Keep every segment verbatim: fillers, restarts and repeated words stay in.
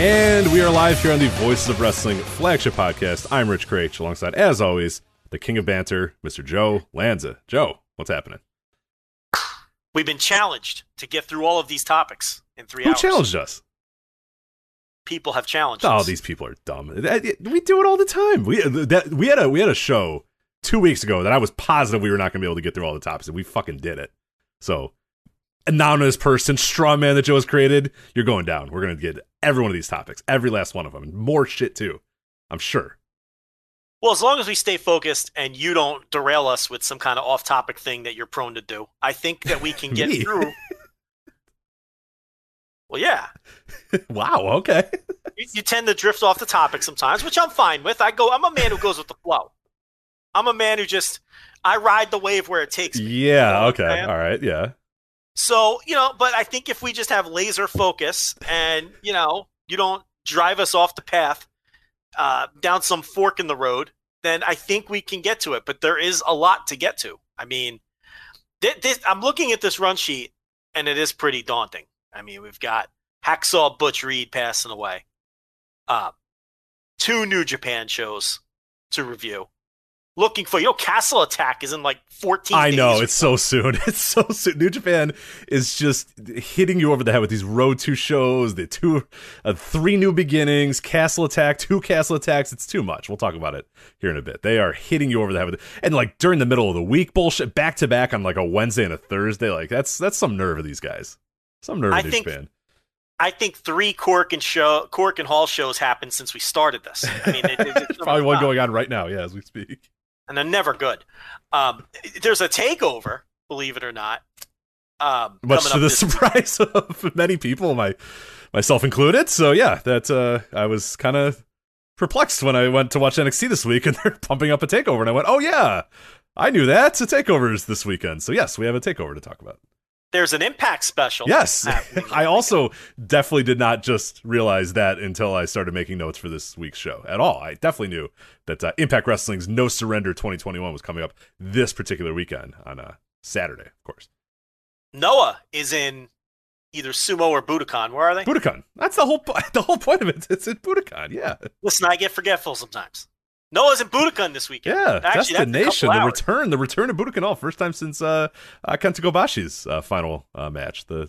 And we are live here on the Voices of Wrestling flagship podcast. I'm Rich Creech, alongside, as always, the king of banter, Mister Joe Lanza. Joe, what's happening? We've been challenged to get through all of these topics in three who hours. Who challenged us? People have challenged us. Oh, these people are dumb. We do it all the time. We that, we had a we had a show two weeks ago that I was positive we were not going to be able to get through all the topics, and we fucking did it. So, anonymous person, straw man that Joe has created, you're going down. We're going to get every one of these topics, every last one of them, and more shit too, I'm sure. Well, as long as we stay focused and you don't derail us with some kind of off-topic thing that you're prone to do, I think that we can get through. Well, yeah. Wow. Okay. you, you tend to drift off the topic sometimes, which I'm fine with. I go. I'm a man who goes with the flow. I'm a man who just I ride the wave where it takes me. Yeah. You know, okay. Man? All right. Yeah. So you know, but I think if we just have laser focus and you know you don't drive us off the path uh, down some fork in the road, then I think we can get to it. But there is a lot to get to. I mean, th- this, I'm looking at this run sheet, and it is pretty daunting. I mean, we've got Hacksaw Butch Reed passing away. Uh, two New Japan shows to review. Looking for, you know, Castle Attack is in like fourteen I days know, it's so soon. It's so soon. New Japan is just hitting you over the head with these Road two shows, the two, uh, three new beginnings, Castle Attack, two Castle Attacks. It's too much. We'll talk about it here in a bit. They are hitting you over the head with, and like during the middle of the week bullshit, back to back on like a Wednesday and a Thursday. Like that's that's some nerve of these guys. Some nerve to expand. I think three Cork and show Cork and Hall shows happened since we started this. I mean, it, it, it, probably one up. Going on right now, yeah, as we speak. And they're never good. Um, there's a takeover, believe it or not. Um, Much to the surprise week. Of many people, my myself included. So yeah, that uh, I was kind of perplexed when I went to watch N X T this week, and they're pumping up a takeover, and I went, "Oh yeah, I knew that." The takeover is this weekend, so yes, we have a takeover to talk about. There's an Impact special. Yes. I also definitely did not just realize that until I started making notes for this week's show at all. I definitely knew that uh, Impact Wrestling's No Surrender twenty twenty-one was coming up this particular weekend on uh, Saturday, of course. Noah is in either Sumo or Budokan. Where are they? Budokan. That's the whole the whole point of it. It's in Budokan, yeah. Listen, I get forgetful sometimes. Noah's in Budokan this weekend. Yeah, actually, Destination, that's the return, the return of Budokan Hall. First time since uh, Kenta Kobashi's uh, final uh, match. The,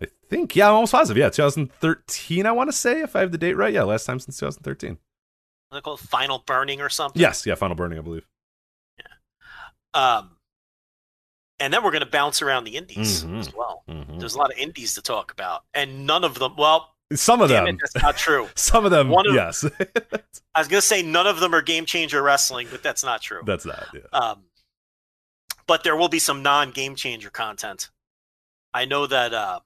I think, yeah, I'm almost positive. Yeah, twenty thirteen, I want to say, if I have the date right. Yeah, last time since twenty thirteen. They call it Final Burning or something? Yes, yeah, Final Burning, I believe. Yeah. Um, and then we're going to bounce around the indies mm-hmm. as well. Mm-hmm. There's a lot of indies to talk about, and none of them, well... Some of Damn them. It, that's not true. Some of them, One of, yes. I was going to say none of them are Game Changer Wrestling, but that's not true. That's not, yeah. Um, but there will be some non-Game Changer content. I know that uh,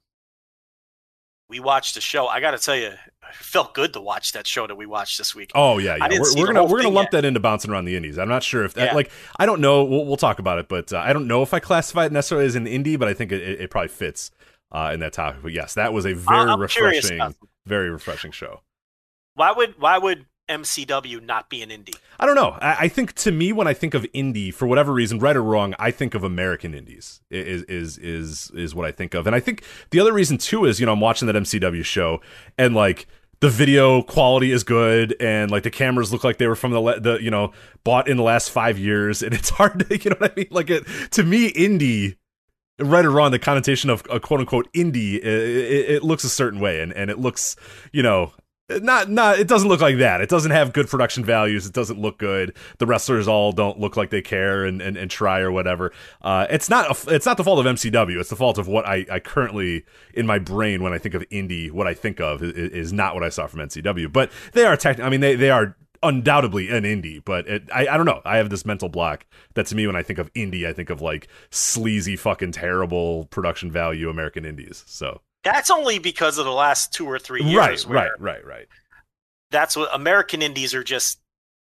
we watched a show. I got to tell you, it felt good to watch that show that we watched this week. Oh, yeah, yeah. We're, we're going to lump yet. that into bouncing around the indies. I'm not sure if that, yeah. like, I don't know. We'll, we'll talk about it, but uh, I don't know if I classify it necessarily as an indie, but I think it, it, it probably fits. Uh, in that topic, but yes, that was a very I'm refreshing, very refreshing show. Why would why would M C W not be an indie? I don't know. I, I think to me, when I think of indie, for whatever reason, right or wrong, I think of American indies is is is is what I think of, and I think the other reason too is you know I'm watching that M C W show and like. The video quality is good, and like the cameras look like they were from the the you know bought in the last five years, and it's hard to you know what I mean. Like it to me, indie. Right or wrong, the connotation of a quote unquote indie, it, it, it looks a certain way, and, and it looks, you know, Not, not. It doesn't look like that. It doesn't have good production values. It doesn't look good. The wrestlers all don't look like they care and, and, and try or whatever. Uh, it's not. A, it's not the fault of M C W. It's the fault of what I, I currently in my brain when I think of indie. What I think of is, is not what I saw from M C W. But they are tech. I mean, they they are undoubtedly an indie. But it, I I don't know. I have this mental block that to me when I think of indie, I think of like sleazy, fucking terrible production value American indies. So. That's only because of the last two or three years. Right, right, right, right. That's what American indies are just,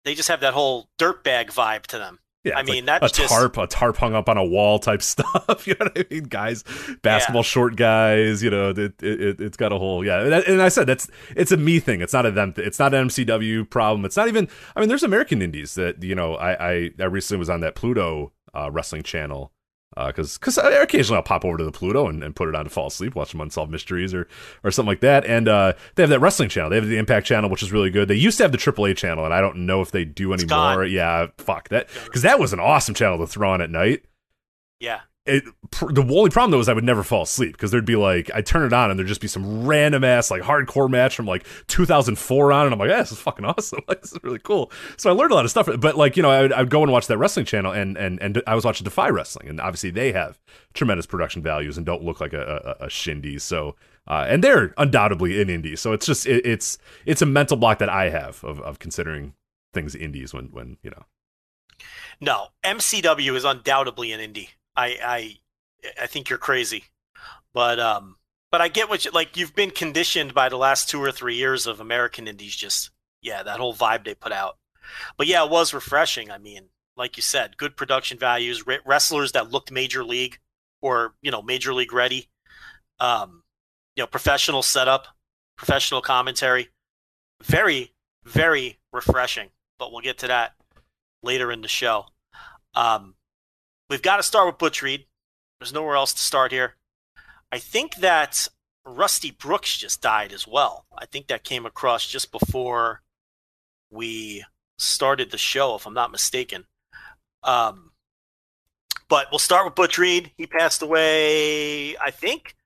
they just have that whole dirtbag vibe to them. Yeah, I mean, like that's a tarp, just... a tarp hung up on a wall type stuff. You know what I mean? Guys, basketball yeah. short guys, you know, it, it, it's got a whole, yeah. And I said, that's, it's a me thing. It's not a them thing. It's not an M C W problem. It's not even, I mean, there's American indies that, you know, I, I, I recently was on that Pluto uh, wrestling channel. Because uh, cause occasionally I'll pop over to the Pluto and, and put it on to fall asleep, watch some Unsolved Mysteries or, or something like that. And uh, they have that wrestling channel. They have the Impact channel, which is really good. They used to have the triple A channel, and I don't know if they do it's anymore. Gone. Yeah, fuck that. Because that was an awesome channel to throw on at night. Yeah. It, pr- the only problem, though, is I would never fall asleep because there'd be like, I'd turn it on and there'd just be some random ass like hardcore match from like two thousand four on. And I'm like, yeah, this is fucking awesome. Like, this is really cool. So I learned a lot of stuff. But like, you know, I would, I would go and watch that wrestling channel and, and, and I was watching Defy Wrestling. And obviously they have tremendous production values and don't look like a, a, a shindy. So, uh, and they're undoubtedly in indie. So it's just, it, it's, it's a mental block that I have of, of considering things indies when, when, you know. No, M C W is undoubtedly an indie. I, I I think you're crazy, but um, but I get what you, like you've been conditioned by the last two or three years of American indies. Just yeah, that whole vibe they put out. But yeah, it was refreshing. I mean, like you said, good production values, wrestlers that looked major league or you know major league ready. Um, you know, professional setup, professional commentary, very very refreshing. But we'll get to that later in the show. Um. We've got to start with Butch Reed. There's nowhere else to start here. I think that Rusty Brooks just died as well. I think that came across just before we started the show, if I'm not mistaken. Um, but we'll start with Butch Reed. He passed away, I think,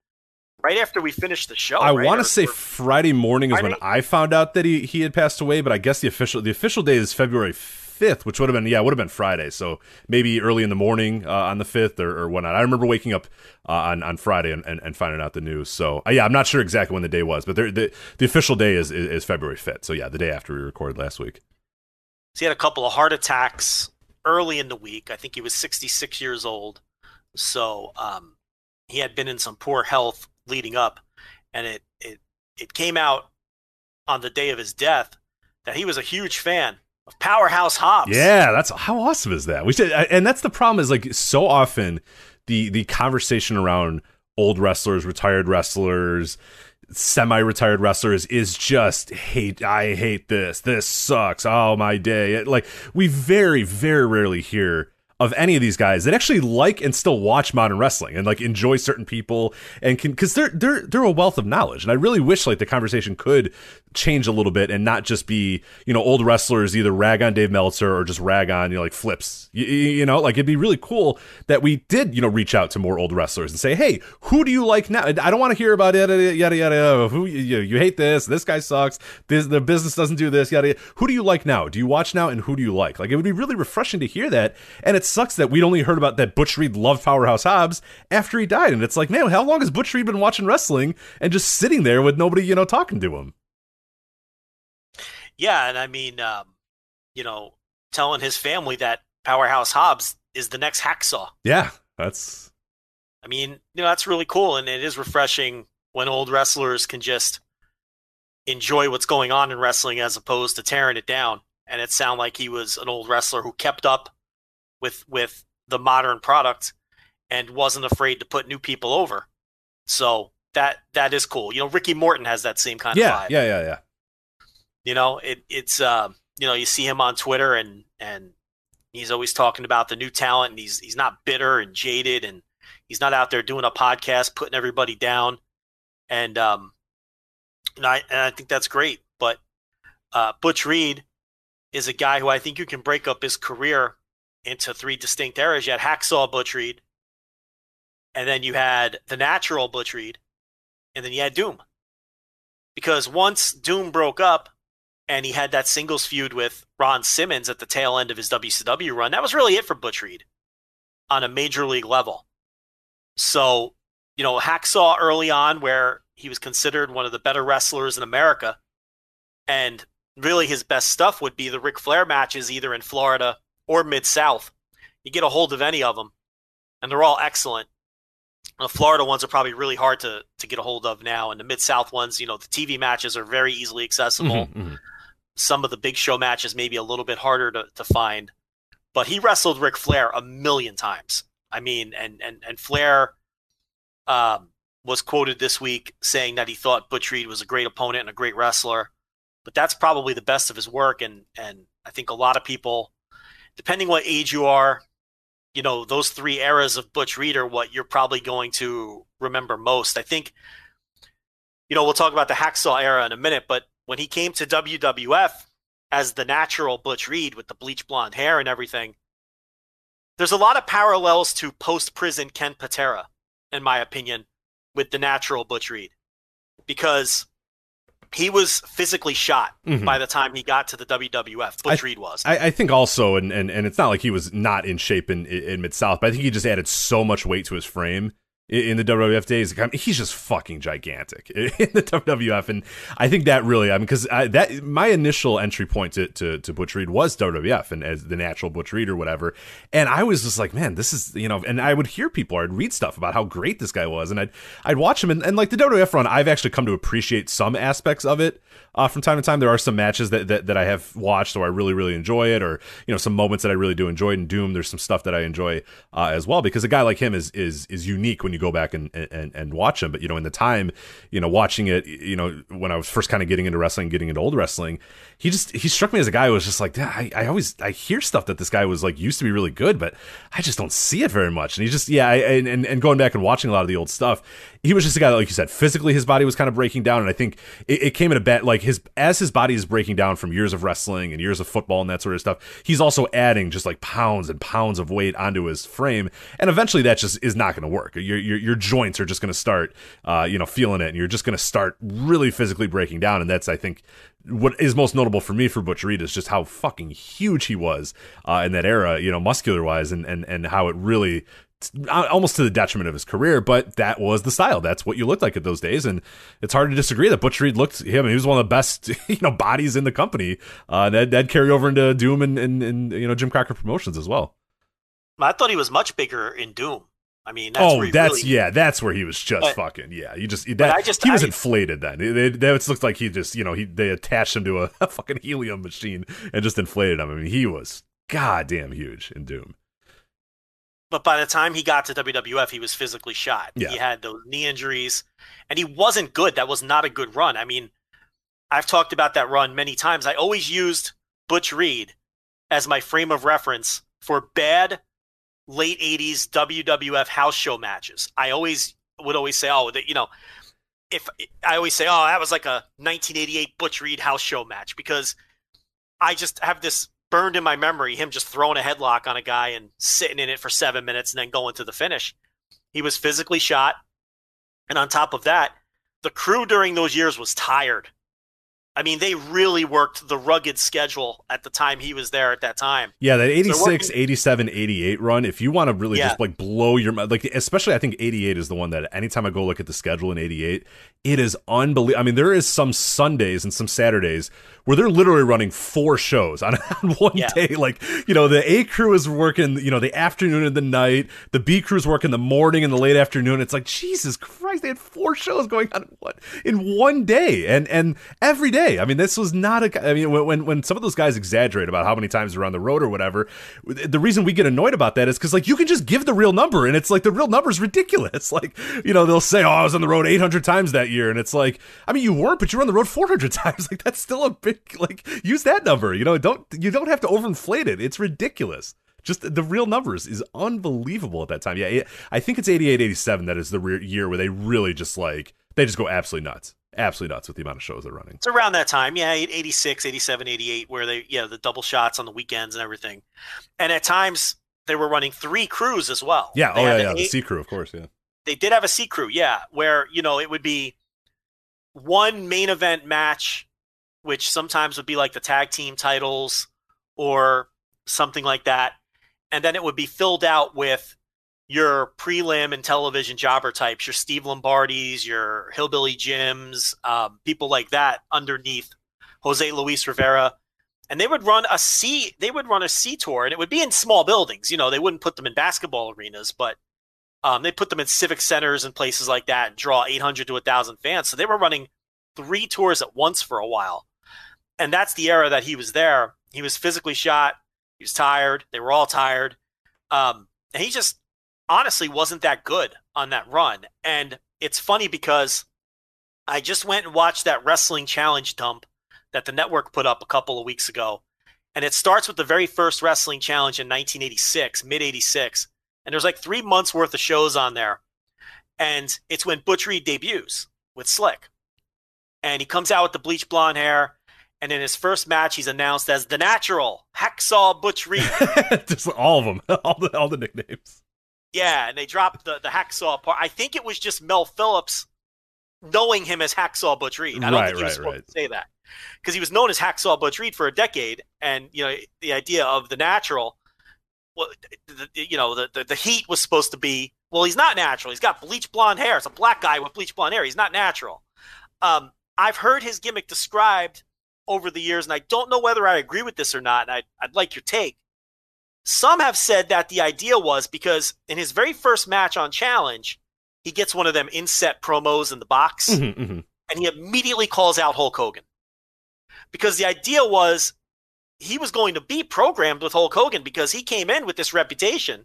right after we finished the show. I right? want to say Friday morning Friday? is when I found out that he, he had passed away, but I guess the official the official day is February fifth. fifth, which would have been, yeah, it would have been Friday. So maybe early in the morning uh, on the fifth or, or whatnot. I remember waking up uh, on, on Friday and, and, and finding out the news. So uh, yeah, I'm not sure exactly when the day was, but the, the official day is, is, is February fifth. So yeah, the day after we recorded last week. So he had a couple of heart attacks early in the week. I think he was sixty-six years old. So um, he had been in some poor health leading up, and it, it, it came out on the day of his death that he was a huge fan. Powerhouse Hobbs. Yeah, that's how awesome is that? We should, and that's the problem is like so often the the conversation around old wrestlers, retired wrestlers, semi-retired wrestlers is just hate. I hate this. This sucks. Oh my day! It, like we very very rarely hear of any of these guys that actually like and still watch modern wrestling and like enjoy certain people and can because they're they're they're a wealth of knowledge. And I really wish like the conversation could change a little bit and not just be, you know, old wrestlers either rag on Dave Meltzer or just rag on, you know, like flips, you, you know, like it'd be really cool that we did, you know, reach out to more old wrestlers and say, hey, who do you like now? I don't want to hear about yada, yada, yada. Who you, you hate this. This guy sucks. This, the business doesn't do this. Yada, yada. Who do you like now? Do you watch now? And who do you like? Like it would be really refreshing to hear that. And it's, sucks that we'd only heard about that Butch Reed loved Powerhouse Hobbs after he died, and it's like, man, how long has Butch Reed been watching wrestling and just sitting there with nobody, you know, talking to him? Yeah, and I mean, um, you know, telling his family that Powerhouse Hobbs is the next Hacksaw. Yeah, that's. I mean, you know, that's really cool, and it is refreshing when old wrestlers can just enjoy what's going on in wrestling as opposed to tearing it down. And it sounded like he was an old wrestler who kept up with with the modern product and wasn't afraid to put new people over. So that that is cool. You know, Ricky Morton has that same kind yeah, of vibe. Yeah, yeah, yeah. You know, it it's uh, you know, you see him on Twitter and and he's always talking about the new talent and he's he's not bitter and jaded and he's not out there doing a podcast putting everybody down. And um and I and I think that's great, but uh, Butch Reed is a guy who I think you can break up his career into three distinct eras. You had Hacksaw Butch Reed, and then you had the natural Butch Reed, and then you had Doom. because once Doom broke up and he had that singles feud with Ron Simmons at the tail end of his W C W run, that was really it for Butch Reed on a major league level. So, you know, Hacksaw early on, where he was considered one of the better wrestlers in America, and really his best stuff would be the Ric Flair matches either in Florida or Mid-South. You get a hold of any of them, and they're all excellent. The Florida ones are probably really hard to, to get a hold of now, and the Mid-South ones, you know, the T V matches are very easily accessible. Mm-hmm, mm-hmm. Some of the Big Show matches may be a little bit harder to, to find, but he wrestled Ric Flair a million times. I mean, and and and Flair um, was quoted this week saying that he thought Butch Reed was a great opponent and a great wrestler, but that's probably the best of his work, and and I think a lot of people, depending what age you are, you know, those three eras of Butch Reed are what you're probably going to remember most. I think, you know, we'll talk about the Hacksaw era in a minute, but when he came to W W F as the natural Butch Reed with the bleach blonde hair and everything, there's a lot of parallels to post-prison Ken Patera, in my opinion, with the natural Butch Reed, because he was physically shot mm-hmm. by the time he got to the W W F. Butch I, Reed was. I, I think also, and, and and it's not like he was not in shape in, in Mid-South, but I think he just added so much weight to his frame in, in the W W F days. Like, I mean, he's just fucking gigantic in the W W F. And I think that really, I mean, because that my initial entry point to, to, to Butch Reed was W W F and as the natural Butch Reed or whatever. And I was just like, man, this is, you know, and I would hear people, I'd read stuff about how great this guy was. And I'd, I'd watch him. And, and like the W W F run, I've actually come to appreciate some aspects of it. Uh, from time to time, there are some matches that, that, that I have watched or I really, really enjoy it, or, you know, some moments that I really do enjoy. In Doom, there's some stuff that I enjoy uh, as well, because a guy like him is is is unique when you go back and, and, and watch him. But, you know, in the time, you know, watching it, you know, when I was first kind of getting into wrestling, getting into old wrestling, he just, he struck me as a guy who was just like, I, I always, I hear stuff that this guy was like, used to be really good, but I just don't see it very much. And he just, yeah, I, and, and going back and watching a lot of the old stuff, he was just a guy that, like you said, physically his body was kind of breaking down. And I think it, it came at a bad, like, his as his body is breaking down from years of wrestling and years of football and that sort of stuff, he's also adding just like pounds and pounds of weight onto his frame, and eventually that just is not going to work. Your, your your joints are just going to start, uh, you know, feeling it, and you're just going to start really physically breaking down. And that's, I think, what is most notable for me for Butch Reed is just how fucking huge he was uh, in that era, you know, muscular wise, and and and how it really, almost to the detriment of his career, but that was the style. That's what you looked like at those days, and it's hard to disagree that Butch Reed looked him. He was one of the best, you know, bodies in the company. Uh, that that carry over into Doom and, and and you know Jim Crockett Promotions as well. I thought he was much bigger in Doom. I mean, that's oh, where he that's really, yeah, that's where he was just but, fucking yeah. You just, that, I just he was I, inflated then. It, it looked like he just, you know, he they attached him to a, a fucking helium machine and just inflated him. I mean, he was goddamn huge in Doom. But by the time he got to W W F, he was physically shot. Yeah. He had those knee injuries, and he wasn't good. That was not a good run. I mean, I've talked about that run many times. I always used Butch Reed as my frame of reference for bad late eighties W W F house show matches. I always would always say, oh, you know, if I always say, oh, that was like a nineteen eighty-eight Butch Reed house show match, because I just have this burned in my memory, him just throwing a headlock on a guy and sitting in it for seven minutes and then going to the finish. He was physically shot. And on top of that, the crew during those years was tired. I mean, they really worked the rugged schedule at the time he was there at that time. Yeah, that eighty-six, eighty-seven, eighty-eight run, if you want to really yeah. just like blow your mind, like especially I think eighty-eight is the one that anytime I go look at the schedule in eighty-eight, it is unbelievable. I mean, there is some Sundays and some Saturdays where they're literally running four shows on, on one yeah. day. Like, you know, the A crew is working, you know, the afternoon and the night. The B crew is working the morning and the late afternoon. It's like, Jesus Christ, they had four shows going on in one, in one day. And, and every day. I mean, this was not a. I mean, when when some of those guys exaggerate about how many times they're on the road or whatever, the reason we get annoyed about that is because like you can just give the real number, and it's like the real number is ridiculous. Like, you know, they'll say, "Oh, I was on the road eight hundred times that year," and it's like, I mean, you weren't, but you were on the road four hundred times. Like, that's still a big. Like, use that number. You know, don't you don't have to overinflate it. It's ridiculous. Just the real numbers is unbelievable at that time. Yeah, I think it's eighty-eight, eighty-seven that is the year where they really just like they just go absolutely nuts. Absolutely nuts with the amount of shows they're running. It's around that time, yeah, eighty-six, eighty-seven, eighty-eight, where they, yeah, the double shots on the weekends and everything. And at times, they were running three crews as well. Yeah, they oh, yeah, the yeah, eight, the C crew, of course, yeah. They did have a C crew, yeah, where, you know, it would be one main event match, which sometimes would be like the tag team titles or something like that. And then it would be filled out with your prelim and television jobber types, your Steve Lombardis, your Hillbilly Jims, um, people like that underneath Jose Luis Rivera. And they would run a C, they would run a C tour, and it would be in small buildings. You know, they wouldn't put them in basketball arenas, but um, they put them in civic centers and places like that and draw eight hundred to one thousand fans. So they were running three tours at once for a while. And that's the era that he was there. He was physically shot. He was tired. They were all tired. Um, and he just honestly wasn't that good on that run. And it's funny because I just went and watched that Wrestling Challenge dump that the network put up a couple of weeks ago. And it starts with the very first Wrestling Challenge in nineteen eighty-six, mid eighty-six. And there's like three months worth of shows on there. And it's when Butch Reed debuts with Slick. And he comes out with the bleach blonde hair. And in his first match, he's announced as The Natural, Hacksaw Butch Reed. Just all of them, all the, all the nicknames. Yeah, and they dropped the, the Hacksaw part. I think it was just Mel Phillips knowing him as Hacksaw Butch Reed. I don't right, think he was right, supposed right. to say that. Because he was known as Hacksaw Butch Reed for a decade, and you know the idea of The Natural, well, the, you know the, the the heat was supposed to be, well, he's not natural. He's got bleach blonde hair. It's a black guy with bleach blonde hair. He's not natural. Um, I've heard his gimmick described over the years, and I don't know whether I agree with this or not. And I'd, I'd like your take. Some have said that the idea was because in his very first match on Challenge, he gets one of them inset promos in the box, mm-hmm, mm-hmm. and he immediately calls out Hulk Hogan. Because the idea was he was going to be programmed with Hulk Hogan because he came in with this reputation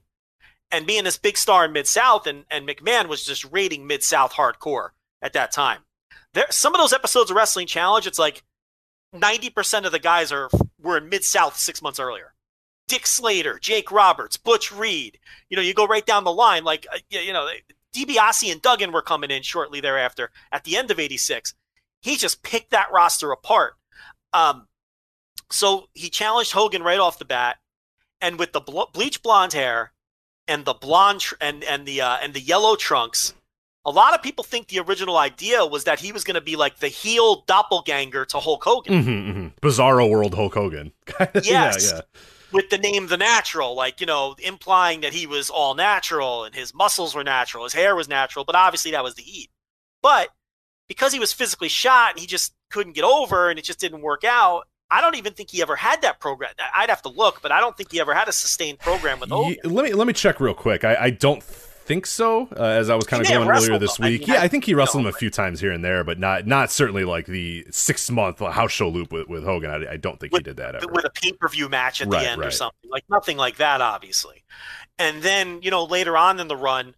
and being this big star in Mid-South, and, and McMahon was just raiding Mid-South hardcore at that time. There, some of those episodes of Wrestling Challenge, it's like ninety percent of the guys are were in Mid-South six months earlier. Dick Slater, Jake Roberts, Butch Reed. You know, you go right down the line. Like, you know, DiBiase and Duggan were coming in shortly thereafter at the end of eighty-six. He just picked that roster apart. Um, so he challenged Hogan right off the bat, and with the bl- bleach blonde hair and the blonde tr- and, and the, uh, and the yellow trunks, a lot of people think the original idea was that he was going to be like the heel doppelganger to Hulk Hogan. Mm-hmm, mm-hmm. Bizarro World Hulk Hogan. yes. Yeah, yeah. With the name, The Natural, like, you know, implying that he was all natural and his muscles were natural, his hair was natural, but obviously that was the heat. But because he was physically shot and he just couldn't get over and it just didn't work out, I don't even think he ever had that program. I'd have to look, but I don't think he ever had a sustained program with Hogan. Let me let me check real quick. I, I don't think so, uh, as I was kind of going earlier this week. I mean, yeah, I, I think he wrestled him a few times here and there, but not not certainly like the six-month house show loop with, with Hogan. I, I don't think with, he did that ever. With a pay-per-view match at right, the end right. or something. Like nothing like that, obviously. And then, you know, later on in the run,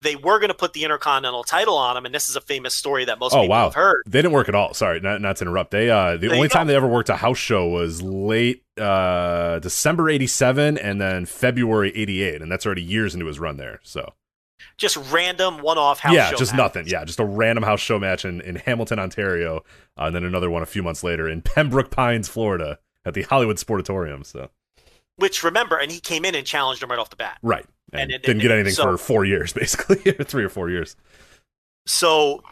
they were going to put the Intercontinental title on him, and this is a famous story that most oh, people wow. have heard. They didn't work at all. Sorry, not, not to interrupt. They uh, the there only time they ever worked a house show was late uh, December eighty-seven and then February eighty-eight, and that's already years into his run there. So, just random one-off house yeah, show Yeah, just matches. nothing. Yeah, just a random house show match in, in Hamilton, Ontario, uh, and then another one a few months later in Pembroke Pines, Florida, at the Hollywood Sportatorium. So, which, remember, and he came in and challenged him right off the bat. Right. And, and, and didn't and, get anything so, for four years, basically, three or four years. So,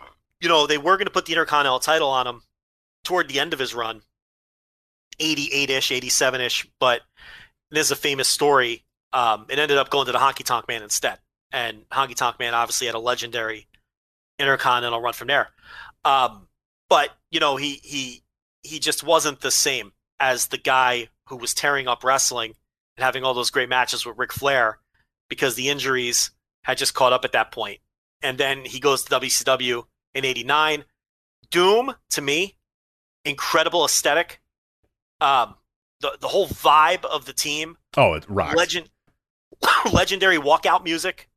you know, they were going to put the Intercontinental title on him toward the end of his run, eighty-eight-ish, eighty-seven-ish, but this is a famous story. Um, it ended up going to the Honky Tonk Man instead, and Honky Tonk Man obviously had a legendary Intercontinental run from there. Um, but, you know, he he he just wasn't the same as the guy who was tearing up wrestling and having all those great matches with Ric Flair, because the injuries had just caught up at that point. And then he goes to W C W in eighty-nine. Doom, to me, incredible aesthetic. Um, the, the whole vibe of the team. Oh, it rocks. Legend, legendary walkout music.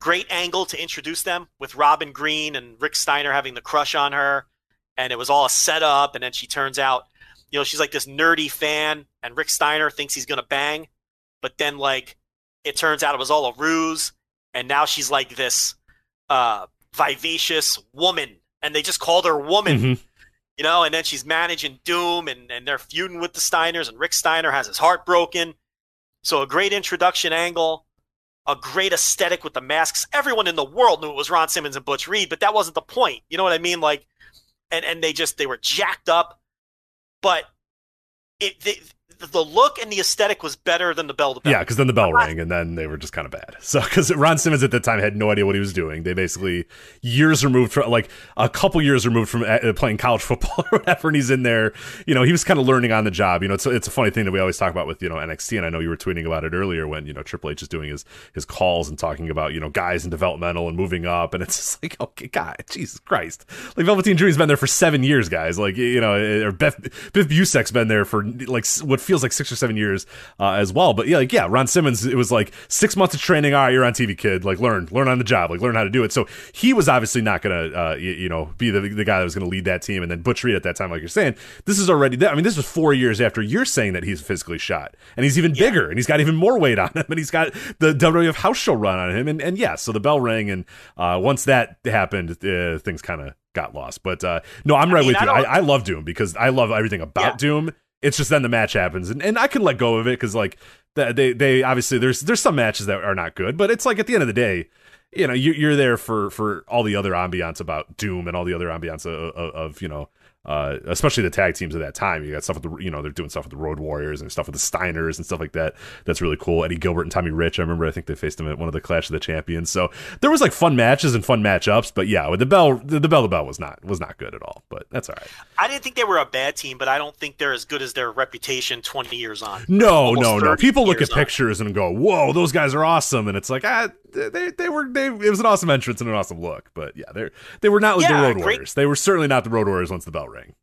Great angle to introduce them with Robin Green and Rick Steiner having the crush on her. And it was all a setup. And then she turns out, you know, she's like this nerdy fan. And Rick Steiner thinks he's going to bang. But then, like, it turns out it was all a ruse, and now she's like this uh, vivacious woman, and they just called her woman, mm-hmm. you know, and then she's managing Doom, and, and they're feuding with the Steiners, and Rick Steiner has his heart broken. So a great introduction angle, a great aesthetic with the masks. Everyone in the world knew it was Ron Simmons and Butch Reed, but that wasn't the point. You know what I mean? Like, and, and they just, they were jacked up, but it, they, the look and the aesthetic was better than the bell to bell. Yeah, because then the bell rang, and then they were just kind of bad. So, because Ron Simmons at the time had no idea what he was doing. They basically years removed from, like a couple years removed from playing college football or whatever, and he's in there. You know, he was kind of learning on the job. You know, it's it's a funny thing that we always talk about with, you know, N X T, and I know you were tweeting about it earlier when, you know, Triple H is doing his his calls and talking about, you know, guys in developmental and moving up, and it's just like, okay, God, Jesus Christ, like Velveteen Dream's been there for seven years, guys. Like, you know, or Biff, Biff Busek's been there for like what feels like six or seven years uh, as well. But yeah, like, yeah, Ron Simmons, it was like six months of training. All right, you're on T V, kid. Like, learn, learn on the job, like learn how to do it. So he was obviously not going to, uh, you, you know, be the, the guy that was going to lead that team. And then Butch Reed at that time, like you're saying, this is already, I mean, this was four years after you're saying that he's physically shot, and he's even yeah. bigger, and he's got even more weight on him, and he's got the W W F house show run on him. And, and yeah, so the bell rang. And uh, once that happened, uh, things kind of got lost. But uh, no, I'm right I mean, with I you. I, I love Doom because I love everything about yeah. Doom. It's just then the match happens, and, and I can let go of it because, like, they they obviously there's there's some matches that are not good, but it's like at the end of the day, you know, you, you're there for for all the other ambiance about Doom and all the other ambiance of, of, of you know, uh, especially the tag teams of that time. You got stuff with the, you know, they're doing stuff with the Road Warriors and stuff with the Steiners and stuff like that. That's really cool. Eddie Gilbert and Tommy Rich. I remember I think they faced him at one of the Clash of the Champions. So there was like fun matches and fun matchups, but yeah, with the bell, the, the bell, the bell was not was not good at all. But that's all right. I didn't think they were a bad team, but I don't think they're as good as their reputation twenty years on. No, no, no. People look at pictures and go, "Whoa, those guys are awesome," and it's like, ah, they they were they. It was an awesome entrance and an awesome look, but yeah, they they were not like the Road Warriors. They were certainly not the Road Warriors once the bell rang. Ring.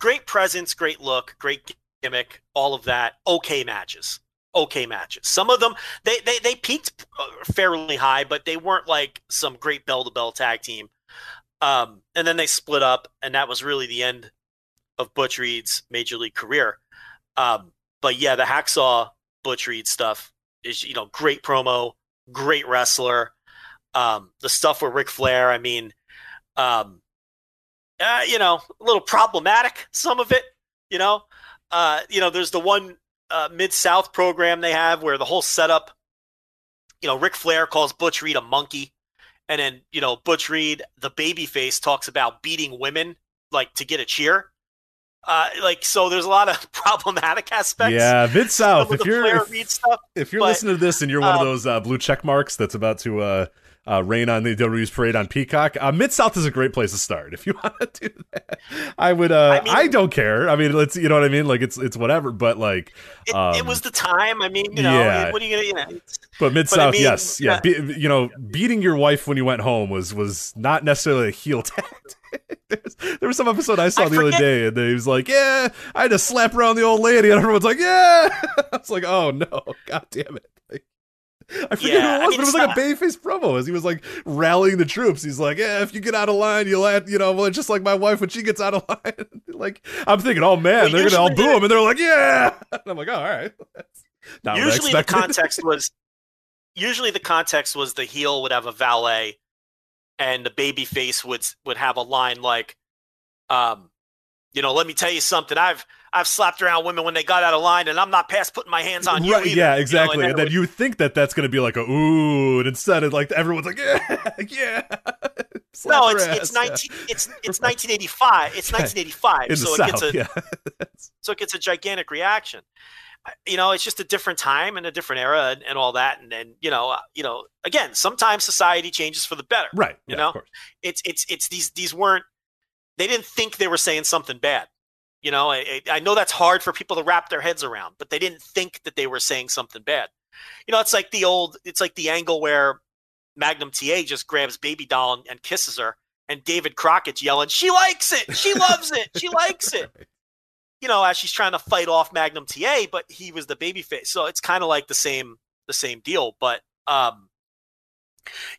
Great presence, great look, great gimmick, all of that. Okay matches, okay matches. Some of them they they they peaked fairly high, but they weren't like some great bell to bell tag team. Um, and then they split up, and that was really the end of Butch Reed's major league career. Um, but yeah, the Hacksaw Butch Reed stuff is, you know, great promo, great wrestler. Um, the stuff with Ric Flair, I mean. Um, Uh, you know, a little problematic, some of it, you know. Uh, you know, there's the one uh, Mid-South program they have where the whole setup, you know, Ric Flair calls Butch Reed a monkey. And then, you know, Butch Reed, the babyface, talks about beating women, like, to get a cheer. Uh, like, so there's a lot of problematic aspects. Yeah, Mid-South, if, if you're, if, stuff, if you're but, listening to this and you're um, one of those uh, blue check marks that's about to... Uh... Uh, rain on the W W E's parade on Peacock. Uh, Mid-South is a great place to start if you want to do that. I would. Uh, I, mean, I don't care. I mean, let's. You know what I mean? Like it's it's whatever. But like, it, um, it was the time. I mean, you know, yeah. what are you gonna? You know, but Mid-South, but I mean, yes, yeah. Uh, be, you know, beating your wife when you went home was was not necessarily a heel tactic. there, was, there was some episode I saw I the forget. other day, and he was like, "Yeah, I had to slap around the old lady," and everyone's like, "Yeah." I was like, "Oh no, god damn it." Like, I forget yeah, who it was, I mean, but it was like not... a babyface promo as he was like rallying the troops. He's like, "Yeah, if you get out of line, you'll add, you know, well, just like my wife when she gets out of line." Like, I'm thinking, "Oh man, well, they're usually... gonna all boo him," and they're like, "Yeah." And I'm like, "Oh, all right." That's not usually what I expected. the context was usually the context was the heel would have a valet, and the babyface would would have a line like, um, you know, "Let me tell you something. I've." I've slapped around women when they got out of line, and I'm not past putting my hands on you." Right, either, yeah, exactly. You know, and and then would... you think that that's going to be like a ooh, and instead of like everyone's like, "Yeah, yeah." No, it's ass, it's nineteen yeah. it's it's nineteen eighty five. It's nineteen eighty five. So it gets a yeah. so it gets a gigantic reaction. You know, it's just a different time and a different era and, and all that. And then you know, uh, you know, again, sometimes society changes for the better. Right. You yeah, know, of course. it's it's it's these these weren't they didn't think they were saying something bad. You know, I, I know that's hard for people to wrap their heads around, but they didn't think that they were saying something bad. You know, it's like the old, it's like the angle where Magnum T A just grabs Baby Doll and, and kisses her, and David Crockett's yelling, "She likes it, she loves it, she likes it." You know, as she's trying to fight off Magnum T A, but he was the babyface, so it's kind of like the same, the same deal. But, um,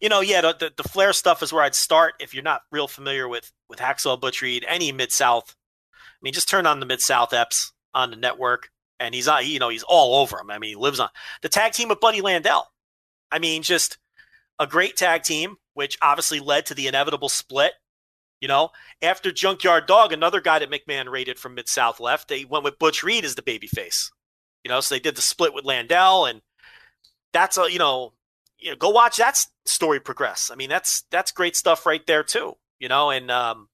you know, yeah, the, the, the Flair stuff is where I'd start if you're not real familiar with with Hacksaw Butch Reed, any Mid-South. I mean, just turn on the Mid-South eps on the network, and he's on, you know, he's all over him. I mean, he lives on the tag team with Buddy Landell. I mean, just a great tag team, which obviously led to the inevitable split. You know, after Junkyard Dog, another guy that McMahon raided from Mid-South left, they went with Butch Reed as the babyface. You know, so they did the split with Landell, and that's a, you know, you know, go watch that story progress. I mean, that's that's great stuff right there too. You know, and um,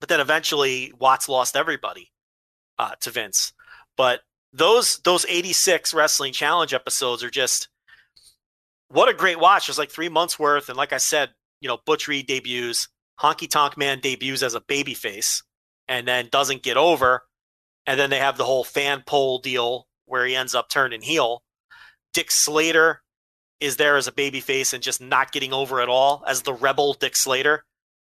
But then eventually Watts lost everybody uh, to Vince. But those those eighty-six Wrestling Challenge episodes are just what a great watch. There's like three months worth. And like I said, you know, Butch Reed debuts, Honky Tonk Man debuts as a babyface and then doesn't get over. And then they have the whole fan poll deal where he ends up turning heel. Dick Slater is there as a babyface and just not getting over at all as the rebel Dick Slater.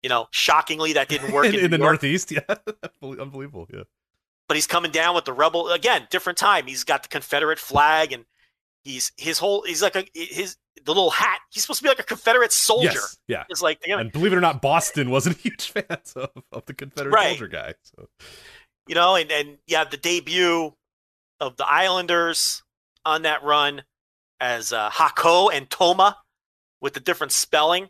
You know, shockingly, that didn't work in, in, in the Northeast. Yeah, unbelievable. Yeah, but he's coming down with the rebel again. Different time. He's got the Confederate flag, and he's his whole. He's like a his the little hat. He's supposed to be like a Confederate soldier. Yes, yeah, it's like you know, and believe it or not, Boston wasn't a huge fan of, of the Confederate right. soldier guy. So. You know, and and you have the debut of the Islanders on that run as uh, Hako and Toma with the different spelling,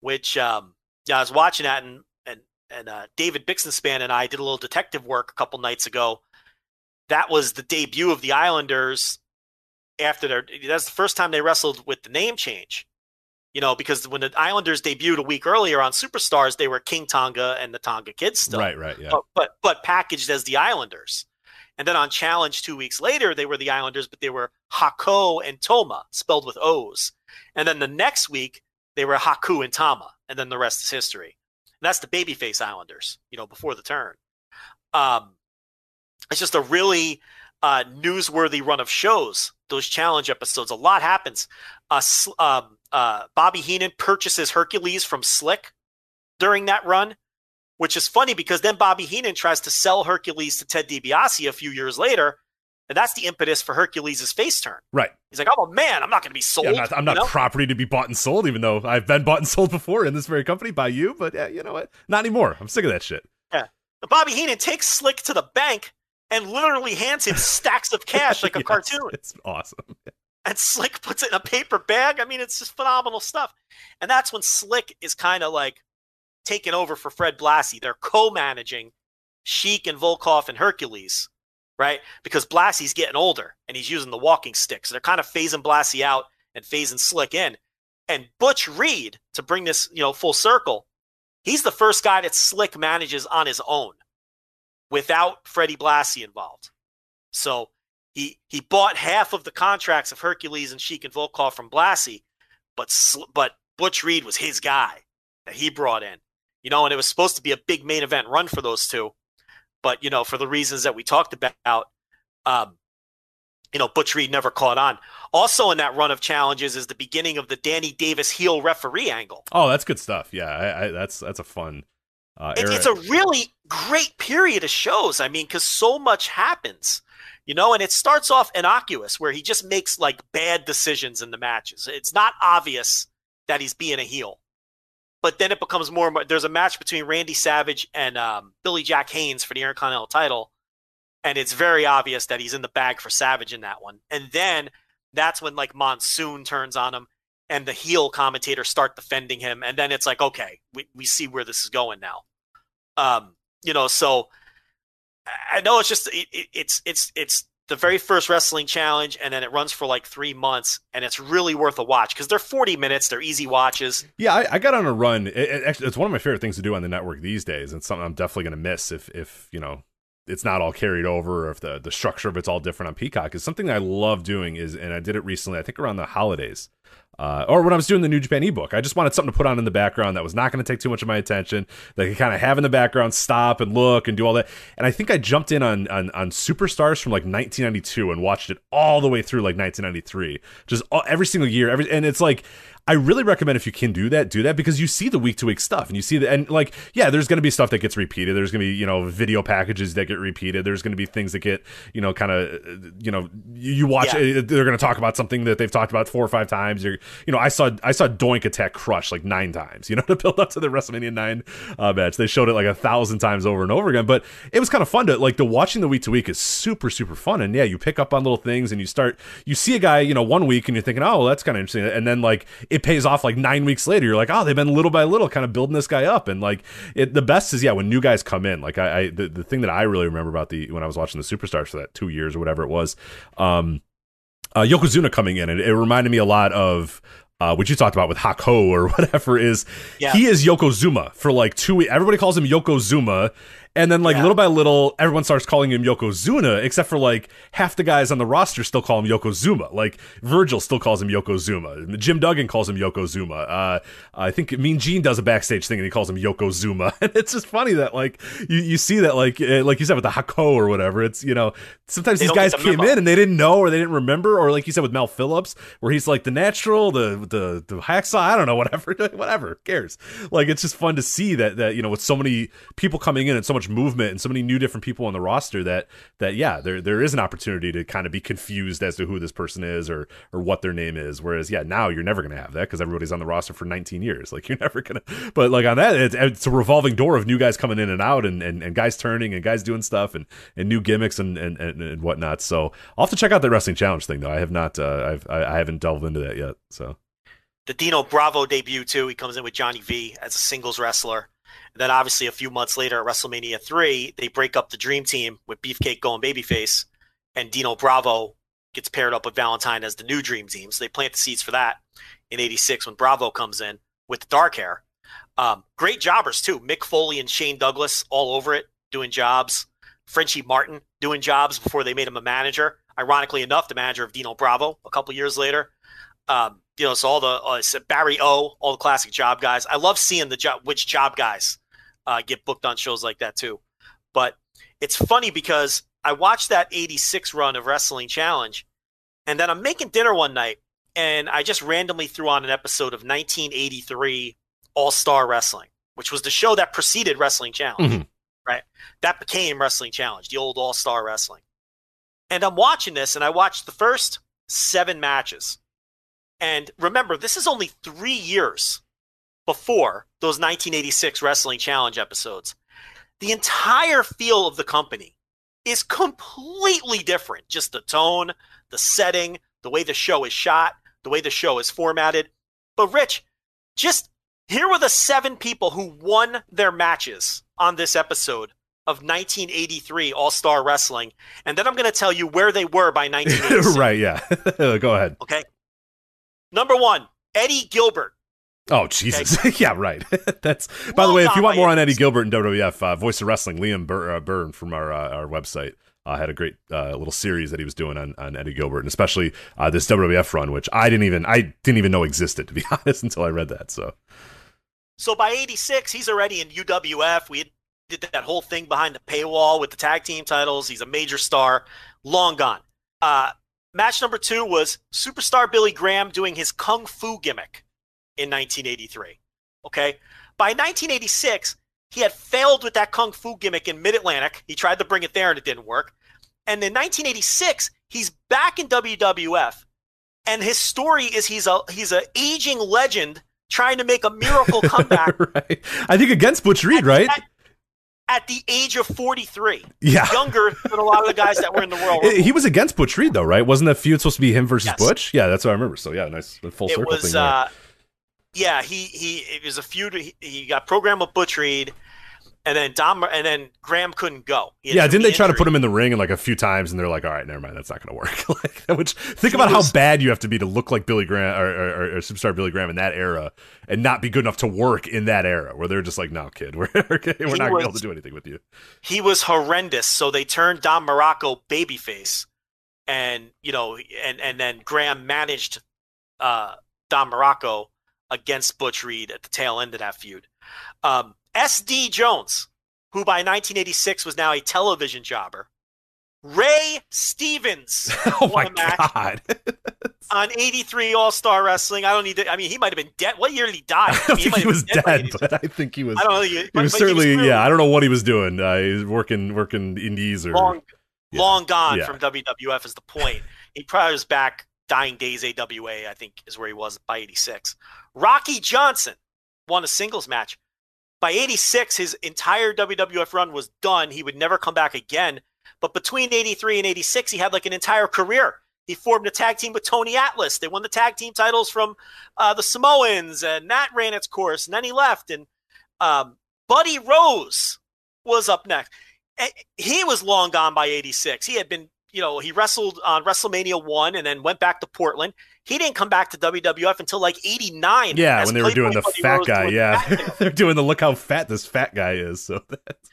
which um, yeah, I was watching that, and and and uh, David Bixenspan and I did a little detective work a couple nights ago. That was the debut of the Islanders after their. That's the first time they wrestled with the name change, you know, because when the Islanders debuted a week earlier on Superstars, they were King Tonga and the Tonga Kids still, right, right, yeah, but but, but packaged as the Islanders. And then on Challenge two weeks later, they were the Islanders, but they were Hako and Toma, spelled with O's. And then the next week, they were Haku and Tama, and then the rest is history. And that's the babyface Islanders, you know, before the turn. Um, it's just a really uh, newsworthy run of shows, those Challenge episodes. A lot happens. Uh, um, uh, Bobby Heenan purchases Hercules from Slick during that run. Which is funny because then Bobby Heenan tries to sell Hercules to Ted DiBiase a few years later. And that's the impetus for Hercules' face turn. Right. He's like, I'm a man. I'm not going to be sold. Yeah, I'm not, I'm not you know? property to be bought and sold, even though I've been bought and sold before in this very company by you. But yeah, you know what? Not anymore. I'm sick of that shit. Yeah. But Bobby Heenan takes Slick to the bank and literally hands him stacks of cash like a yes, cartoon. It's awesome. And Slick puts it in a paper bag. I mean, it's just phenomenal stuff. And that's when Slick is kind of like, taken over for Fred Blassie. They're co-managing Sheik and Volkoff and Hercules, right? Because Blassie's getting older and he's using the walking stick. So they're kind of phasing Blassie out and phasing Slick in. And Butch Reed, to bring this, you know, full circle, he's the first guy that Slick manages on his own without Freddie Blassie involved. So he he bought half of the contracts of Hercules and Sheik and Volkoff from Blassie, but but Butch Reed was his guy that he brought in. You know, and it was supposed to be a big main event run for those two. But, you know, for the reasons that we talked about, um, you know, Butch Reed never caught on. Also in that run of challenges is the beginning of the Danny Davis heel referee angle. Oh, that's good stuff. Yeah, I, I, that's that's a fun uh, era. It, it's a really great period of shows. I mean, because so much happens, you know, and it starts off innocuous where he just makes, like, bad decisions in the matches. It's not obvious that he's being a heel. But then it becomes more and more. There's a match between Randy Savage and um, Billy Jack Haynes for the Intercontinental title. And it's very obvious that he's in the bag for Savage in that one. And then that's when like Monsoon turns on him and the heel commentators start defending him. And then it's like, okay, we, we see where this is going now. Um, you know, so I know it's just, it, it, it's, it's, it's the very first Wrestling Challenge, and then it runs for like three months, and it's really worth a watch because they're forty minutes, they're easy watches. Yeah, I, I got on a run. It, it, actually, it's one of my favorite things to do on the network these days, and something I'm definitely going to miss if, if you know, it's not all carried over or if the, the structure of it's all different on Peacock. Is something I love doing is, and I did it recently, I think around the holidays, uh, or when I was doing the New Japan ebook. I just wanted something to put on in the background that was not going to take too much of my attention, that I could kind of have in the background, stop and look and do all that. And I think I jumped in on on, on Superstars from like nineteen ninety-two and watched it all the way through like nineteen ninety-three, just all, every single year. Every and it's like. I really recommend if you can do that, do that because you see the week to week stuff and you see the, and like, yeah, there's going to be stuff that gets repeated. There's going to be, you know, video packages that get repeated. There's going to be things that get, you know, kind of, you know, you watch, yeah. They're going to talk about something that they've talked about four or five times. You're, you know, I saw, I saw Doink attack Crush like nine times, you know, to build up to the WrestleMania nine uh, match. They showed it like a thousand times over and over again, but it was kind of fun to like the watching the week to week is super, super fun. And yeah, you pick up on little things and you start, you see a guy, you know, one week and you're thinking, oh, well, that's kind of interesting. And then like, it pays off like nine weeks later. You're like, oh, they've been little by little kind of building this guy up. And like it, the best is, yeah, when new guys come in, like I, I the, the thing that I really remember about the, when I was watching the Superstars for that two years or whatever it was, um, uh, Yokozuna coming in. And it reminded me a lot of, uh, which you talked about with Hako or whatever, is yeah. he is Yokozuna for like two weeks. Everybody calls him Yokozuna. And then, like, yeah. little by little, everyone starts calling him Yokozuna, except for, like, half the guys on the roster still call him Yokozuna. Like, Virgil still calls him Yokozuna. Jim Duggan calls him Yokozuna. Uh, I think Mean Gene does a backstage thing, and he calls him Yokozuna. And it's just funny that, like, you, you see that, like, like you said with the Hako or whatever. It's, you know, sometimes they these guys came in and they didn't know or they didn't remember. Or, like you said with Mel Phillips, where he's, like, the natural, the the, the hacksaw, I don't know, whatever. Whatever, cares. Like, it's just fun to see that, that, you know, with so many people coming in and so much movement and so many new different people on the roster that that yeah there there is an opportunity to kind of be confused as to who this person is or or what their name is, whereas yeah now you're never gonna have that because everybody's on the roster for nineteen years. Like, you're never gonna, but like on that it's, it's a revolving door of new guys coming in and out and and, and guys turning and guys doing stuff and and new gimmicks and, and and and whatnot. So I'll have to check out that wrestling challenge thing though. I have not uh I've I haven't delved into that yet. So the Dino Bravo debut too, he comes in with Johnny V as a singles wrestler. Then obviously a few months later at WrestleMania three, they break up the Dream Team with Beefcake going babyface, and Dino Bravo gets paired up with Valentine as the new Dream Team. So they plant the seeds for that in eighty-six when Bravo comes in with the dark hair. Um, great jobbers too. Mick Foley and Shane Douglas all over it doing jobs. Frenchie Martin doing jobs before they made him a manager. Ironically enough, the manager of Dino Bravo a couple years later. Um, you know, so all the uh, Barry O, all the classic job guys. I love seeing the job, which job guys Uh, get booked on shows like that too. But it's funny because I watched that eighty-six run of Wrestling Challenge, and then I'm making dinner one night and I just randomly threw on an episode of nineteen eighty-three All-Star Wrestling, which was the show that preceded Wrestling Challenge, mm-hmm. right? That became Wrestling Challenge, the old All-Star Wrestling. And I'm watching this and I watched the first seven matches. And remember, this is only three years before those nineteen eighty-six Wrestling Challenge episodes. The entire feel of the company is completely different. Just the tone, the setting, the way the show is shot, the way the show is formatted. But Rich, just here were the seven people who won their matches on this episode of nineteen eighty-three All-Star Wrestling. And then I'm going to tell you where they were by nineteen eighty-six. Right, yeah. Go ahead. Okay. Number one, Eddie Gilbert. Oh, Jesus. Okay. Yeah, right. That's. Well, by the way, if you want more on Eddie Gilbert and W W F, uh, Voice of Wrestling, Liam Bur- uh, Byrne from our uh, our website uh, had a great uh, little series that he was doing on, on Eddie Gilbert, and especially uh, this W W F run, which I didn't even I didn't even know existed, to be honest, until I read that. So, so by eighty-six, he's already in U W F. We did that whole thing behind the paywall with the tag team titles. He's a major star. Long gone. Uh, match number two was Superstar Billy Graham doing his kung fu gimmick in nineteen eighty-three. Okay. By nineteen eighty-six, he had failed with that kung fu gimmick in Mid-Atlantic. He tried to bring it there and it didn't work. And in nineteen eighty-six, he's back in W W F. And his story is he's a he's an aging legend trying to make a miracle comeback. Right. I think against Butch Reed, at, right? At, at the age of forty-three. Yeah. Younger than a lot of the guys that were in the world. He was against Butch Reed though, right? Wasn't that feud supposed to be him versus yes. Butch? Yeah, that's what I remember. So yeah, nice full circle it was, thing there. Uh, Yeah, he he it was a feud. He, he got programmed with Butch Reed, and then Dom and then Graham couldn't go. Yeah, didn't they try to put him in the ring and like a few times, and they're like, "All right, never mind, that's not going to work." Like, which think about how bad you have to be to look like Billy Graham or, or, or Superstar Billy Graham in that era, and not be good enough to work in that era, where they're just like, "No, kid, we're we're not going to be able to do anything with you." He was horrendous, so they turned Don Morocco babyface, and you know, and and then Graham managed uh, Don Morocco against Butch Reed at the tail end of that feud. Um, S D Jones, who by nineteen eighty-six was now a television jobber. Ray Stevens oh won my a match God. on eighty-three All-Star Wrestling. I don't need to, I mean, he might have been dead. What year did he die? I don't I mean, think he, he was dead, dead but I think he was, I don't know, he, he but, was certainly, he was yeah, I don't know what he was doing. Uh, he was working, working indies or. Long, yeah. long gone yeah. from W W F is the point. He probably was back. Dying Days A W A, I think, is where he was by eighty-six. Rocky Johnson won a singles match. By eighty-six, his entire W W F run was done. He would never come back again. But between eighty-three and eighty-six, he had like an entire career. He formed a tag team with Tony Atlas. They won the tag team titles from uh, the Samoans, and that ran its course. And then he left, and um, Buddy Rose was up next. And he was long gone by eighty-six. He had been you know, he wrestled on WrestleMania one and then went back to Portland. He didn't come back to W W F until like eighty-nine. Yeah, when they were doing the fat guy. Yeah, they're doing the look how fat this fat guy is. So that's...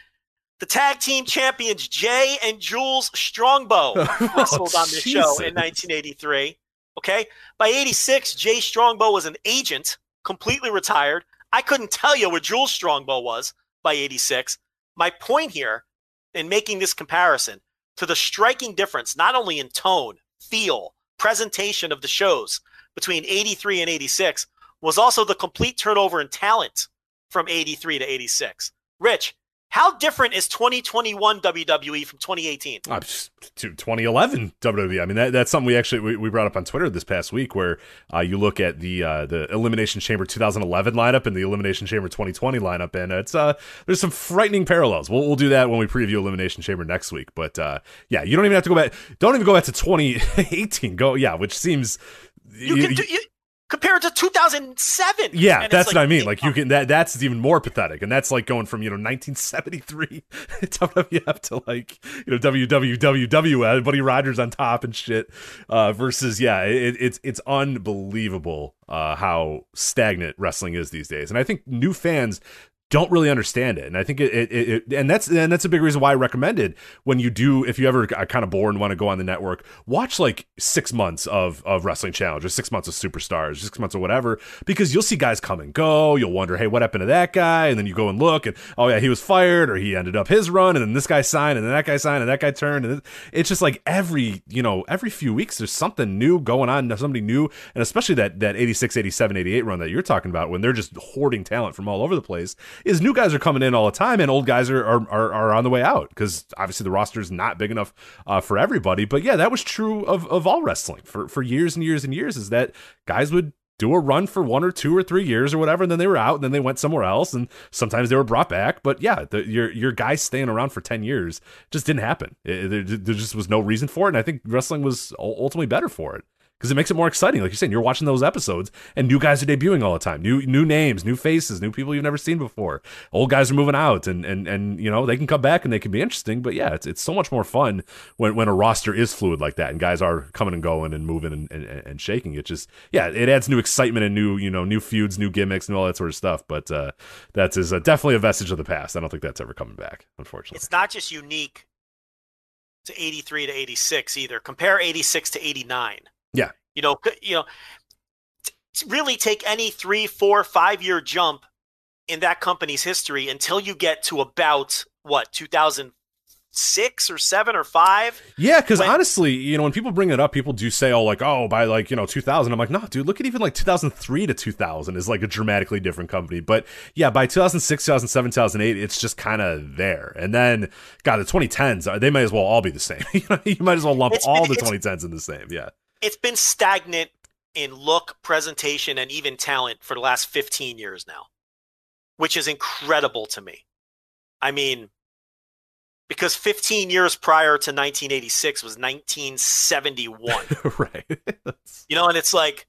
The tag team champions Jay and Jules Strongbow wrestled oh, on this Jesus. show in nineteen eighty-three. Okay. By eighty-six, Jay Strongbow was an agent, completely retired. I couldn't tell you where Jules Strongbow was by eighty-six. My point here in making this comparison to the striking difference, not only in tone, feel, presentation of the shows between eighty-three and eighty-six, was also the complete turnover in talent from eighty-three to eighty-six. Rich, how different is twenty twenty-one W W E from twenty eighteen? Uh, to twenty eleven W W E. I mean, that, that's something we actually we, we brought up on Twitter this past week, where uh, you look at the uh, the Elimination Chamber two thousand eleven lineup and the Elimination Chamber twenty twenty lineup, and it's uh, there's some frightening parallels. We'll we'll do that when we preview Elimination Chamber next week. But uh, yeah, you don't even have to go back. Don't even go back to twenty eighteen. Go yeah, which seems you, you can do. You- Compared to two thousand seven. Yeah, that's like, what I mean. Like you can that that's even more pathetic, and that's like going from you know nineteen seventy-three W W F to like you know W W W, Buddy Rogers on top and shit. Uh, versus yeah, it, it's it's unbelievable uh, how stagnant wrestling is these days, and I think new fans don't really understand it. And I think it, it, it and that's, and that's a big reason why I recommend it. When you do, if you ever are kind of bored and want to go on the network, watch like six months of, of Wrestling Challenge, or six months of Superstars, six months of whatever, because you'll see guys come and go. You'll wonder, hey, what happened to that guy? And then you go and look and, oh yeah, he was fired, or he ended up his run. And then this guy signed, and then that guy signed, and that guy turned. And it's just like every, you know, every few weeks, there's something new going on, somebody new. And especially that, that eighty-six, eighty-seven, eighty-eight run that you're talking about, when they're just hoarding talent from all over the place, is new guys are coming in all the time, and old guys are are, are, are on the way out, because obviously the roster is not big enough uh, for everybody. But yeah, that was true of, of all wrestling for, for years and years and years, is that guys would do a run for one or two or three years or whatever, and then they were out, and then they went somewhere else, and sometimes they were brought back. But yeah, the, your your guys staying around for ten years just didn't happen. It, there, there just was no reason for it, and I think wrestling was ultimately better for it, because it makes it more exciting. Like you're saying, you're watching those episodes, and new guys are debuting all the time. New new names, new faces, new people you've never seen before. Old guys are moving out, and and and you know they can come back and they can be interesting. But yeah, it's it's so much more fun when, when a roster is fluid like that, and guys are coming and going and moving and, and, and shaking. It just yeah, it adds new excitement and new you know new feuds, new gimmicks, and all that sort of stuff. But uh, that is uh, definitely a vestige of the past. I don't think that's ever coming back, unfortunately. It's not just unique to eighty-three to eighty-six either. Compare eighty-six to eighty-nine. Yeah, you know, you know, really take any three, four, five year jump in that company's history until you get to about what two thousand six or seven or five. Yeah, because honestly, you know, when people bring it up, people do say, "Oh, like oh, by like you know two thousand." I'm like, no, dude, look at even like two thousand three to two thousand is like a dramatically different company. But yeah, by two thousand six, two thousand seven, two thousand eight, it's just kind of there. And then, God, the twenty tens, they might as well all be the same. You know, you might as well lump it's, all the twenty tens in the same. Yeah. It's been stagnant in look, presentation, and even talent for the last fifteen years now, which is incredible to me. I mean, because fifteen years prior to nineteen eighty-six was nineteen seventy-one. Right. You know, and it's like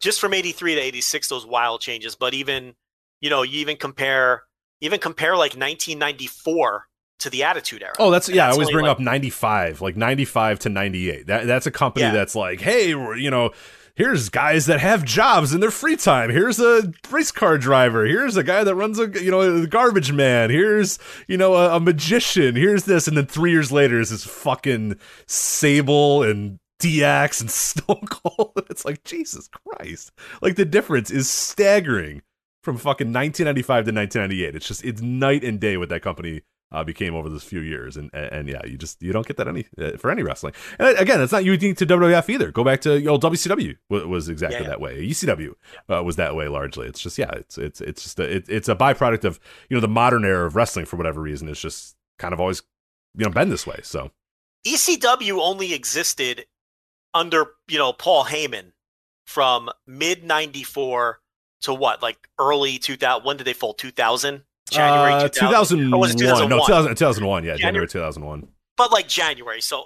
just from eighty-three to eighty-six, those wild changes. But even, you know, you even compare, even compare like nineteen ninety-four to the Attitude Era. Oh, that's, and yeah, that's I always bring like, up ninety-five, like ninety-five to ninety-eight. That That's a company yeah. that's like, hey, we're, you know, here's guys that have jobs in their free time. Here's a race car driver. Here's a guy that runs a, you know, a garbage man. Here's, you know, a, a magician. Here's this. And then three years later is this fucking Sable and D X and Stone Cold. It's like, Jesus Christ. Like the difference is staggering from fucking nineteen ninety-five to nineteen ninety-eight. It's just, it's night and day what that company Uh, became over those few years, and, and and yeah, you just you don't get that any uh, for any wrestling. And again, it's not unique to W W F either. Go back to, you know, W C W was, was exactly yeah, yeah. that way. E C W uh, was that way largely. It's just yeah, it's it's it's just a, it, it's a byproduct of you know the modern era of wrestling for whatever reason. It's just kind of always you know been this way. So E C W only existed under you know Paul Heyman from mid ninety-four to what like early two thousand. When did they fold two thousand? January uh, two thousand. two thousand one. No, two thousand one. Yeah, January, January two thousand one. But like January. So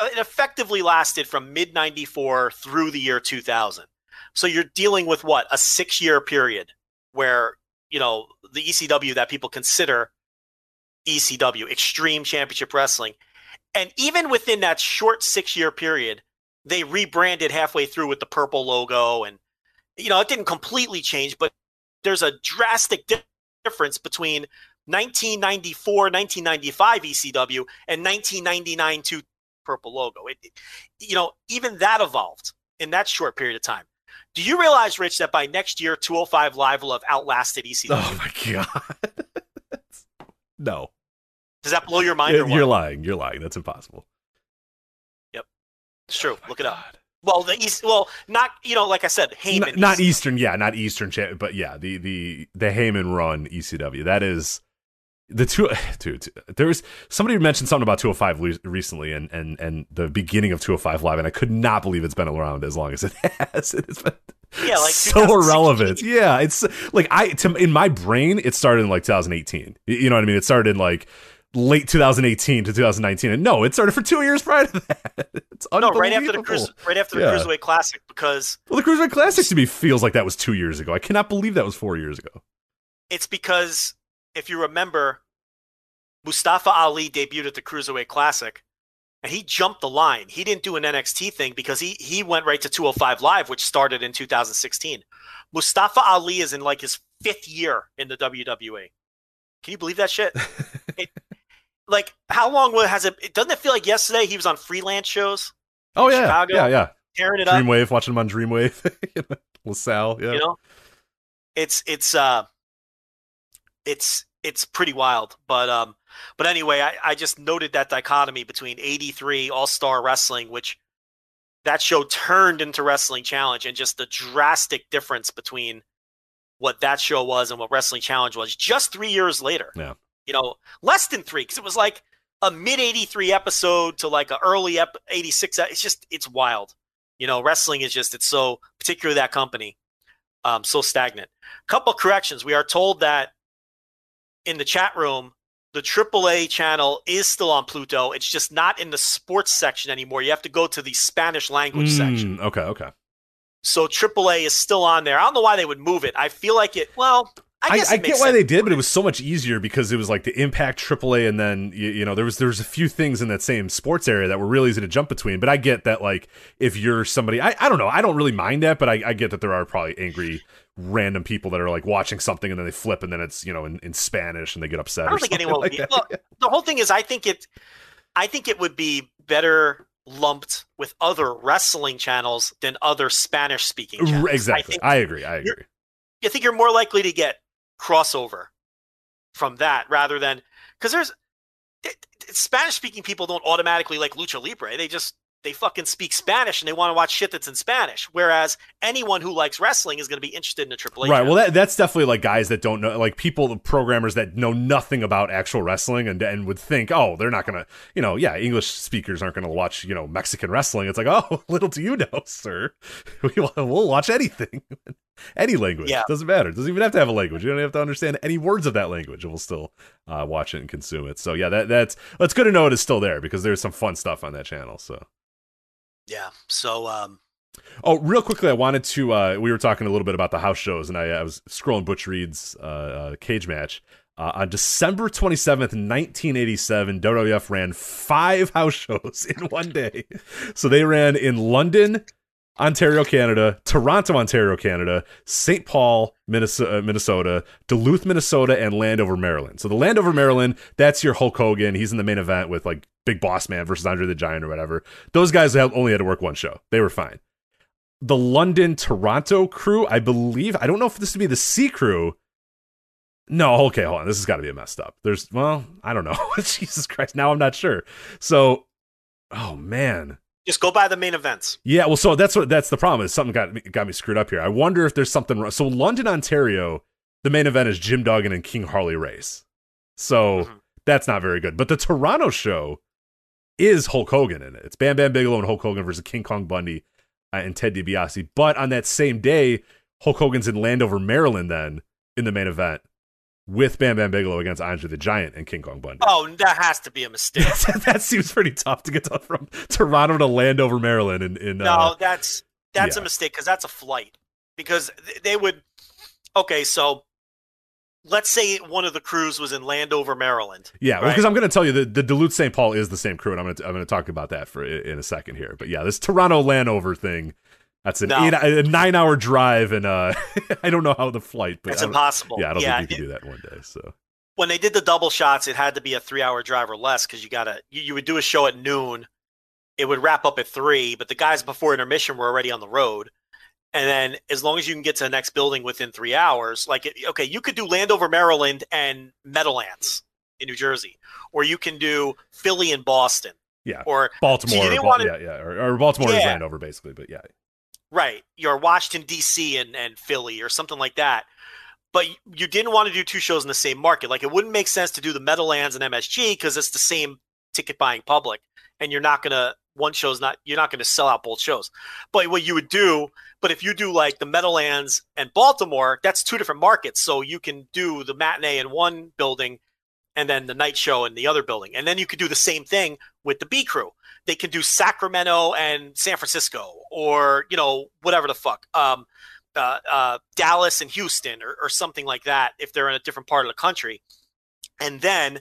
it effectively lasted from mid ninety-four through the year two thousand. So you're dealing with what? A six year period where, you know, the E C W that people consider E C W, Extreme Championship Wrestling, And even within that short six-year period, they rebranded halfway through with the purple logo. And, you know, it didn't completely change, but there's a drastic difference between nineteen ninety-four, nineteen ninety-five E C W and nineteen ninety-nine to purple logo. It, it, you know, even that evolved in that short period of time. Do you realize, Rich, that by next year, two oh five Live will have outlasted E C W? Oh, my God. No. Does that blow your mind? You're, or what? You're lying. You're lying. That's impossible. Yep. It's true. Oh, look it God. Up. Well, the East, well, not, you know, like I said, Heyman. Not, not Eastern. Yeah, not Eastern. But yeah, the, the, the Heyman run E C W. That is the two. Dude, two, there was somebody mentioned something about two oh five recently and, and, and the beginning of two oh five Live. And I could not believe it's been around as long as it has. It's been yeah, like so irrelevant. Yeah. It's like I, to, in my brain, it started in like two thousand eighteen. You know what I mean? It started in like late two thousand eighteen to two thousand nineteen, and no, it started for two years prior to that. It's unbelievable. No, right after the cruise, right after the yeah. Cruiserweight Classic, because well, the Cruiserweight Classic to me feels like that was two years ago. I cannot believe that was four years ago. It's because if you remember, Mustafa Ali debuted at the Cruiserweight Classic, and he jumped the line. He didn't do an N X T thing because he he went right to two oh five Live, which started in two thousand sixteen. Mustafa Ali is in like his fifth year in the W W E. Can you believe that shit? It, like, how long has it? Doesn't it feel like yesterday he was on freelance shows? Oh, yeah. Chicago, yeah, yeah. Tearing it Dreamwave, up. Dreamwave, watching him on Dreamwave. LaSalle, yeah. You know? It's, it's, uh, it's, it's pretty wild. But, um, but anyway, I, I just noted that dichotomy between eighty-three All-Star Wrestling, which that show turned into Wrestling Challenge, and just the drastic difference between what that show was and what Wrestling Challenge was just three years later. Yeah. You know, less than three, because it was like a mid eighty-three episode to like an early eighty-six. It's just, it's wild. You know, wrestling is just, it's so, particularly that company, um, so stagnant. Couple corrections. We are told that in the chat room, the triple A channel is still on Pluto. It's just not in the sports section anymore. You have to go to the Spanish language mm, section. Okay, okay. So triple A is still on there. I don't know why they would move it. I feel like it, well... I, I, I get why they did, but it was so much easier because it was like the Impact, triple A, and then you, you know there was there was a few things in that same sports area that were really easy to jump between. But I get that, like, if you're somebody, I, I don't know, I don't really mind that, but I, I get that there are probably angry random people that are like watching something and then they flip and then it's, you know, in, in Spanish and they get upset. I don't think anyone. Like well, yeah. The whole thing is, I think it, I think it would be better lumped with other wrestling channels than other Spanish speaking channels. Exactly, I, think I agree. I agree. You think you're more likely to get crossover from that rather than, because there's Spanish speaking people don't automatically like Lucha Libre. They just, they fucking speak Spanish and they want to watch shit that's in Spanish. Whereas anyone who likes wrestling is going to be interested in a triple A. Right. Channel. Well, that, that's definitely like guys that don't know, like people, the programmers that know nothing about actual wrestling and, and would think, oh, they're not going to, you know, yeah, English speakers aren't going to watch, you know, Mexican wrestling. It's like, oh, little do you know, sir, we want, we'll watch anything. Any language, yeah. Doesn't matter. It doesn't even have to have a language. You don't have to understand any words of that language, and we'll still uh, watch it and consume it. So yeah, that that's that's good to know it is still there because there's some fun stuff on that channel. So yeah. So um, oh, real quickly, I wanted to. Uh, we were talking a little bit about the house shows, and I, I was scrolling Butch Reed's uh, uh, cage match uh, on December twenty-seventh, nineteen eighty-seven. W W F ran five house shows in one day. So they ran in London, Ontario, Canada, Toronto, Ontario, Canada, Saint Paul, Minnesota, Minnesota, Duluth, Minnesota, and Landover, Maryland. So the Landover, Maryland, that's your Hulk Hogan. He's in the main event with like Big Boss Man versus Andre the Giant or whatever. Those guys only had to work one show. They were fine. The London, Toronto crew, I believe, I don't know if this would be the C crew. No, okay, hold on. This has got to be a messed up. There's, well, I don't know. Jesus Christ. Now I'm not sure. So, oh man. Just go by the main events. Yeah, well, so that's what that's the problem is something got me, got me screwed up here. I wonder if there's something wrong. So London, Ontario, the main event is Jim Duggan and King Harley Race. So mm-hmm. That's not very good. But the Toronto show is Hulk Hogan in it. It's Bam Bam Bigelow and Hulk Hogan versus King Kong Bundy uh, and Ted DiBiase. But on that same day, Hulk Hogan's in Landover, Maryland then in the main event with Bam Bam Bigelow against Andre the Giant and King Kong Bundy. Oh, that has to be a mistake. That seems pretty tough to get to, from Toronto to Landover, Maryland. In, in, no, uh, that's that's yeah. a mistake because that's a flight. Because they would... Okay, so let's say one of the crews was in Landover, Maryland. Yeah, right? Well, because I'm going to tell you the, the Duluth Saint Paul is the same crew, and I'm going to I'm going to talk about that for in a second here. But yeah, this Toronto Landover thing. That's an no. eight, a nine-hour drive, and uh, I don't know how the flight. But it's impossible. Yeah, I don't yeah, think you can do that in one day. So when they did the double shots, it had to be a three-hour drive or less because you gotta you, you would do a show at noon, it would wrap up at three, but the guys before intermission were already on the road, and then as long as you can get to the next building within three hours, like okay, you could do Landover, Maryland, and Meadowlands in New Jersey, or you can do Philly and Boston, yeah, or Baltimore, so or, wanna, yeah, yeah, or, or Baltimore yeah. is Landover basically, but yeah. Right. You're Washington, D C and, and Philly or something like that. But you didn't want to do two shows in the same market. Like it wouldn't make sense to do the Meadowlands and M S G because it's the same ticket buying public. And you're not going to one show's not you're not going to sell out both shows. But what you would do. But if you do like the Meadowlands and Baltimore, that's two different markets. So you can do the matinee in one building and then the night show in the other building. And then you could do the same thing with the B crew. They can do Sacramento and San Francisco or, you know, whatever the fuck, um, uh, uh, Dallas and Houston or, or something like that if they're in a different part of the country. And then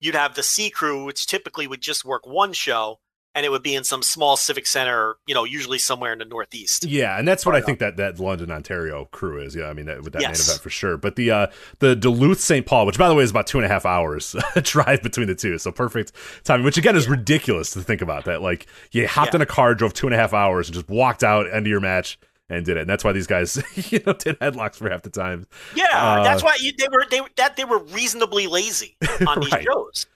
you'd have the C crew, which typically would just work one show, and it would be in some small civic center, you know, usually somewhere in the Northeast. Yeah, and that's what I think that, that London, Ontario crew is. Yeah, I mean, that, with that yes. main event for sure. But the uh, the Duluth Saint Paul, which by the way is about two and a half hours drive between the two, so perfect timing. Which again is yeah. ridiculous to think about that. Like you hopped yeah. in a car, drove two and a half hours, and just walked out end of your match and did it. And that's why these guys, you know, did headlocks for half the time. Yeah, uh, that's why you, they were they that they were reasonably lazy on these right. shows.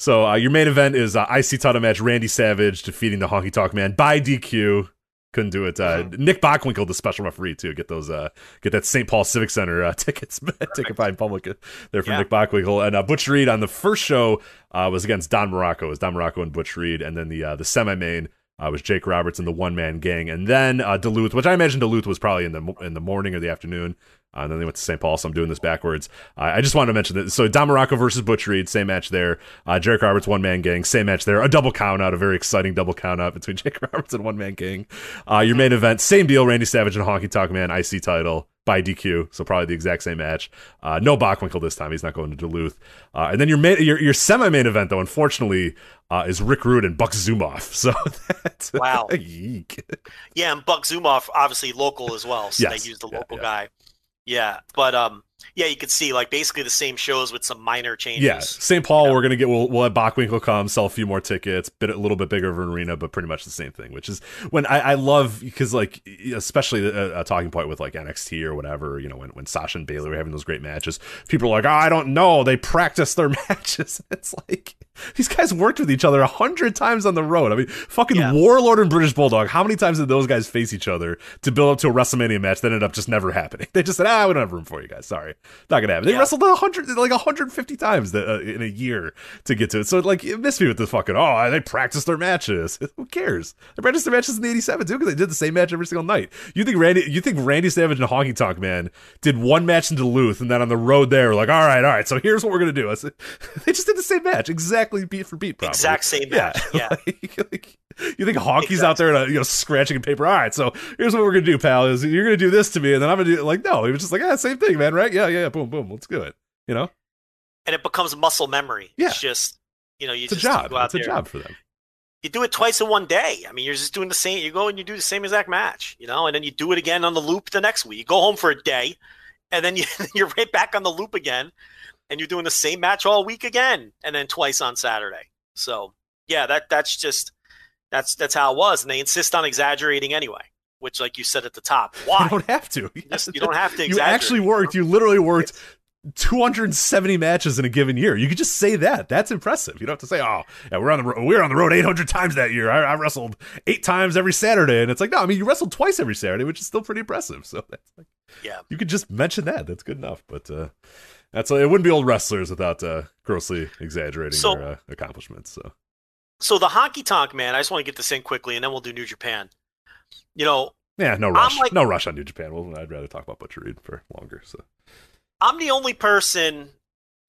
So uh, your main event is uh, I C title match, Randy Savage defeating the Honky Tonk Man by D Q. Couldn't do it. Uh, mm-hmm. Nick Bockwinkel, the special referee, too. Get those. Uh, get that Saint Paul Civic Center uh, tickets. Ticket buying public there from yeah. Nick Bockwinkel. And uh, Butch Reed on the first show uh, was against Don Morocco. It was Don Morocco and Butch Reed. And then the uh, the semi-main uh, was Jake Roberts and the one-man gang. And then uh, Duluth, which I imagine Duluth was probably in the in the morning or the afternoon. Uh, and then they went to Saint Paul, so I'm doing this backwards. Uh, I just wanted to mention that. So Don Morocco versus Butch Reed, same match there. Uh, Jake Roberts, one-man gang, same match there. A double count-out, a very exciting double count-out between Jake Roberts and one-man gang. Uh, your main event, same deal, Randy Savage and Honky Tonk Man, I C title by D Q, so probably the exact same match. Uh, no Bockwinkel this time. He's not going to Duluth. Uh, and then your, main, your your semi-main event, though, unfortunately, uh, is Rick Rude and Buck Zumoff. So that's wow. a yeek. Yeah, and Buck Zumoff, obviously local as well, so yes. they used the yeah, local yeah. guy. Yeah, but um, yeah, you could see like basically the same shows with some minor changes. Yeah, Saint Paul, you know? We're gonna get we'll, we'll have Bockwinkel come, sell a few more tickets, bit a little bit bigger of an arena, but pretty much the same thing. Which is when I, I love because like especially a, a talking point with like N X T or whatever, you know, when when Sasha and Bayley were having those great matches, people are like, oh, I don't know, they practice their matches. It's like these guys worked with each other a hundred times on the road. I mean, fucking yeah. Warlord and British Bulldog. How many times did those guys face each other to build up to a WrestleMania match that ended up just never happening? They just said, ah, we don't have room for you guys. Sorry, not gonna happen. They yeah. wrestled one hundred like one hundred fifty times that, uh, in a year to get to it. So like, it missed me with the fucking oh, they practiced their matches. Who cares? They practiced their matches in eighty-seven too because they did the same match every single night. You think Randy? You think Randy Savage and Honky Tonk Man did one match in Duluth and then on the road there, like all right, all right. So here's what we're gonna do. I said, they just did the same match exactly beat for beat. Probably. Exact same yeah. match. Yeah. like, like, you think Honky's exactly. out there and, uh, you know scratching in paper? All right, so here's what we're gonna do, pal. Is you're gonna do this to me and then I'm gonna do like no. It was just like ah, same thing, man. Right? Yeah, yeah, boom, boom. Let's do it. You know? And it becomes muscle memory. Yeah. It's just, you know, you it's just a job. go out it's there. It's a job for them. You do it twice in one day. I mean, you're just doing the same. You go and you do the same exact match, you know, and then you do it again on the loop the next week. You go home for a day, and then you, you're right back on the loop again, and you're doing the same match all week again, and then twice on Saturday. So, yeah, that that's just that's that's how it was. And they insist on exaggerating anyway. Which, like you said at the top, why? You don't have to. You, just, you don't have to exaggerate. You actually worked. You literally worked two hundred seventy matches in a given year. You could just say that. That's impressive. You don't have to say, oh, yeah, we're on the ro- we were on the road eight hundred times that year. I, I wrestled eight times every Saturday. And it's like, no, I mean, you wrestled twice every Saturday, which is still pretty impressive. So that's like, yeah, you could just mention that. That's good enough. But uh, that's it wouldn't be old wrestlers without uh, grossly exaggerating so, their uh, accomplishments. So. so the Honky Tonk Man, I just want to get this in quickly, and then we'll do New Japan. You know, yeah, no rush, like, no rush on New Japan. Well, I'd rather talk about Butch Reed for longer. So, I'm the only person,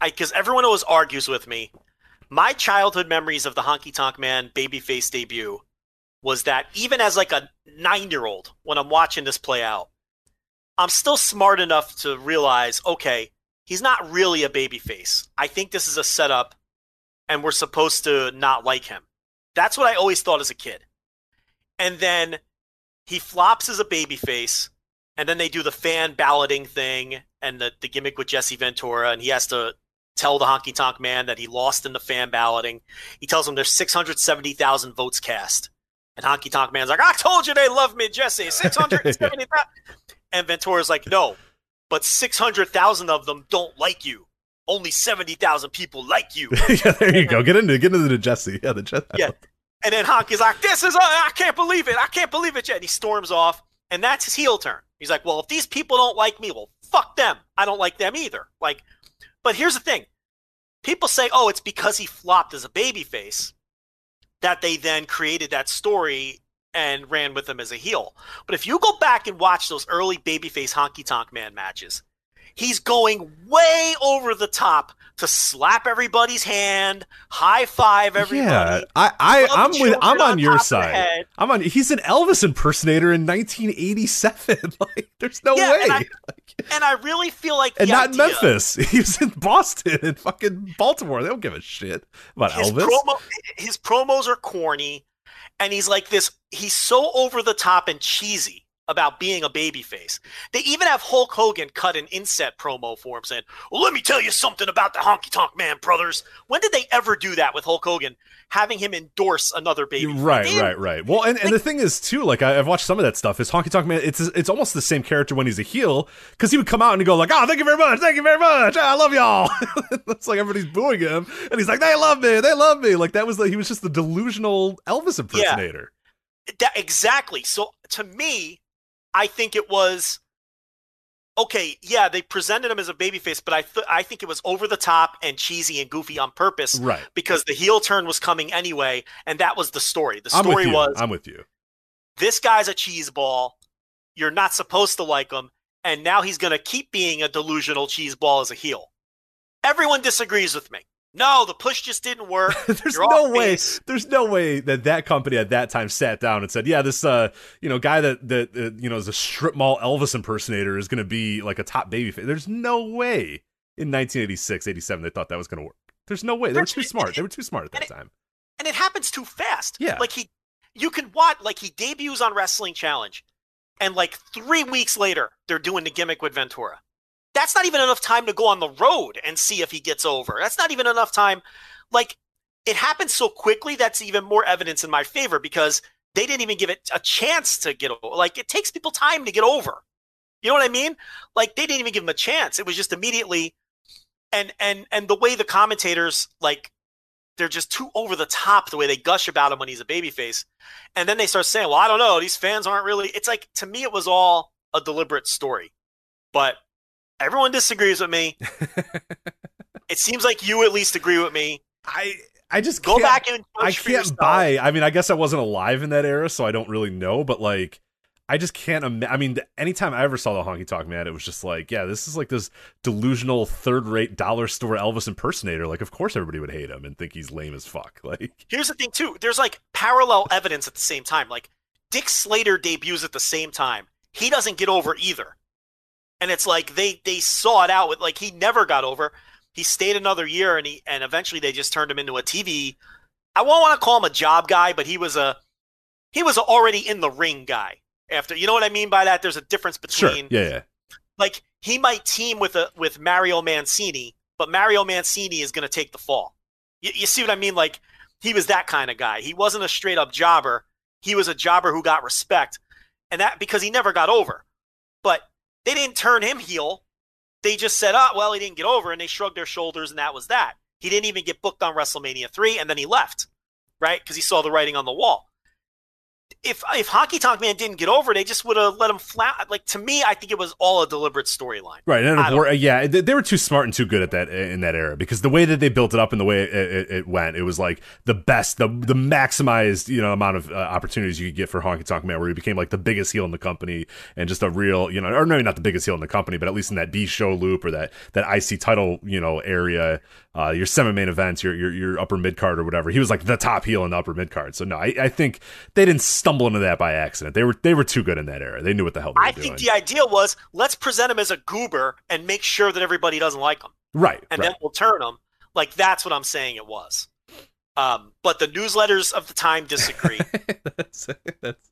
because everyone always argues with me. My childhood memories of the Honky Tonk Man babyface debut was that even as like a nine-year-old, when I'm watching this play out, I'm still smart enough to realize, okay, he's not really a babyface. I think this is a setup and we're supposed to not like him. That's what I always thought as a kid. And then he flops as a babyface, and then they do the fan balloting thing and the, the gimmick with Jesse Ventura, and he has to tell the Honky Tonk Man that he lost in the fan balloting. He tells him there's six hundred seventy thousand votes cast. And Honky Tonk Man's like, I told you they love me, Jesse. six hundred seventy thousand. And Ventura's like, no, but six hundred thousand of them don't like you. Only seventy thousand people like you. Yeah, there you go. Get into get into the Jesse. Yeah, the Jesse. Yeah. And then Honky's like, this is, I can't believe it. I can't believe it yet. And he storms off. And that's his heel turn. He's like, well, if these people don't like me, well, fuck them. I don't like them either. Like, but here's the thing. People say, oh, it's because he flopped as a babyface that they then created that story and ran with him as a heel. But if you go back and watch those early babyface Honky Tonk Man matches, he's going way over the top to slap everybody's hand, high five everybody. Yeah, I, I, I'm with, I'm on, on your side. I'm on. He's an Elvis impersonator in nineteen eighty-seven. Like, there's no yeah, way. And I, like, and I really feel like, and the not idea, in Memphis. He was in Boston and fucking Baltimore. They don't give a shit about his Elvis. Promo, his promos are corny, and he's like this. He's so over the top and cheesy about being a babyface. They even have Hulk Hogan cut an inset promo for him saying, well, let me tell you something about the Honky Tonk Man brothers. When did they ever do that with Hulk Hogan, having him endorse another babyface? Right, they, right, right. Well, and, like, and the thing is, too, like, I've watched some of that stuff, is Honky Tonk Man, it's it's almost the same character when he's a heel, because he would come out and go like, oh, thank you very much, thank you very much, I love y'all. That's like everybody's booing him, and he's like, they love me, they love me. Like, that was like, he was just the delusional Elvis impersonator. Yeah, that, exactly. So, to me, I think it was, okay, yeah, they presented him as a babyface, but I th- I think it was over the top and cheesy and goofy on purpose, right? Because the heel turn was coming anyway, and that was the story. The story I'm with you. was, I'm with you. This guy's a cheeseball. You're not supposed to like him, and now he's going to keep being a delusional cheeseball as a heel. Everyone disagrees with me. No, the push just didn't work. There's You're no way. Face. There's no way that that company at that time sat down and said, "Yeah, this uh, you know, guy that that uh, you know is a strip mall Elvis impersonator is going to be like a top babyface." There's no way in nineteen eighty-six, eighty-seven they thought that was going to work. There's no way. They were too smart. They were too smart at that and it, time. And it happens too fast. Yeah, like he, you can watch like he debuts on Wrestling Challenge, and like three weeks later they're doing the gimmick with Ventura. That's not even enough time to go on the road and see if he gets over. That's not even enough time. Like, it happened so quickly. That's even more evidence in my favor, because they didn't even give it a chance to get over. Like, it takes people time to get over. You know what I mean? Like, they didn't even give him a chance. It was just immediately. And, and, and the way the commentators, like, they're just too over the top the way they gush about him when he's a babyface. And then they start saying, well, I don't know, these fans aren't really, it's like, to me, it was all a deliberate story, but everyone disagrees with me. It seems like you at least agree with me. I I just go can't, back and I can't buy. I mean, I guess I wasn't alive in that era, so I don't really know. But like, I just can't. Im- I mean, anytime I ever saw the Honky Tonk Man, it was just like, yeah, this is like this delusional third-rate dollar store Elvis impersonator. Like, of course, everybody would hate him and think he's lame as fuck. Like, here's the thing too. There's like parallel evidence at the same time. Like, Dick Slater debuts at the same time. He doesn't get over either. And it's like they, they saw it out with, like, he never got over. He stayed another year, and he and eventually they just turned him into a T V. I won't want to call him a job guy, but he was a he was already in the ring guy. After, you know what I mean by that? There's a difference between, sure. yeah, yeah. Like, he might team with a with Mario Mancini, but Mario Mancini is going to take the fall. You, you see what I mean? Like, he was that kind of guy. He wasn't a straight up jobber. He was a jobber who got respect, and that because he never got over. But they didn't turn him heel. They just said, oh, well, he didn't get over, and they shrugged their shoulders, and that was that. He didn't even get booked on WrestleMania three, and then he left, right? Because he saw the writing on the wall. If if Honky Tonk Man didn't get over, they just would have let him flat. Like, to me, I think it was all a deliberate storyline. Right. And were, yeah, they, they were too smart and too good at that in that era, because the way that they built it up and the way it, it, it went, it was like the best, the the maximized, you know, amount of uh, opportunities you could get for Honky Tonk Man, where he became like the biggest heel in the company and just a real, you know, or maybe not the biggest heel in the company, but at least in that B show loop or that that I C title, you know, area. Uh, your semi main events, your your your upper mid card or whatever. He was like the top heel in the upper mid card. So no, I, I think they didn't. St- stumble into that by accident. They were they were too good in that era. They knew what the hell they were I doing. I think the idea was, let's present him as a goober and make sure that everybody doesn't like him. Right. And right. then we'll turn him. Like, that's what I'm saying it was. Um, but the newsletters of the time disagree. that's, that's,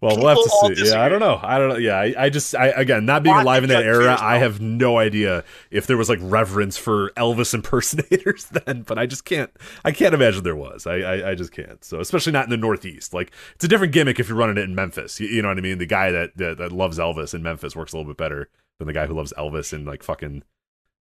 well, People we'll have to see. Disagree. Yeah, I don't know. I don't know. Yeah, I, I just, I again, not being alive in that era, I have no idea if there was like reverence for Elvis impersonators then. But I just can't. I can't imagine there was. I, I, I just can't. So especially not in the Northeast. Like, it's a different gimmick if you're running it in Memphis. You, you know what I mean? The guy that, that that loves Elvis in Memphis works a little bit better than the guy who loves Elvis in like fucking,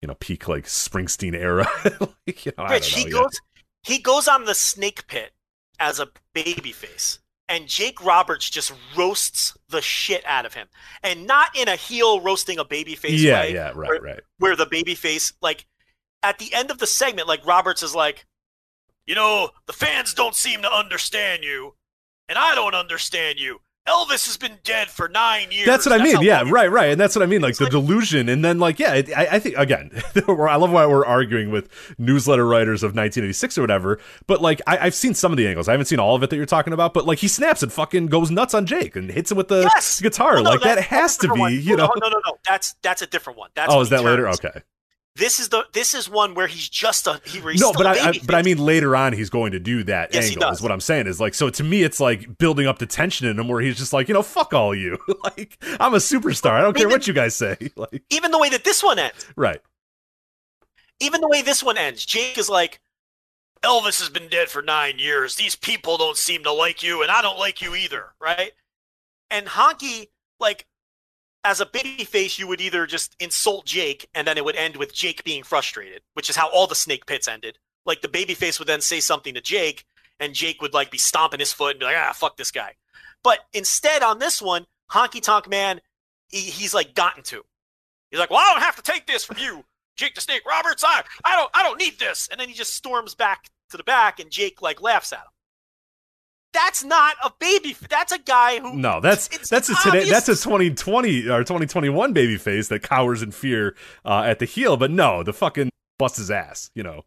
you know, peak like Springsteen era. like, you know, Rich, I don't know, he goes. Yeah. He goes on the snake pit as a babyface, and Jake Roberts just roasts the shit out of him. And not in a heel roasting a babyface yeah, way. Yeah, yeah, right, where, right. Where the babyface, like, at the end of the segment, like, Roberts is like, you know, the fans don't seem to understand you, and I don't understand you. Elvis has been dead for nine years. That's what I mean. That's yeah, right, right. And that's what I mean. Like, the like, delusion. And then, like, yeah, I, I think, again, I love why we're arguing with newsletter writers of nineteen eighty-six or whatever. But, like, I, I've seen some of the angles. I haven't seen all of it that you're talking about. But, like, he snaps and fucking goes nuts on Jake and hits him with the yes! guitar. Well, no, like, that has to be, one. you know. No, no, no, no. That's, that's a different one. That's oh, is that later? Okay. This is the this is one where he's just a he. No, but I, I but I mean later on he's going to do that yes, angle. Is what I'm saying is like so to me it's like building up the tension in him where he's just like you know fuck all you like I'm a superstar I don't even, care what you guys say like even the way that this one ends right. Even the way this one ends, Jake is like, Elvis has been dead for nine years. These people don't seem to like you, and I don't like you either, right? And Honky like. As a babyface, you would either just insult Jake, and then it would end with Jake being frustrated, which is how all the snake pits ended. Like, the babyface would then say something to Jake, and Jake would, like, be stomping his foot and be like, ah, fuck this guy. But instead, on this one, Honky Tonk Man, he, he's, like, gotten to. He's like, well, I don't have to take this from you, Jake the Snake Roberts. I, I don't I don't need this. And then he just storms back to the back, and Jake, like, laughs at him. That's not a baby. That's a guy who. No, that's it's, that's it's a today. That's a twenty twenty or twenty twenty-one baby face that cowers in fear uh, at the heel. But no, the fucking busts his ass. You know.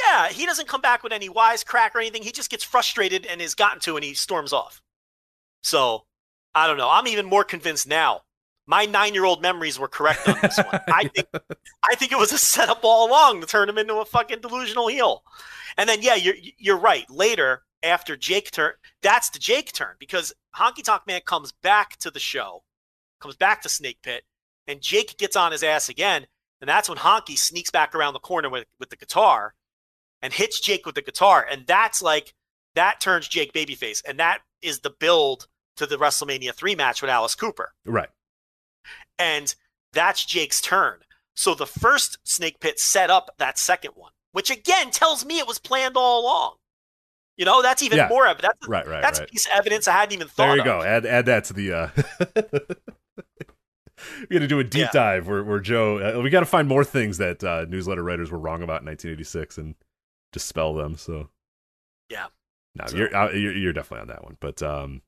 Yeah, he doesn't come back with any wisecrack or anything. He just gets frustrated and is gotten to, and he storms off. So I don't know. I'm even more convinced now. My nine-year-old memories were correct on this one. I think I think it was a setup all along to turn him into a fucking delusional heel. And then yeah, you're you're right. Later. After Jake turn, that's the Jake turn because Honky Tonk Man comes back to the show, comes back to Snake Pit, and Jake gets on his ass again. And that's when Honky sneaks back around the corner with, with the guitar and hits Jake with the guitar. And that's like, that turns Jake babyface. And that is the build to the WrestleMania three match with Alice Cooper. Right. And that's Jake's turn. So the first Snake Pit set up that second one, which again tells me it was planned all along. You know, that's even yeah. more of that's right, right, that's right. a piece of evidence I hadn't even thought of. There you of. go. Add add that to the uh We're going to do a deep yeah. dive where where Joe uh, we got to find more things that uh, newsletter writers were wrong about in nineteen eighty-six and dispel them, so yeah. No, so. you're, uh, you're you're definitely on that one, but um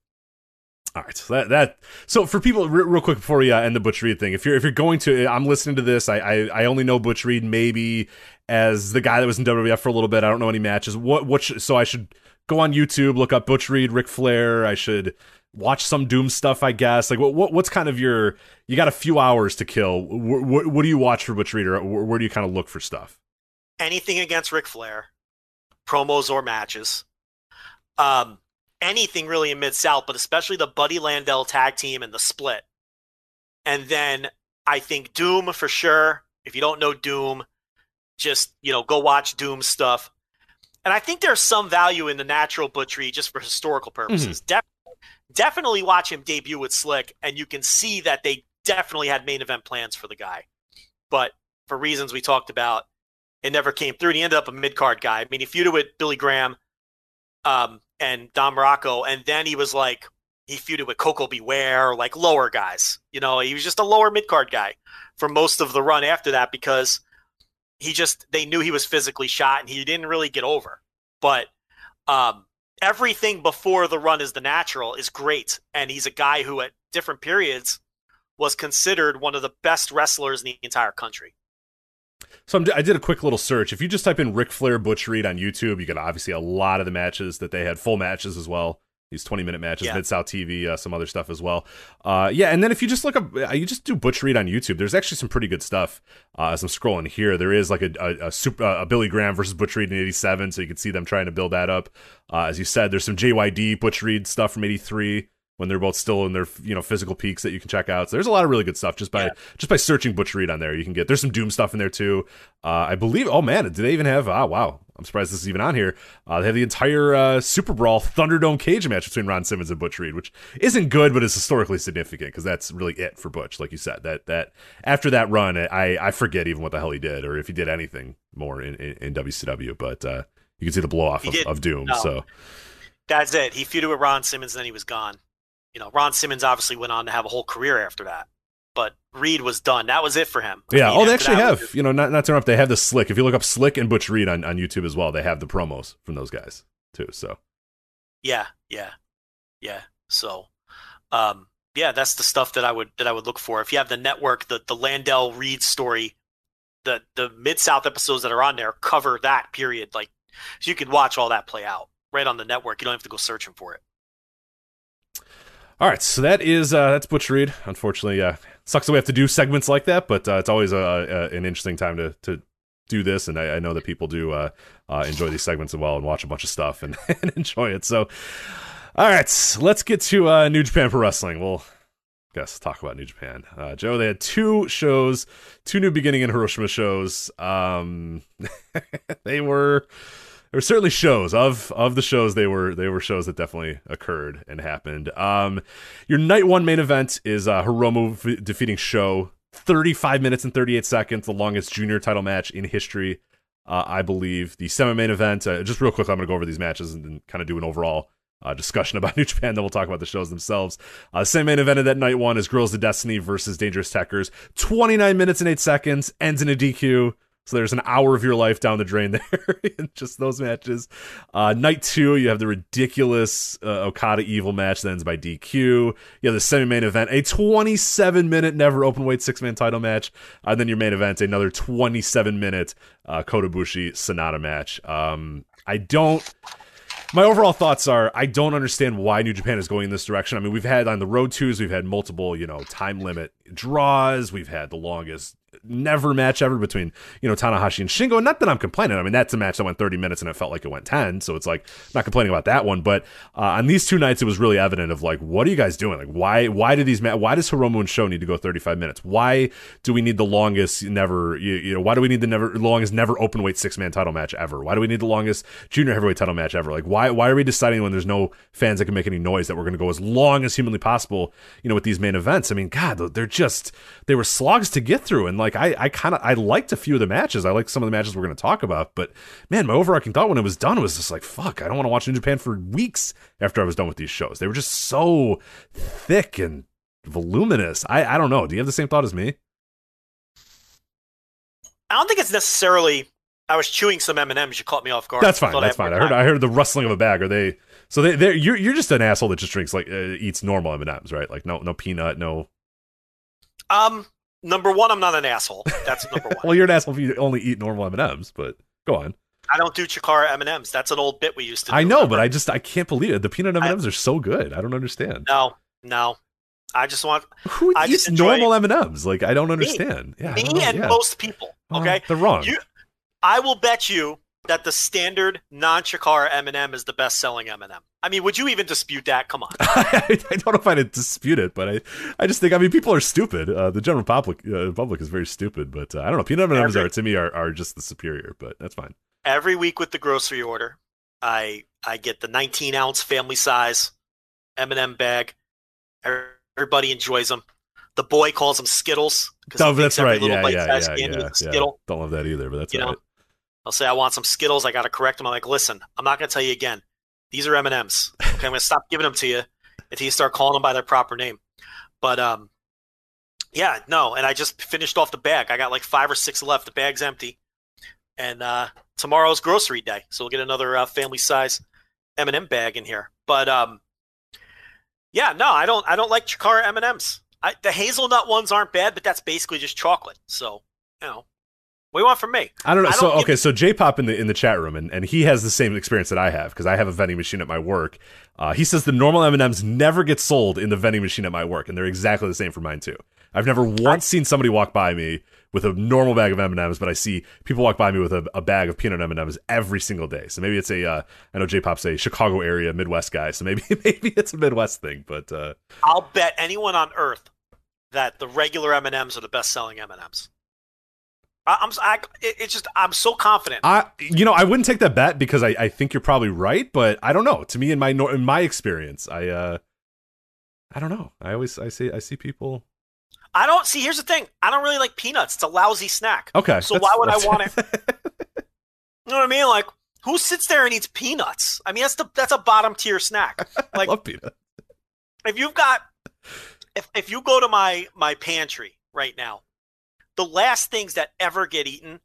all right, so that, that so for people re- real quick before we uh, end the Butch Reed thing, if you're if you're going to, I'm listening to this. I, I I only know Butch Reed maybe as the guy that was in W W F for a little bit. I don't know any matches. What what sh- so I should go on YouTube, look up Butch Reed, Ric Flair. I should watch some Doom stuff, I guess. Like what, what what's kind of your you got a few hours to kill. W- w- what do you watch for Butch Reed, or w- where do you kind of look for stuff? Anything against Ric Flair, promos or matches. Um. Anything really in Mid-South, but especially the Buddy Landell tag team and the split. And then I think Doom for sure. If you don't know Doom, just, you know, go watch Doom stuff. And I think there's some value in the natural Butch Reed just for historical purposes. Mm-hmm. De- definitely watch him debut with Slick, and you can see that they definitely had main event plans for the guy. But for reasons we talked about, it never came through. And he ended up a mid-card guy. I mean, he feuded with Billy Graham, um, and Don Morocco, and then he was like, he feuded with Coco Beware, like lower guys. You know, he was just a lower mid-card guy for most of the run after that because he just, they knew he was physically shot and he didn't really get over. But um, everything before the run is the natural is great. And he's a guy who at different periods was considered one of the best wrestlers in the entire country. So I'm, I did a quick little search. If you just type in Ric Flair Butch Reed on YouTube, you get obviously a lot of the matches that they had, full matches as well. These twenty-minute matches, yeah. Mid-South T V, uh, some other stuff as well. Uh, yeah, and then if you just look up, you just do Butch Reed on YouTube, there's actually some pretty good stuff. Uh, as I'm scrolling here, there is like a a, a, super, uh, a Billy Graham versus Butch Reed in eighty-seven, so you can see them trying to build that up. Uh, as you said, there's some J Y D Butch Reed stuff from eighty-three when they're both still in their you know physical peaks that you can check out. So there's a lot of really good stuff just by yeah. just by searching Butch Reed on there. You can get there's some Doom stuff in there too. Uh, I believe. Oh man, do they even have? Ah, wow. I'm surprised this is even on here. Uh, they have the entire uh, Super Brawl Thunderdome cage match between Ron Simmons and Butch Reed, which isn't good, but is historically significant because that's really it for Butch, like you said. That that after that run, I, I forget even what the hell he did or if he did anything more in, in, in W C W. But uh, you can see the blow off of, of Doom. No. So that's it. He feuded with Ron Simmons, and then he was gone. You know, Ron Simmons obviously went on to have a whole career after that. But Reed was done. That was it for him. Yeah. I mean, oh, they actually have, just, you know, not not to interrupt, they have the Slick. If you look up Slick and Butch Reed on, on YouTube as well, they have the promos from those guys too. So. Yeah. Yeah. Yeah. So, um, yeah, that's the stuff that I would that I would look for. If you have the network, the the Landell Reed story, the the Mid-South episodes that are on there cover that period. Like, so you can watch all that play out right on the network. You don't have to go searching for it. All right, so that is uh, that's Butch Reed. Unfortunately, uh, sucks that we have to do segments like that, but uh, it's always a, a, an interesting time to, to do this, and I, I know that people do uh, uh, enjoy these segments as well and watch a bunch of stuff and, and enjoy it. So, all right, let's get to uh, New Japan Pro Wrestling. We'll I guess talk about New Japan. Uh, Joe, they had two shows, two New Beginning and Hiroshima shows. Um, they were. There were certainly shows of of the shows. They were they were shows that definitely occurred and happened. Um, your night one main event is uh, Hiromu v- defeating Sho, thirty-five minutes and thirty-eight seconds, the longest junior title match in history, uh, I believe. The semi-main event. Uh, just real quick, I'm going to go over these matches and then kind of do an overall uh, discussion about New Japan. Then we'll talk about the shows themselves. Uh, the semi-main event of that night one is Girls of Destiny versus Dangerous Techers, twenty-nine minutes and eight seconds, ends in a D Q. So there's an hour of your life down the drain there in just those matches. Uh, night two, you have the ridiculous uh, Okada Evil match that ends by D Q. You have the semi-main event, a twenty-seven-minute never open-weight six-man title match. And uh, then your main event, another twenty-seven-minute uh, Kodobushi Sonata match. Um, I don't... My overall thoughts are I don't understand why New Japan is going in this direction. I mean, we've had on the road twos, we've had multiple, you know, time limit draws. We've had the longest never match ever between, you know, Tanahashi and Shingo. Not that I'm complaining. I mean, that's a match that went thirty minutes and it felt like it went ten. So it's like, I'm not complaining about that one. But uh, on these two nights, it was really evident of like, what are you guys doing? Like, why Why do these ma- why does Hiromu and Sho need to go thirty-five minutes? Why do we need the longest never, you, you know, why do we need the never longest never open weight six-man title match ever? Why do we need the longest junior heavyweight title match ever? Like, why Why are we deciding when there's no fans that can make any noise that we're going to go as long as humanly possible, you know, with these main events? I mean, God, they're just, they were slogs to get through. And like, Like I, I kind of I liked a few of the matches. I liked some of the matches we're going to talk about, but man, my overarching thought when it was done was just like, fuck, I don't want to watch New Japan for weeks after I was done with these shows. They were just so thick and voluminous. I, I don't know. Do you have the same thought as me? I don't think it's necessarily. I was chewing some M and M's. You caught me off guard. That's fine. That's I fine. I heard. I heard the rustling of a bag. Are they? So they? They? You're you're just an asshole that just drinks like uh, eats normal M and M's, right? Like no no peanut, no. Um. Number one, I'm not an asshole. That's number one. Well, you're an asshole if you only eat normal M and M's, but go on. I don't do Chikara M and M's. That's an old bit we used to do. I know, remember? But I just, I can't believe it. The peanut M and M's I, are so good. I don't understand. No, no. I just want... Who I eats normal it. M and M's? Like, I don't understand. Me, yeah, me don't and yeah. most people, okay? Uh, they're wrong. You, I will bet you that the standard non-Chikara M and M is the best-selling M and M. I mean, would you even dispute that? Come on. I don't know if I'd dispute it, but I, I just think, I mean, people are stupid. Uh, the general public uh, public is very stupid, but uh, I don't know. Peanut M and M's are, to me, are, are just the superior, but that's fine. Every week with the grocery order, I I get the nineteen-ounce family-size M and M bag. Everybody enjoys them. The boy calls them Skittles. Oh, that's right. Yeah, yeah, yeah, yeah, yeah. Skittle. Don't love that either, but that's you all right. Know? I'll say, I want some Skittles. I got to correct them. I'm like, listen, I'm not going to tell you again. These are M and M's. Okay, I'm going to stop giving them to you until you start calling them by their proper name. But, um, yeah, no. And I just finished off the bag. I got like five or six left. The bag's empty. And uh, tomorrow's grocery day. So we'll get another uh, family size M and M bag in here. But, um, yeah, no, I don't I don't like Chikara M and M's. I, the hazelnut ones aren't bad, but that's basically just chocolate. So, you know. What do you want from me? I don't know. I don't so okay, me- so J-Pop in the in the chat room, and, and he has the same experience that I have because I have a vending machine at my work. Uh, he says the normal M and M's never get sold in the vending machine at my work, and they're exactly the same for mine too. I've never once I- seen somebody walk by me with a normal bag of M and M's, but I see people walk by me with a, a bag of peanut M and M's every single day. So maybe it's a, uh, I know J-Pop's a Chicago area Midwest guy, so maybe maybe it's a Midwest thing. But uh, I'll bet anyone on earth that the regular M and M's are the best-selling M and M's. I'm I, it's just I'm so confident. I you know I wouldn't take that bet because I, I think you're probably right, but I don't know. To me, in my in my experience, I uh, I don't know. I always I see I see people. I don't see. Here's the thing. I don't really like peanuts. It's a lousy snack. Okay. So why would I want it? You know what I mean? Like, who sits there and eats peanuts? I mean, that's the that's a bottom tier snack. Like, I love peanuts. If you've got, if if you go to my my pantry right now, the last things that ever get eaten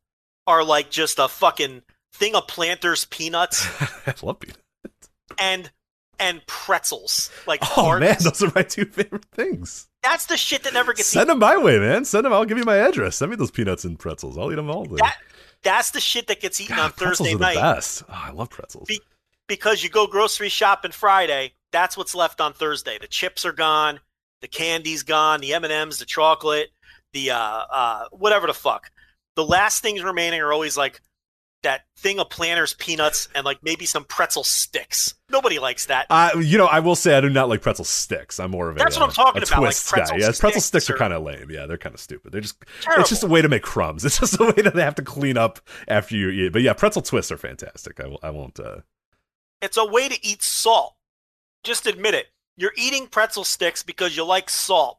are like just a fucking thing of Planters peanuts. I love peanuts. And and pretzels. Like, oh hard. Man, those are my two favorite things. That's the shit that never gets Send eaten. Send them my way, man. Send them. I'll give you my address. Send me those peanuts and pretzels. I'll eat them all day. That, that's the shit that gets eaten God, on Thursday night. Pretzels are the best. Oh, I love pretzels. Be, because you go grocery shopping Friday, that's what's left on Thursday. The chips are gone. The candy's gone. The M and M's, the chocolate, the uh, uh, whatever the fuck. The last things remaining are always like that thing of Planters peanuts and like maybe some pretzel sticks. Nobody likes that. Uh, you know, I will say I do not like pretzel sticks. I'm more of a that's what uh, I'm talking about. Like pretzel yeah, sticks pretzel sticks are, are kind of lame. Yeah, they're kind of stupid. They're just terrible. It's just a way to make crumbs. It's just a way that they have to clean up after you eat. But yeah, pretzel twists are fantastic. I will. I won't. Uh... It's a way to eat salt. Just admit it. You're eating pretzel sticks because you like salt,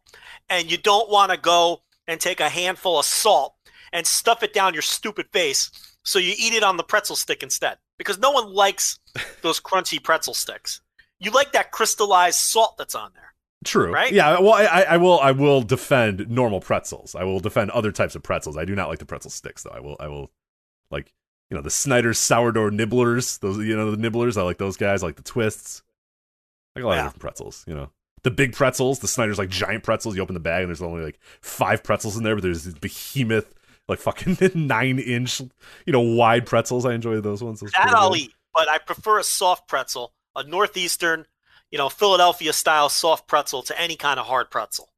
and you don't want to go and take a handful of salt and stuff it down your stupid face. So you eat it on the pretzel stick instead, because no one likes those crunchy pretzel sticks. You like that crystallized salt that's on there. True. Right? Yeah. Well, I, I will. I will defend normal pretzels. I will defend other types of pretzels. I do not like the pretzel sticks, though. I will. I will like you know the Snyder's sourdough nibblers. Those you know the nibblers. I like those guys. I like the twists. I like a lot yeah. of different pretzels. You know the big pretzels. The Snyder's like giant pretzels. You open the bag and there's only like five pretzels in there, but there's this behemoth. Like fucking nine inch, you know, wide pretzels. I enjoy those ones. Those that I'll good. eat, but I prefer a soft pretzel, a northeastern, you know, Philadelphia style soft pretzel to any kind of hard pretzel. Okay?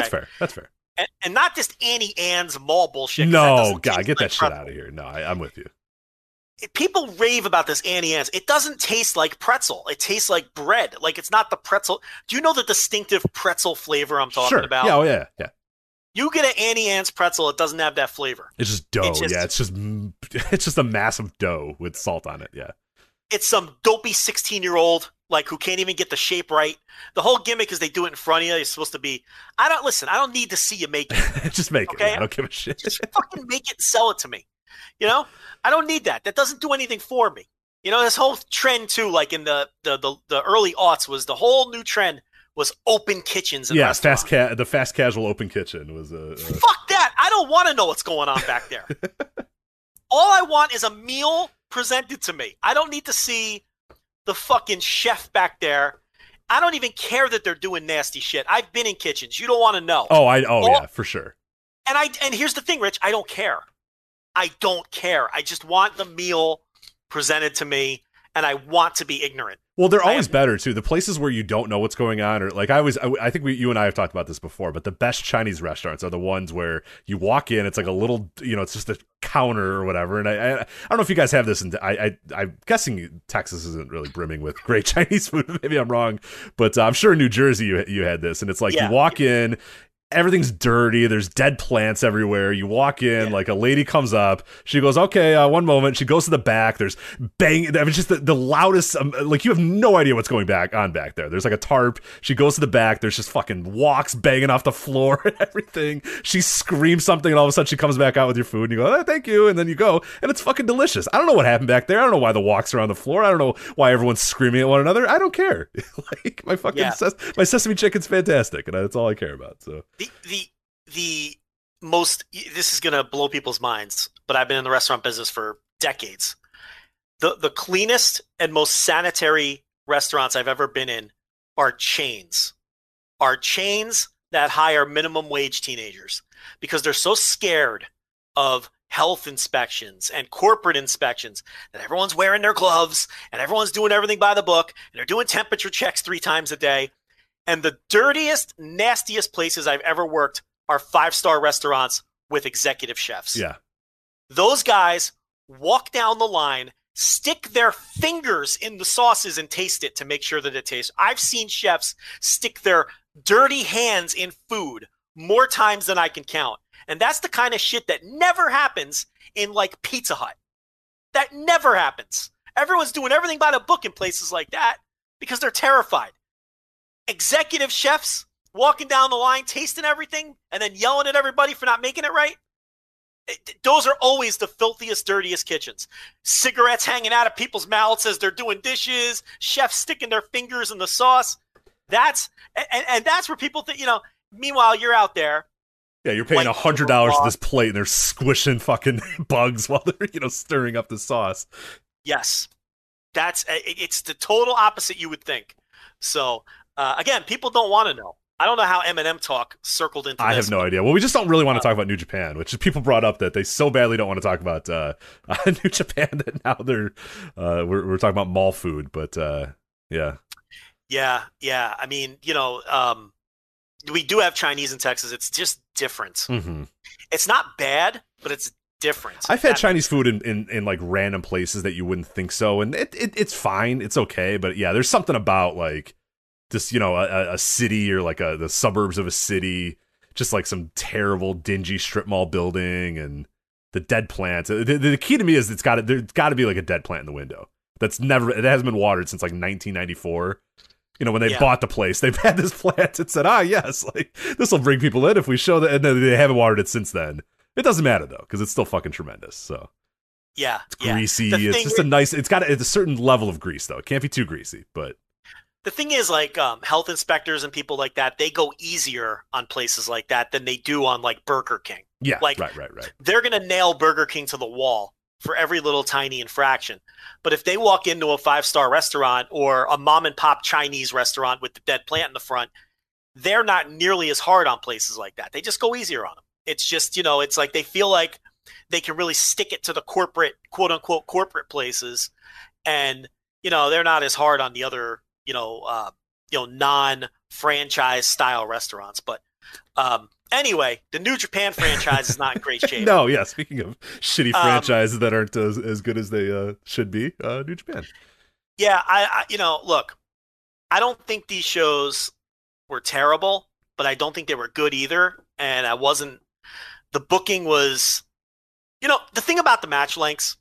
That's fair. That's fair. And, and not just Annie Ann's mall bullshit. No, God, get like that shit pretzel. out of here. No, I, I'm with you. It, people rave about this Annie Ann's. It doesn't taste like pretzel. It tastes like bread. Like it's not the pretzel. Do you know the distinctive pretzel flavor I'm talking sure. about? Yeah, oh yeah, yeah. You get an Annie Ann's pretzel, it doesn't have that flavor. It's just dough, it's just, yeah. It's just it's just a mass of dough with salt on it, yeah. It's some dopey sixteen-year-old like who can't even get the shape right. The whole gimmick is they do it in front of you. You're supposed to be – I don't – listen, I don't need to see you make it. Just make okay? it. I don't give a shit. Just fucking make it and sell it to me. You know? I don't need that. That doesn't do anything for me. You know, this whole trend too, like in the the the, the early aughts was the whole new trend – was open kitchens and yeah, restaurants. fast ca- the fast casual open kitchen was a, a... Fuck that! I don't want to know what's going on back there. All I want is a meal presented to me. I don't need to see the fucking chef back there. I don't even care that they're doing nasty shit. I've been in kitchens. You don't want to know. Oh, I oh All, yeah, for sure. And I and here's the thing, Rich. I don't care. I don't care. I just want the meal presented to me, and I want to be ignorant. Well, they're always better, too. The places where you don't know what's going on, or like I was, I, I think we, you and I have talked about this before, but the best Chinese restaurants are the ones where you walk in, it's like a little, you know, it's just a counter or whatever. And I I, I don't know if you guys have this, and I, I, I'm guessing Texas isn't really brimming with great Chinese food. Maybe I'm wrong, but uh, I'm sure in New Jersey you, you had this. And it's like yeah. you walk in, everything's dirty. There's dead plants everywhere. You walk in, yeah. like a lady comes up. She goes, okay, uh, one moment. She goes to the back. There's bang. I mean, just the, the loudest, um, like you have no idea what's going back on back there. There's like a tarp. She goes to the back. There's just fucking walks banging off the floor and everything. She screams something and all of a sudden she comes back out with your food and you go, oh, thank you. And then you go and it's fucking delicious. I don't know what happened back there. I don't know why the walks are on the floor. I don't know why everyone's screaming at one another. I don't care. Like my fucking, yeah. ses- my sesame chicken's fantastic. And that's all I care about. So. The, the the most this is gonna blow people's minds, but I've been in the restaurant business for decades. The the cleanest and most sanitary restaurants I've ever been in are chains. Are chains that hire minimum wage teenagers because they're so scared of health inspections and corporate inspections, that everyone's wearing their gloves and everyone's doing everything by the book, and they're doing temperature checks three times a day. And the dirtiest, nastiest places I've ever worked are five-star restaurants with executive chefs. Yeah. Those guys walk down the line, stick their fingers in the sauces and taste it to make sure that it tastes. I've seen chefs stick their dirty hands in food more times than I can count. And that's the kind of shit that never happens in, like, Pizza Hut. That never happens. Everyone's doing everything by the book in places like that because they're terrified. Executive chefs walking down the line, tasting everything, and then yelling at everybody for not making it right. It, those are always the filthiest, dirtiest kitchens. Cigarettes hanging out of people's mouths as they're doing dishes. Chefs sticking their fingers in the sauce. That's and, and that's where people think, you know, meanwhile, you're out there. Yeah, you're paying like one hundred dollars for this plate, and they're squishing fucking bugs while they're, you know, stirring up the sauce. Yes. That's, it's the total opposite you would think. So, uh, again, people don't want to know. I don't know how Eminem talk circled into this. I have no idea. Well, we just don't really want to talk about New Japan, which is people brought up that they so badly don't want to talk about uh, uh, New Japan that now they're uh, we're, we're talking about mall food. But, uh, yeah. Yeah, yeah. I mean, you know, um, we do have Chinese in Texas. It's just different. Mm-hmm. It's not bad, but it's different. I've had that Chinese food in, in, in like random places that you wouldn't think so. And it, it it's fine. It's okay. But, yeah, there's something about, like, just, you know, a, a city or like a, the suburbs of a city, just like some terrible, dingy strip mall building and the dead plants. The, the key to me is it's got to, there's got to be like a dead plant in the window. That's never, it hasn't been watered since like nineteen ninety-four. You know, when they yeah. bought the place, they've had this plant and said, ah, yes, like this will bring people in if we show that. And then they haven't watered it since then. It doesn't matter though, because it's still fucking tremendous. So yeah, it's greasy. Yeah. It's just is- a nice, it's got it's a certain level of grease though. It can't be too greasy, but. The thing is, like, um, health inspectors and people like that, they go easier on places like that than they do on, like, Burger King. Yeah, like, right, right, right. They're going to nail Burger King to the wall for every little tiny infraction. But if they walk into a five-star restaurant or a mom-and-pop Chinese restaurant with the dead plant in the front, they're not nearly as hard on places like that. They just go easier on them. It's just, you know, it's like they feel like they can really stick it to the corporate, quote-unquote, corporate places. And, you know, they're not as hard on the other – you know, uh, you know, non-franchise style restaurants. But um, anyway, the New Japan franchise is not in great shape. No, yeah. Speaking of shitty franchises um, that aren't as, as good as they uh, should be, uh, New Japan. Yeah, I, I, you know, look, I don't think these shows were terrible, but I don't think they were good either. And I wasn't. The booking was, you know, the thing about the match lengths.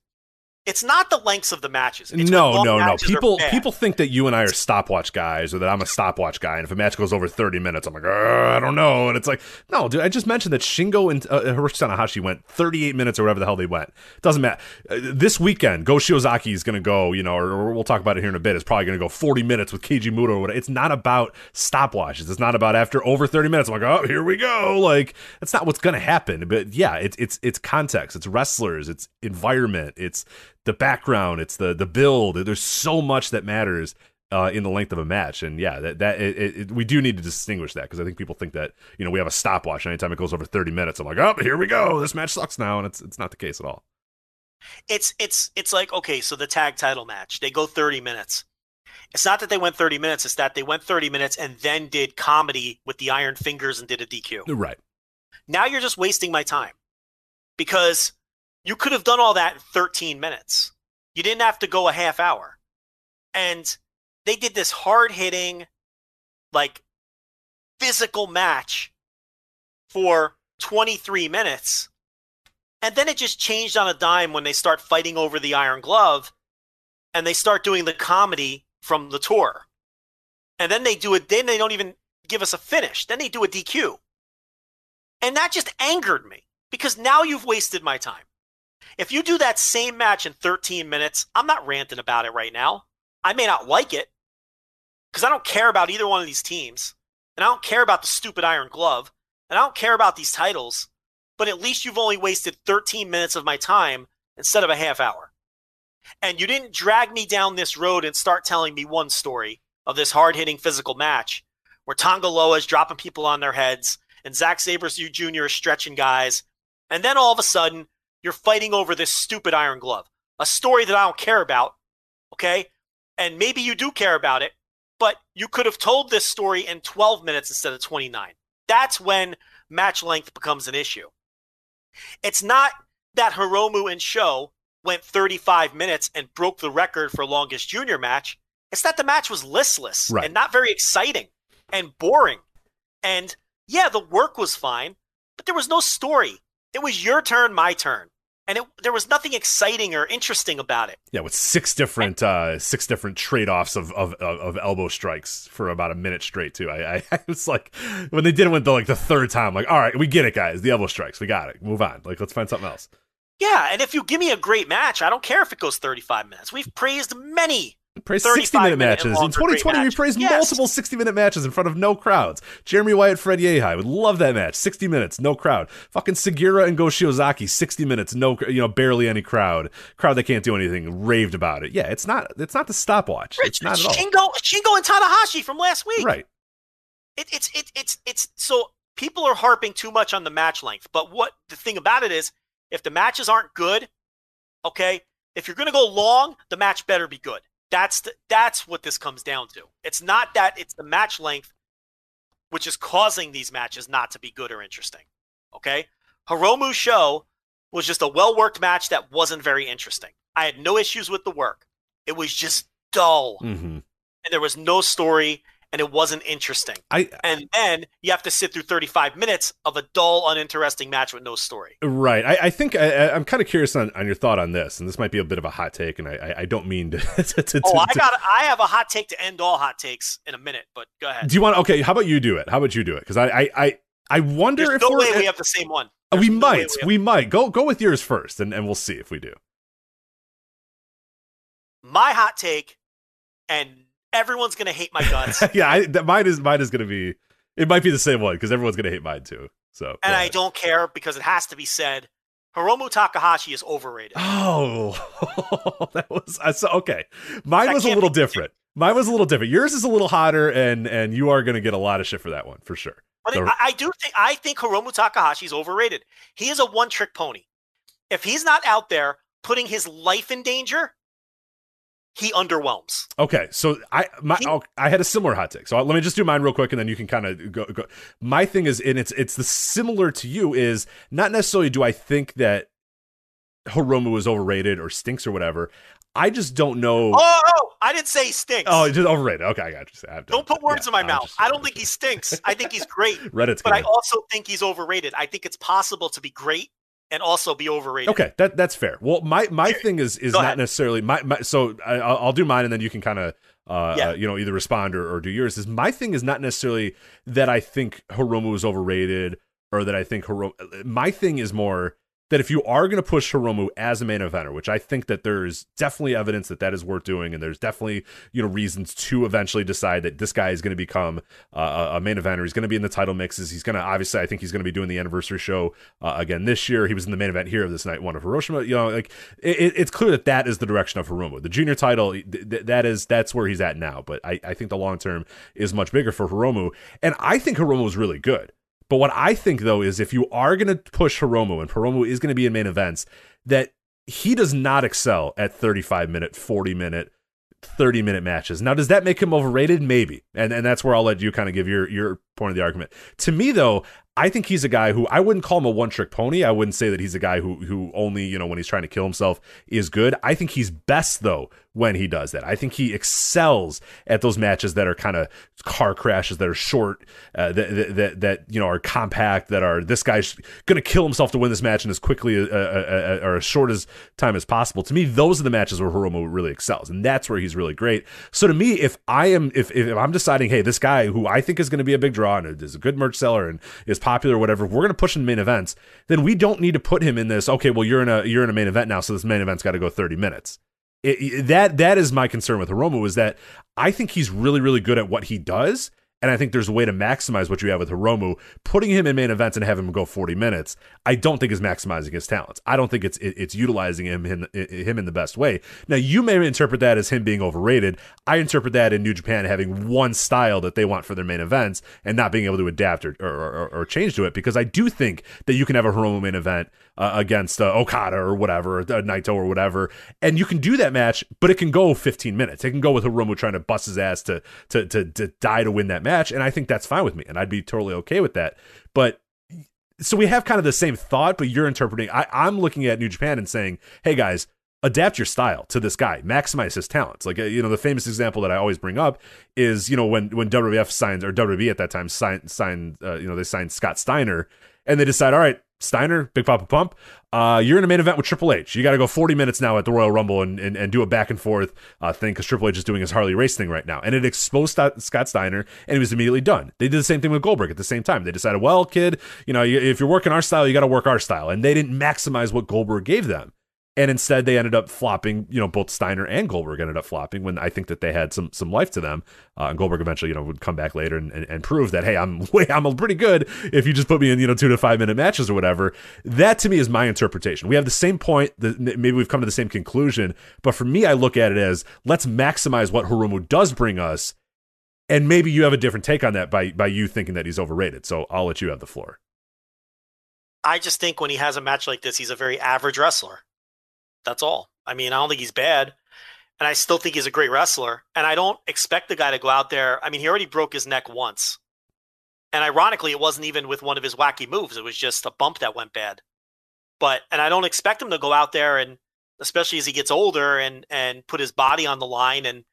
It's not the lengths of the matches. It's no, no, matches no. People people think that you and I are stopwatch guys, or that I'm a stopwatch guy, and if a match goes over thirty minutes, I'm like, I don't know. And it's like, no, dude, I just mentioned that Shingo and uh, Hiroshi Tanahashi went thirty-eight minutes or whatever the hell they went. Doesn't matter. Uh, this weekend, Go Shiozaki is going to go, you know, or, or we'll talk about it here in a bit, it's probably going to go forty minutes with Keiji Muto or whatever. It's not about stopwatches. It's not about after over thirty minutes, I'm like, oh, here we go. Like, that's not what's going to happen. But yeah, it's it's it's context. It's wrestlers. It's environment. It's the background, it's the the build. There's so much that matters uh, in the length of a match, and yeah, that that it, it, we do need to distinguish that because I think people think that, you know, we have a stopwatch. Anytime it goes over thirty minutes, I'm like, oh, here we go. This match sucks now, and it's it's not the case at all. It's it's it's like, okay, so the tag title match, they go thirty minutes. It's not that they went thirty minutes; it's that they went thirty minutes and then did comedy with the Iron Fingers and did a D Q. Right. Now you're just wasting my time because. You could have done all that in thirteen minutes. You didn't have to go a half hour. And they did this hard-hitting, like, physical match for twenty-three minutes. And then it just changed on a dime when they start fighting over the Iron Glove and they start doing the comedy from the tour. And then they do it, then they don't even give us a finish. Then they do a D Q. And that just angered me because now you've wasted my time. If you do that same match in thirteen minutes, I'm not ranting about it right now. I may not like it because I don't care about either one of these teams, and I don't care about the stupid Iron Glove, and I don't care about these titles, but at least you've only wasted thirteen minutes of my time instead of a half hour. And you didn't drag me down this road and start telling me one story of this hard-hitting physical match where Tonga Loa is dropping people on their heads and Zack Sabre Junior is stretching guys, and then all of a sudden You're fighting over this stupid Iron Glove, a story that I don't care about, okay? And maybe you do care about it, but you could have told this story in twelve minutes instead of twenty-nine. That's when match length becomes an issue. It's not that Hiromu and Sho went thirty-five minutes and broke the record for longest junior match. It's that the match was listless right. and not very exciting and boring. And yeah, the work was fine, but there was no story. It was your turn, my turn. And it, there was nothing exciting or interesting about it. Yeah, with six different uh, six different trade-offs of, of of elbow strikes for about a minute straight, too. I, I, I was like, when they did it with the, like the third time, like, all right, we get it, guys. The elbow strikes, we got it. Move on. Like, let's find something else. Yeah, and if you give me a great match, I don't care if it goes thirty-five minutes. We've praised many. Praise sixty-minute matches. In twenty twenty, we praised yes. multiple sixty-minute matches in front of no crowds. Jeremy Wyatt, Fred Yehai, would love that match. sixty minutes, no crowd. Fucking Segura and Go Shiozaki, sixty minutes, no, you know, barely any crowd. Crowd that can't do anything, raved about it. Yeah, it's not, it's not the stopwatch. Rich, it's not at all. Shingo, Shingo and Tanahashi from last week. Right. It, it's it, it's it's so people are harping too much on the match length, but what the thing about it is, if the matches aren't good, okay, if you're going to go long, the match better be good. That's the, that's what this comes down to. It's not that it's the match length which is causing these matches not to be good or interesting. Okay? Hiromu Sho was just a well-worked match that wasn't very interesting. I had no issues with the work. It was just dull. Mm-hmm. And there was no story, and it wasn't interesting. I, and then you have to sit through thirty-five minutes of a dull, uninteresting match with no story. Right. I, I think I, I'm kind of curious on, on your thought on this, and this might be a bit of a hot take, and I, I don't mean to. to, to oh, I got. I have a hot take to end all hot takes in a minute, but go ahead. Do you want? Okay, how about you do it? How about you do it? Because I, I, I, I wonder There's if no way we have the same one. There's we no might. We, we might go go with yours first, and, and we'll see if we do. My hot take, and. Everyone's going to hate my guts. yeah, I, that, mine is mine is going to be, it might be the same one because everyone's going to hate mine too. So, And I don't care because it has to be said. Hiromu Takahashi is overrated. Oh, that was, I saw, okay. Mine was a little different. Mine was a little different. Yours is a little hotter and and you are going to get a lot of shit for that one for sure. But so, I, I do think, I think Hiromu Takahashi is overrated. He is a one-trick pony. If he's not out there putting his life in danger, he underwhelms. Okay, so I my he, I had a similar hot take. So let me just do mine real quick, and then you can kind of go, go. My thing is, and it's it's the similar to you is not necessarily do I think that Hiromu is overrated or stinks or whatever. I just don't know. Oh, oh I didn't say he stinks. Oh, just overrated. Okay, I got you. I've done, don't put words yeah, in my I'm mouth. Just, I don't think he stinks. I think he's great. Reddit's but I also think he's overrated. I think it's possible to be great and also be overrated. Okay, that that's fair. Well, my, my thing is is not necessarily my, my so I, I'll do mine and then you can kind of uh, yeah. uh you know either respond or, or do yours. Is my thing is not necessarily that I think Hiromu is overrated or that I think Hiromu. My thing is more that if you are going to push Hiromu as a main eventer, which I think that there's definitely evidence that that is worth doing, and there's definitely you know reasons to eventually decide that this guy is going to become uh, a main eventer. He's going to be in the title mixes. He's going to obviously, I think he's going to be doing the anniversary show uh, again this year. He was in the main event here of this night one of Hiroshima. You know, like it, it's clear that that is the direction of Hiromu. The junior title, th- that is that's where he's at now. But I, I think the long term is much bigger for Hiromu, and I think Hiromu is really good. But what I think, though, is if you are going to push Hiromu, and Hiromu is going to be in main events, that he does not excel at thirty-five minute, forty minute, thirty minute matches. Now, does that make him overrated? Maybe. And and that's where I'll let you kind of give your, your point of the argument. To me, though, I think he's a guy who I wouldn't call him a one-trick pony. I wouldn't say that he's a guy who who only, you know, when he's trying to kill himself is good. I think he's best, though, when he does that. I think he excels at those matches that are kind of car crashes, that are short, uh, that, that, that, that, you know, are compact, that are this guy's going to kill himself to win this match in as quickly uh, uh, uh, or as short as time as possible. To me, those are the matches where Hiromu really excels, and that's where he's really great. So to me, if I am, if, if I'm deciding, hey, this guy who I think is going to be a big draw and is a good merch seller and is popular or whatever, if we're going to push in main events, then we don't need to put him in this, okay, well, you're in a you're in a main event now, so this main event's got to go thirty minutes. It, it, that that is my concern with Hiromu, is that I think he's really, really good at what he does, And I think there's a way to maximize what you have with Hiromu. Putting him in main events and having him go forty minutes, I don't think is maximizing his talents. I don't think it's it, it's utilizing him in, him in the best way. Now, you may interpret that as him being overrated. I interpret that in New Japan having one style that they want for their main events and not being able to adapt or, or, or, or change to it, because I do think that you can have a Hiromu main event Uh, against uh, Okada or whatever, uh, Naito or whatever, and you can do that match, but it can go fifteen minutes. It can go with Hiromu trying to bust his ass to to to, to die to win that match, and I think that's fine with me, and I'd be totally okay with that. But so we have kind of the same thought, but you're interpreting. I, I'm looking at New Japan and saying, hey guys, adapt your style to this guy, maximize his talents. Like, you know, the famous example that I always bring up is, you know, when when W W F signs, or W W E at that time signed signed uh, you know, they signed Scott Steiner, and they decide, all right, Steiner, Big Papa Pump, uh, you're in a main event with Triple H. You got to go forty minutes now at the Royal Rumble and and, and do a back-and-forth uh, thing, because Triple H is doing his Harley Race thing right now. And it exposed Scott Steiner, and he was immediately done. They did the same thing with Goldberg at the same time. They decided, well, kid, you know, if you're working our style, you got to work our style. And they didn't maximize what Goldberg gave them. And instead, they ended up flopping. You know, both Steiner and Goldberg ended up flopping when I think that they had some some life to them. Uh, and Goldberg eventually, you know, would come back later and, and, and prove that, hey, I'm way, I'm pretty good if you just put me in, you know, two to five minute matches or whatever. That to me is my interpretation. We have the same point. That maybe we've come to the same conclusion, but for me, I look at it as, let's maximize what Hiromu does bring us. And maybe you have a different take on that by by you thinking that he's overrated. So I'll let you have the floor. I just think when he has a match like this, he's a very average wrestler. That's all. I mean, I don't think he's bad, and I still think he's a great wrestler, and I don't expect the guy to go out there. I mean, he already broke his neck once, and ironically, it wasn't even with one of his wacky moves. It was just a bump that went bad. But, and I don't expect him to go out there, and especially as he gets older, and, and put his body on the line and,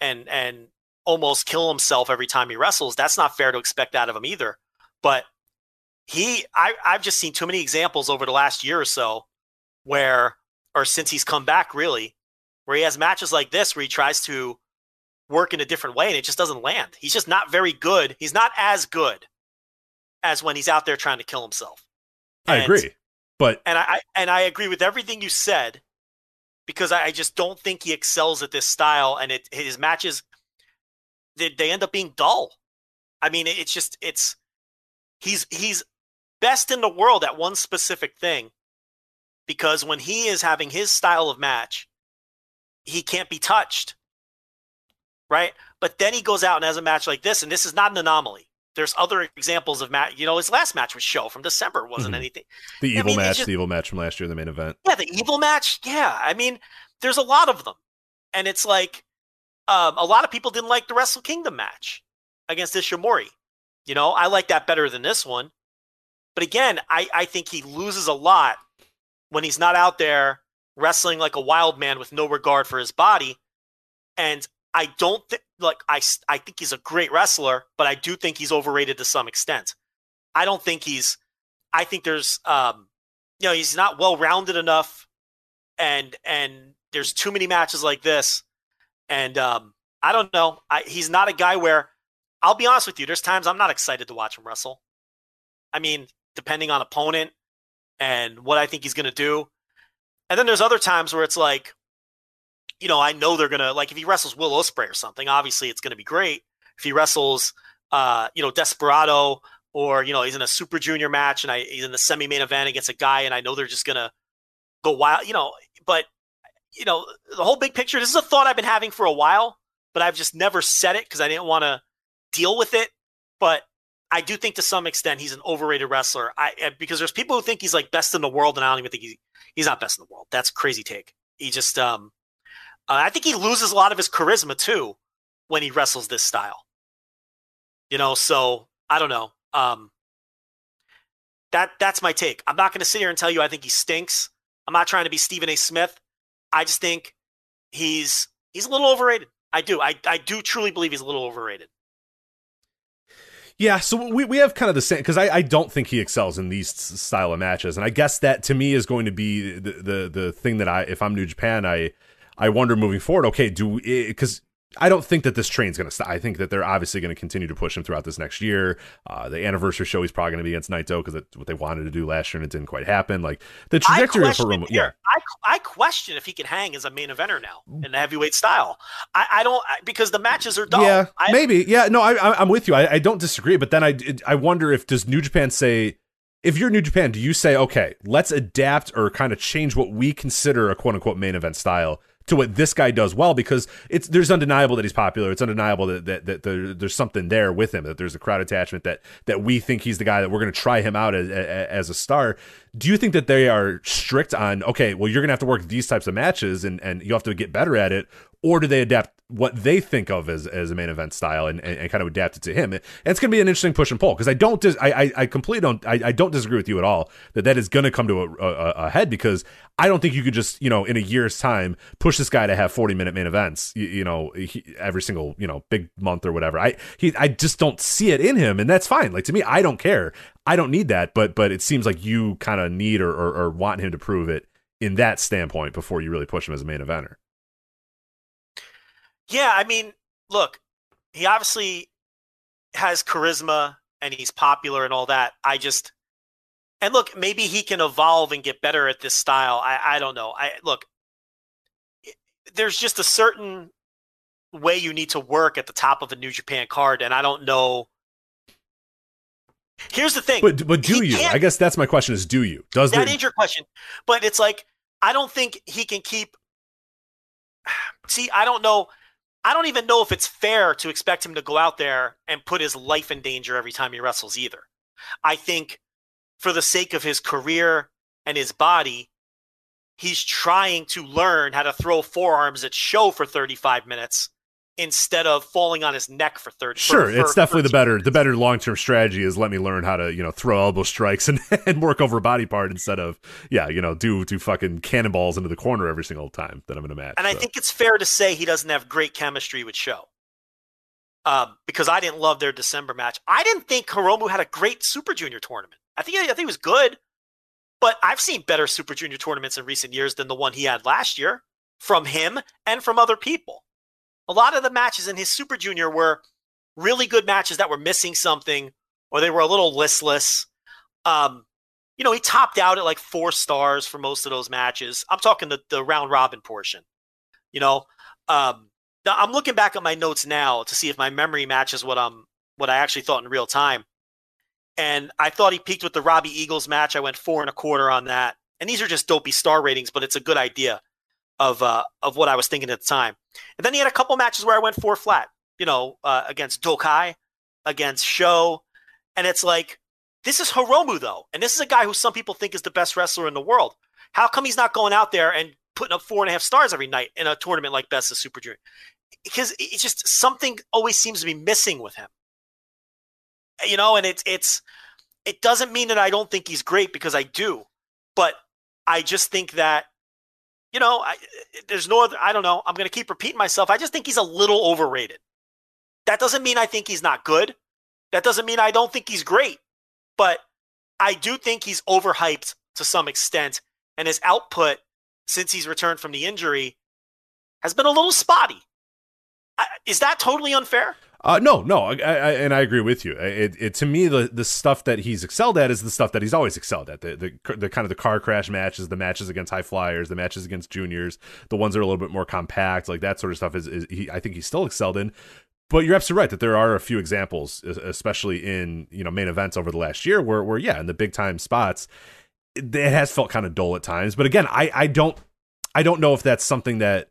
and, and almost kill himself every time he wrestles. That's not fair to expect out of him either. But he, I, I've just seen too many examples over the last year or so where, or since he's come back, really, where he has matches like this where he tries to work in a different way and it just doesn't land. He's just not very good. He's not as good as when he's out there trying to kill himself. And, I agree. But and I and I agree with everything you said, because I just don't think he excels at this style, and it his matches, they, they end up being dull. I mean, it's just it's he's he's best in the world at one specific thing. Because when he is having his style of match, he can't be touched, right? But then he goes out and has a match like this, and this is not an anomaly. There's other examples of match. You know, his last match with Sho from December wasn't mm-hmm. anything. The evil I mean, match, just, the evil match from last year, the main event. Yeah, the evil match. Yeah, I mean, there's a lot of them, and it's like um, a lot of people didn't like the Wrestle Kingdom match against Ishimori. You know, I like that better than this one. But again, I, I think he loses a lot when he's not out there wrestling like a wild man with no regard for his body. And I don't think, like, I, I think he's a great wrestler, but I do think he's overrated to some extent. I don't think he's, I think there's, um, you know, he's not well-rounded enough, and, and there's too many matches like this. And, um, I don't know. I, he's not a guy where, I'll be honest with you, there's times I'm not excited to watch him wrestle. I mean, depending on opponent and what I think he's going to do. And then there's other times where it's like, you know, I know they're going to, like if he wrestles Will Ospreay or something, obviously it's going to be great. If he wrestles, uh, you know, Desperado, or, you know, he's in a Super Junior match and I, he's in the semi-main event against a guy and I know they're just going to go wild, you know, but, you know, the whole big picture, this is a thought I've been having for a while, but I've just never said it because I didn't want to deal with it. But I do think to some extent he's an overrated wrestler. I because there's people who think he's like best in the world, and I don't even think he's he's not best in the world. That's a crazy take. He just um, uh, I think he loses a lot of his charisma too when he wrestles this style. You know, so I don't know. Um, that that's my take. I'm not going to sit here and tell you I think he stinks. I'm not trying to be Stephen A. Smith. I just think he's he's a little overrated. I do. I I do truly believe he's a little overrated. Yeah, so we, we have kind of the same, because I, I don't think he excels in these style of matches, and I guess that to me is going to be the the, the thing that I, if I'm New Japan, I I wonder moving forward. Okay, do because I don't think that this train's going to stop. I think that they're obviously going to continue to push him throughout this next year. Uh, the anniversary show, he's probably going to be against Naito because that's what they wanted to do last year and it didn't quite happen. Like the trajectory of Hiromu, yeah. I, I question if he can hang as a main eventer now in the heavyweight style. I, I don't I, because the matches are dull. Yeah, I, maybe. Yeah, no, I, I'm with you. I, I don't disagree, but then I, I wonder if does New Japan say, if you're New Japan, do you say, okay, let's adapt or kind of change what we consider a quote unquote main event style to what this guy does well, because it's there's undeniable that he's popular. It's undeniable that that, that there, there's something there with him, that there's a crowd attachment, that that we think he's the guy, that we're going to try him out as, as a star. Do you think that they are strict on, okay, well, you're going to have to work these types of matches and, and you have to get better at it, or do they adapt what they think of as, as a main event style and, and, and kind of adapt it to him? And it's going to be an interesting push and pull, because I don't dis- I, I I completely don't I, I don't disagree with you at all that that is going to come to a, a, a head, because I don't think you could just, you know, in a year's time push this guy to have forty minute main events, you, you know, he, every single, you know, big month or whatever. I he I just don't see it in him, and that's fine. Like, to me, I don't care. I don't need that, but but it seems like you kind of need or, or or want him to prove it in that standpoint before you really push him as a main eventer. Yeah, I mean, look, he obviously has charisma and he's popular and all that. I just and look, maybe he can evolve and get better at this style. I, I don't know. I look, there's just a certain way you need to work at the top of the New Japan card, and I don't know. Here's the thing. But, but do you? I guess that's my question is, do you? Does that is your question. But it's like, I don't think he can keep. See, I don't know. I don't even know if it's fair to expect him to go out there and put his life in danger every time he wrestles either. I think for the sake of his career and his body, he's trying to learn how to throw forearms at Sho for thirty-five minutes. Instead of falling on his neck for thirty. Sure, for, for, it's definitely the better minutes. The better long-term strategy is let me learn how to, you know, throw elbow strikes and, and work over a body part instead of, yeah, you know, do do fucking cannonballs into the corner every single time that I'm in a match. And so. I think it's fair to say he doesn't have great chemistry with Sho. Um, because I didn't love their December match. I didn't think Hiromu had a great Super Junior tournament. I think I think he was good, but I've seen better Super Junior tournaments in recent years than the one he had last year from him and from other people. A lot of the matches in his Super Junior were really good matches that were missing something, or they were a little listless. Um, you know, he topped out at like four stars for most of those matches. I'm talking the, the round robin portion. You know, um, I'm looking back at my notes now to see if my memory matches what I'm what I actually thought in real time. And I thought he peaked with the Robbie Eagles match. I went four and a quarter on that. And these are just dopey star ratings, but it's a good idea of uh of what I was thinking at the time. And then he had a couple matches where I went four flat, you know, uh, against Dokai, against Sho. And it's like, this is Hiromu, though. And this is a guy who some people think is the best wrestler in the world. How come he's not going out there and putting up four and a half stars every night in a tournament like Best of Super Junior? Because it's just something always seems to be missing with him. You know, and it's it's it doesn't mean that I don't think he's great, because I do. But I just think that, you know, I, there's no other, I don't know. I'm going to keep repeating myself. I just think he's a little overrated. That doesn't mean I think he's not good. That doesn't mean I don't think he's great. But I do think he's overhyped to some extent. And his output since he's returned from the injury has been a little spotty. I, is that totally unfair? Uh, no, no, I, I, and I agree with you. It, it to me, the, the stuff that he's excelled at is the stuff that he's always excelled at. The, the the kind of the car crash matches, the matches against high flyers, the matches against juniors, the ones that are a little bit more compact, like that sort of stuff is, is he, I think he's still excelled in. But you're absolutely right that there are a few examples, especially in, you know, main events over the last year, where where yeah, in the big time spots, it, it has felt kind of dull at times. But again, I I don't I don't know if that's something that.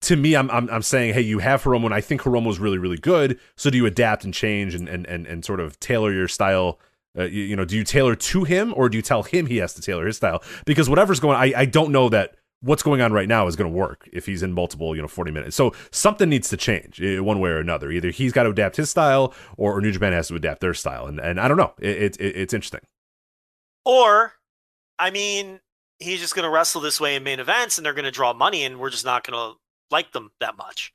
To me, I'm, I'm I'm saying, hey, you have Hiromu, and I think Hiromu's really, really good. So do you adapt and change and and and, and sort of tailor your style? Uh, you, you know, do you tailor to him, or do you tell him he has to tailor his style? Because whatever's going on, I, I don't know that what's going on right now is going to work if he's in multiple, you know, forty minutes. So something needs to change one way or another. Either he's got to adapt his style, or, or New Japan has to adapt their style. And and I don't know. It, it, it it's interesting. Or, I mean, he's just going to wrestle this way in main events, and they're going to draw money, and we're just not going to like them that much.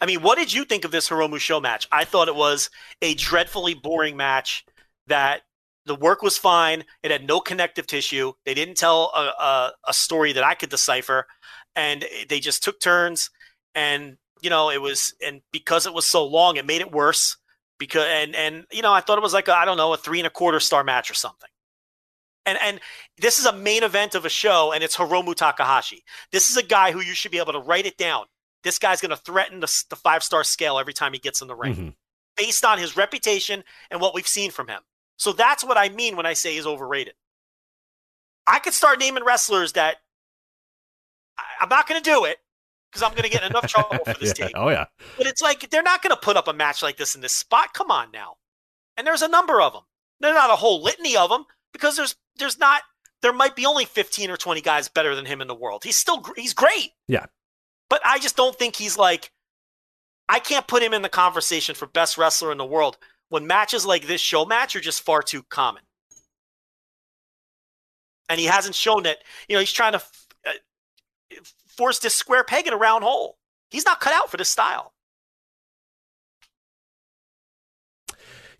I mean, what did you think of this Hiromu Sho match? I thought it was a dreadfully boring match that the work was fine. It had no connective tissue. They didn't tell a, a, a story that I could decipher, and they just took turns. And you know, it was, and because it was so long, it made it worse. Because and and you know, I thought it was like a, I don't know, a three and a quarter star match or something. And and this is a main event of a show, and it's Hiromu Takahashi. This is a guy who you should be able to write it down. This guy's going to threaten the, the five star scale every time he gets in the ring, mm-hmm. based on his reputation and what we've seen from him. So that's what I mean when I say he's overrated. I could start naming wrestlers that I, I'm not going to do it, because I'm going to get in enough trouble for this yeah. tape. Oh, yeah. But it's like, they're not going to put up a match like this in this spot. Come on now. And there's a number of them. There's not a whole litany of them, because there's there's not, there might be only fifteen or twenty guys better than him in the world. He's still, he's great. Yeah. But I just don't think he's like, I can't put him in the conversation for best wrestler in the world when matches like this show match are just far too common. And he hasn't shown that, you know, he's trying to uh, force this square peg in a round hole. He's not cut out for this style.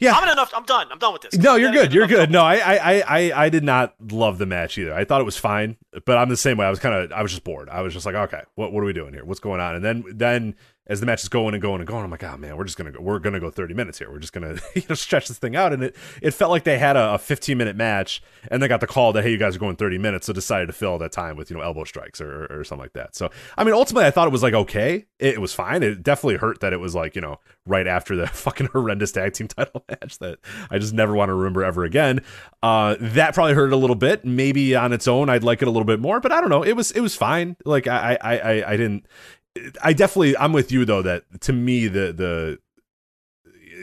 Yeah, I'm enough. I'm done. I'm done with this. No, you're good. You're good. No, I, I, I, I did not love the match either. I thought it was fine, but I'm the same way. I was kind of, I was just bored. I was just like, okay, what, what are we doing here? What's going on? And then, then as the match is going and going and going, I'm like, oh man, we're just gonna, go, we're gonna go thirty minutes here. We're just gonna, you know, stretch this thing out. And it, it felt like they had a, a fifteen minute match, and they got the call that hey, you guys are going thirty minutes, so decided to fill that time with you know elbow strikes or, or, or something like that. So I mean, ultimately, I thought it was like okay, it, it was fine. It definitely hurt that it was like you know. right after the fucking horrendous tag team title match that I just never want to remember ever again. Uh, that probably hurt a little bit. Maybe on its own, I'd like it a little bit more, but I don't know. It was, it was fine. Like I, I, I, I didn't, I definitely, I'm with you though, that to me, the, the,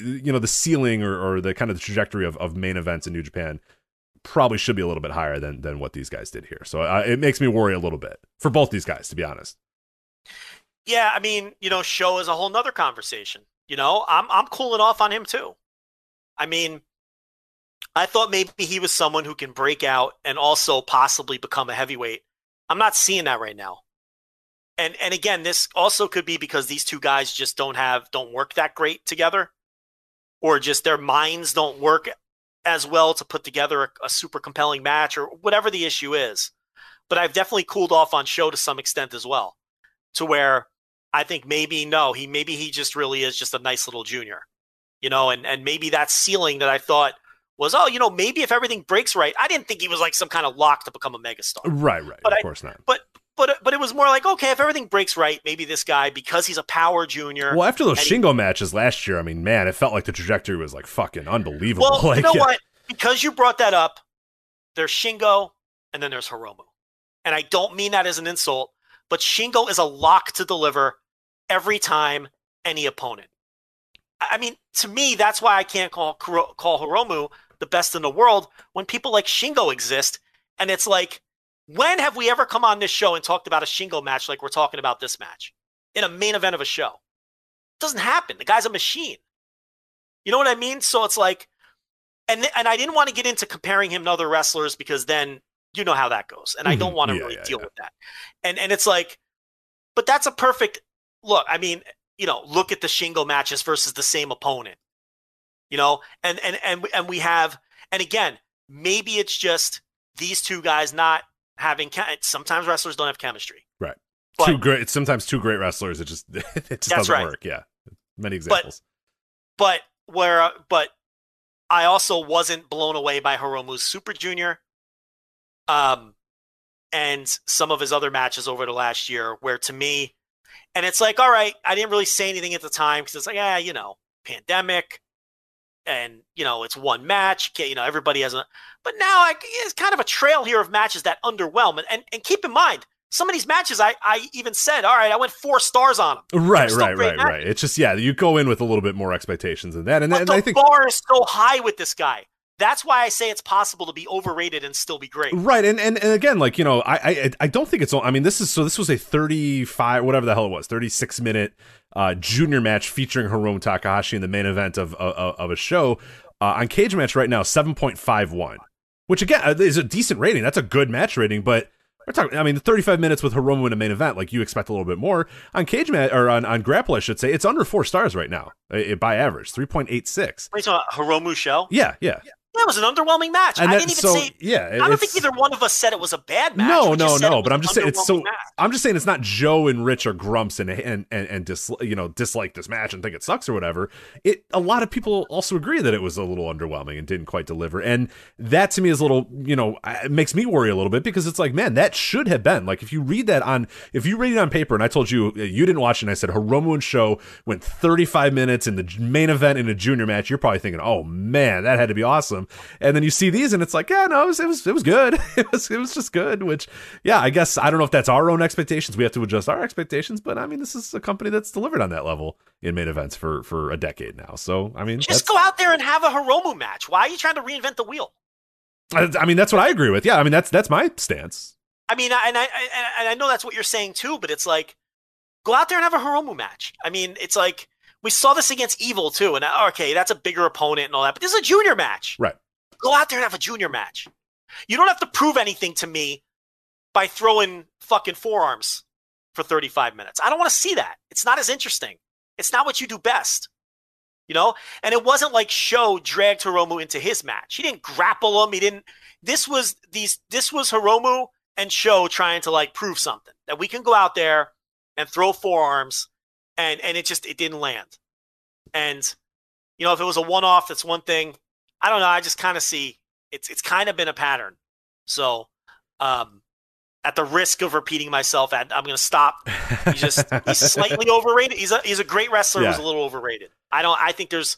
you know, the ceiling or, or the kind of the trajectory of, of main events in New Japan probably should be a little bit higher than, than what these guys did here. So uh, it makes me worry a little bit for both these guys, to be honest. Yeah. I mean, you know, Sho is a whole nother conversation. You know, I'm I'm cooling off on him too. I mean, I thought maybe he was someone who can break out and also possibly become a heavyweight. I'm not seeing that right now. And and again, this also could be because these two guys just don't have don't work that great together, or just their minds don't work as well to put together a, a super compelling match or whatever the issue is. But I've definitely cooled off on Sho to some extent as well, to where I think maybe no, he maybe he just really is just a nice little junior, you know, and, and maybe that ceiling that I thought was, oh, you know, maybe if everything breaks right, I didn't think he was like some kind of lock to become a megastar. Right, right. But of I, course not. But but but it was more like, okay, if everything breaks right, maybe this guy, because he's a power junior. Well, after those Shingo he, matches last year, I mean, man, it felt like the trajectory was like fucking unbelievable. Well, like, you know yeah. what? Because you brought that up, there's Shingo and then there's Hiromu. And I don't mean that as an insult, but Shingo is a lock to deliver every time, any opponent. I mean, to me, that's why I can't call call Hiromu the best in the world, when people like Shingo exist. And it's like, when have we ever come on this show and talked about a Shingo match like we're talking about this match in a main event of a show? It doesn't happen. The guy's a machine. You know what I mean? So it's like, and and I didn't want to get into comparing him to other wrestlers, because then you know how that goes, and mm-hmm. I don't want to yeah, really yeah, deal yeah. with that. And and it's like, but that's a perfect. Look, I mean, you know, look at the Shingo matches versus the same opponent, you know, and, and, and, and we have, and again, maybe it's just these two guys not having, sometimes wrestlers don't have chemistry. Right. But, too great. Sometimes two great wrestlers. It just, it just doesn't right. work. Yeah. Many examples. But, but where, but I also wasn't blown away by Hiromu's Super Junior. Um, and some of his other matches over the last year where to me, and it's like, all right, I didn't really say anything at the time because it's like, yeah, you know, pandemic, and you know, it's one match. You know, everybody has a. But now I, it's kind of a trail here of matches that underwhelm. And, and and keep in mind, some of these matches, I I even said, all right, I went four stars on them. Right, right, right, matches. right. It's just yeah, you go in with a little bit more expectations than that, and, but and the I think the bar is so high with this guy. That's why I say it's possible to be overrated and still be great. Right. And, and, and again, like, you know, I, I, I don't think it's, I mean, this is, so this was a thirty-five, whatever the hell it was, thirty-six minute uh, junior match featuring Hiromu Takahashi in the main event of, of, of a show uh, on Cage Match right now, seven point five one, which again is a decent rating. That's a good match rating, but we're talking, I mean, the thirty-five minutes with Hiromu in a main event, like you expect a little bit more on Cage Match or on, on Grapple, I should say. It's under four stars right now it, by average, three point eight six. Are you talking about Hiromu Sho? Yeah. Yeah. yeah. Yeah, it was an underwhelming match. And I that, didn't even so, say. Yeah, I don't think either one of us said it was a bad match. No, no, no. But I'm just saying it's so. Match. I'm just saying it's not Joe and Rich or Grumps and and and, and dis, you know dislike this match and think it sucks or whatever. It a lot of people also agree that it was a little underwhelming and didn't quite deliver. And that to me is a little you know it makes me worry a little bit because it's like man that should have been like if you read that on if you read it on paper and I told you you didn't watch it and I said Hiromu and Sho went thirty-five minutes in the main event in a junior match you're probably thinking oh man that had to be awesome. And then you see these and it's like, yeah, no, it was, it was, it was good. It was, it was just good, which, yeah, I guess, I don't know if that's our own expectations. We have to adjust our expectations, but I mean, this is a company that's delivered on that level in main events for, for a decade now. So, I mean, just go out there and have a Hiromu match. Why are you trying to reinvent the wheel? I, I mean, that's what I agree with. Yeah. I mean, that's, that's my stance. I mean, and I, and I know that's what you're saying too, but it's like, go out there and have a Hiromu match. I mean, it's like, we saw this against Evil, too, and okay, that's a bigger opponent and all that, but this is a junior match. Right. Go out there and have a junior match. You don't have to prove anything to me by throwing fucking forearms for thirty-five minutes. I don't want to see that. It's not as interesting. It's not what you do best, you know? And it wasn't like Sho dragged Hiromu into his match. He didn't grapple him. He didn't – this was these. This was Hiromu and Sho trying to, like, prove something, that we can go out there and throw forearms. And and it just, it didn't land. And, you know, if it was a one-off, that's one thing. I don't know. I just kind of see it's it's kind of been a pattern. So um, at the risk of repeating myself, I'm going to stop. He's just he's slightly overrated. He's a, he's a great wrestler yeah. who's a little overrated. I don't. I think there's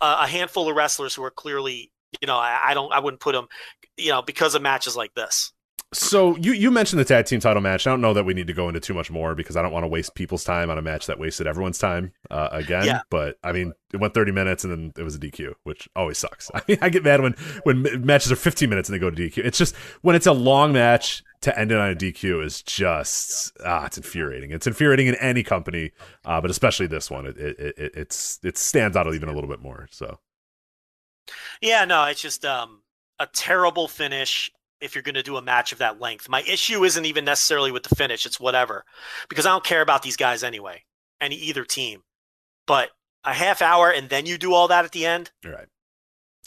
a, a handful of wrestlers who are clearly, you know, I, I don't, I wouldn't put them, you know, because of matches like this. So you, you mentioned the tag team title match. I don't know that we need to go into too much more because I don't want to waste people's time on a match that wasted everyone's time uh, again. Yeah. But, I mean, it went thirty minutes and then it was a D Q, which always sucks. I mean, I get mad when, when matches are fifteen minutes and they go to D Q. It's just when it's a long match to end it on a D Q is just – ah, it's infuriating. It's infuriating in any company, uh, but especially this one. It, it, it, it's, it stands out even a little bit more. So, yeah, no, it's just um, a terrible finish. If you're going to do a match of that length, my issue isn't even necessarily with the finish. It's whatever, because I don't care about these guys anyway, any either team, but a half hour. And then you do all that at the end. Right.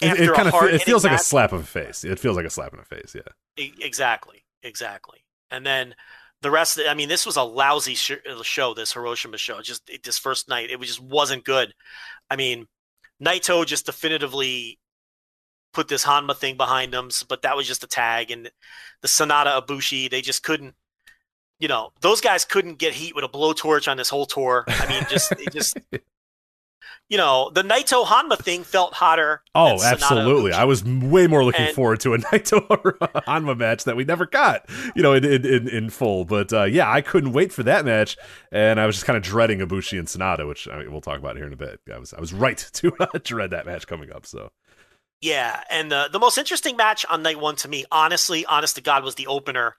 It, it, kind of, it feels like match, a slap in the face. It feels like a slap in the face. Yeah, exactly. Exactly. And then the rest of the, I mean, this was a lousy sh- Sho, this Hiroshima Sho, just it, this first night. It was, just wasn't good. I mean, Naito just definitively put this Hanma thing behind them, but that was just a tag. And the Sonata Ibushi, they just couldn't, you know, those guys couldn't get heat with a blowtorch on this whole tour. I mean, just, it just, you know, the Naito Hanma thing felt hotter. Oh, absolutely. I was way more looking and, forward to a Naito Hanma match that we never got, you know, in, in, in full. But uh, yeah, I couldn't wait for that match. And I was just kind of dreading Ibushi and Sonata, which I mean, we'll talk about here in a bit. I was, I was right to uh, dread that match coming up. So. Yeah, and the, the most interesting match on night one to me, honestly, honest to God, was the opener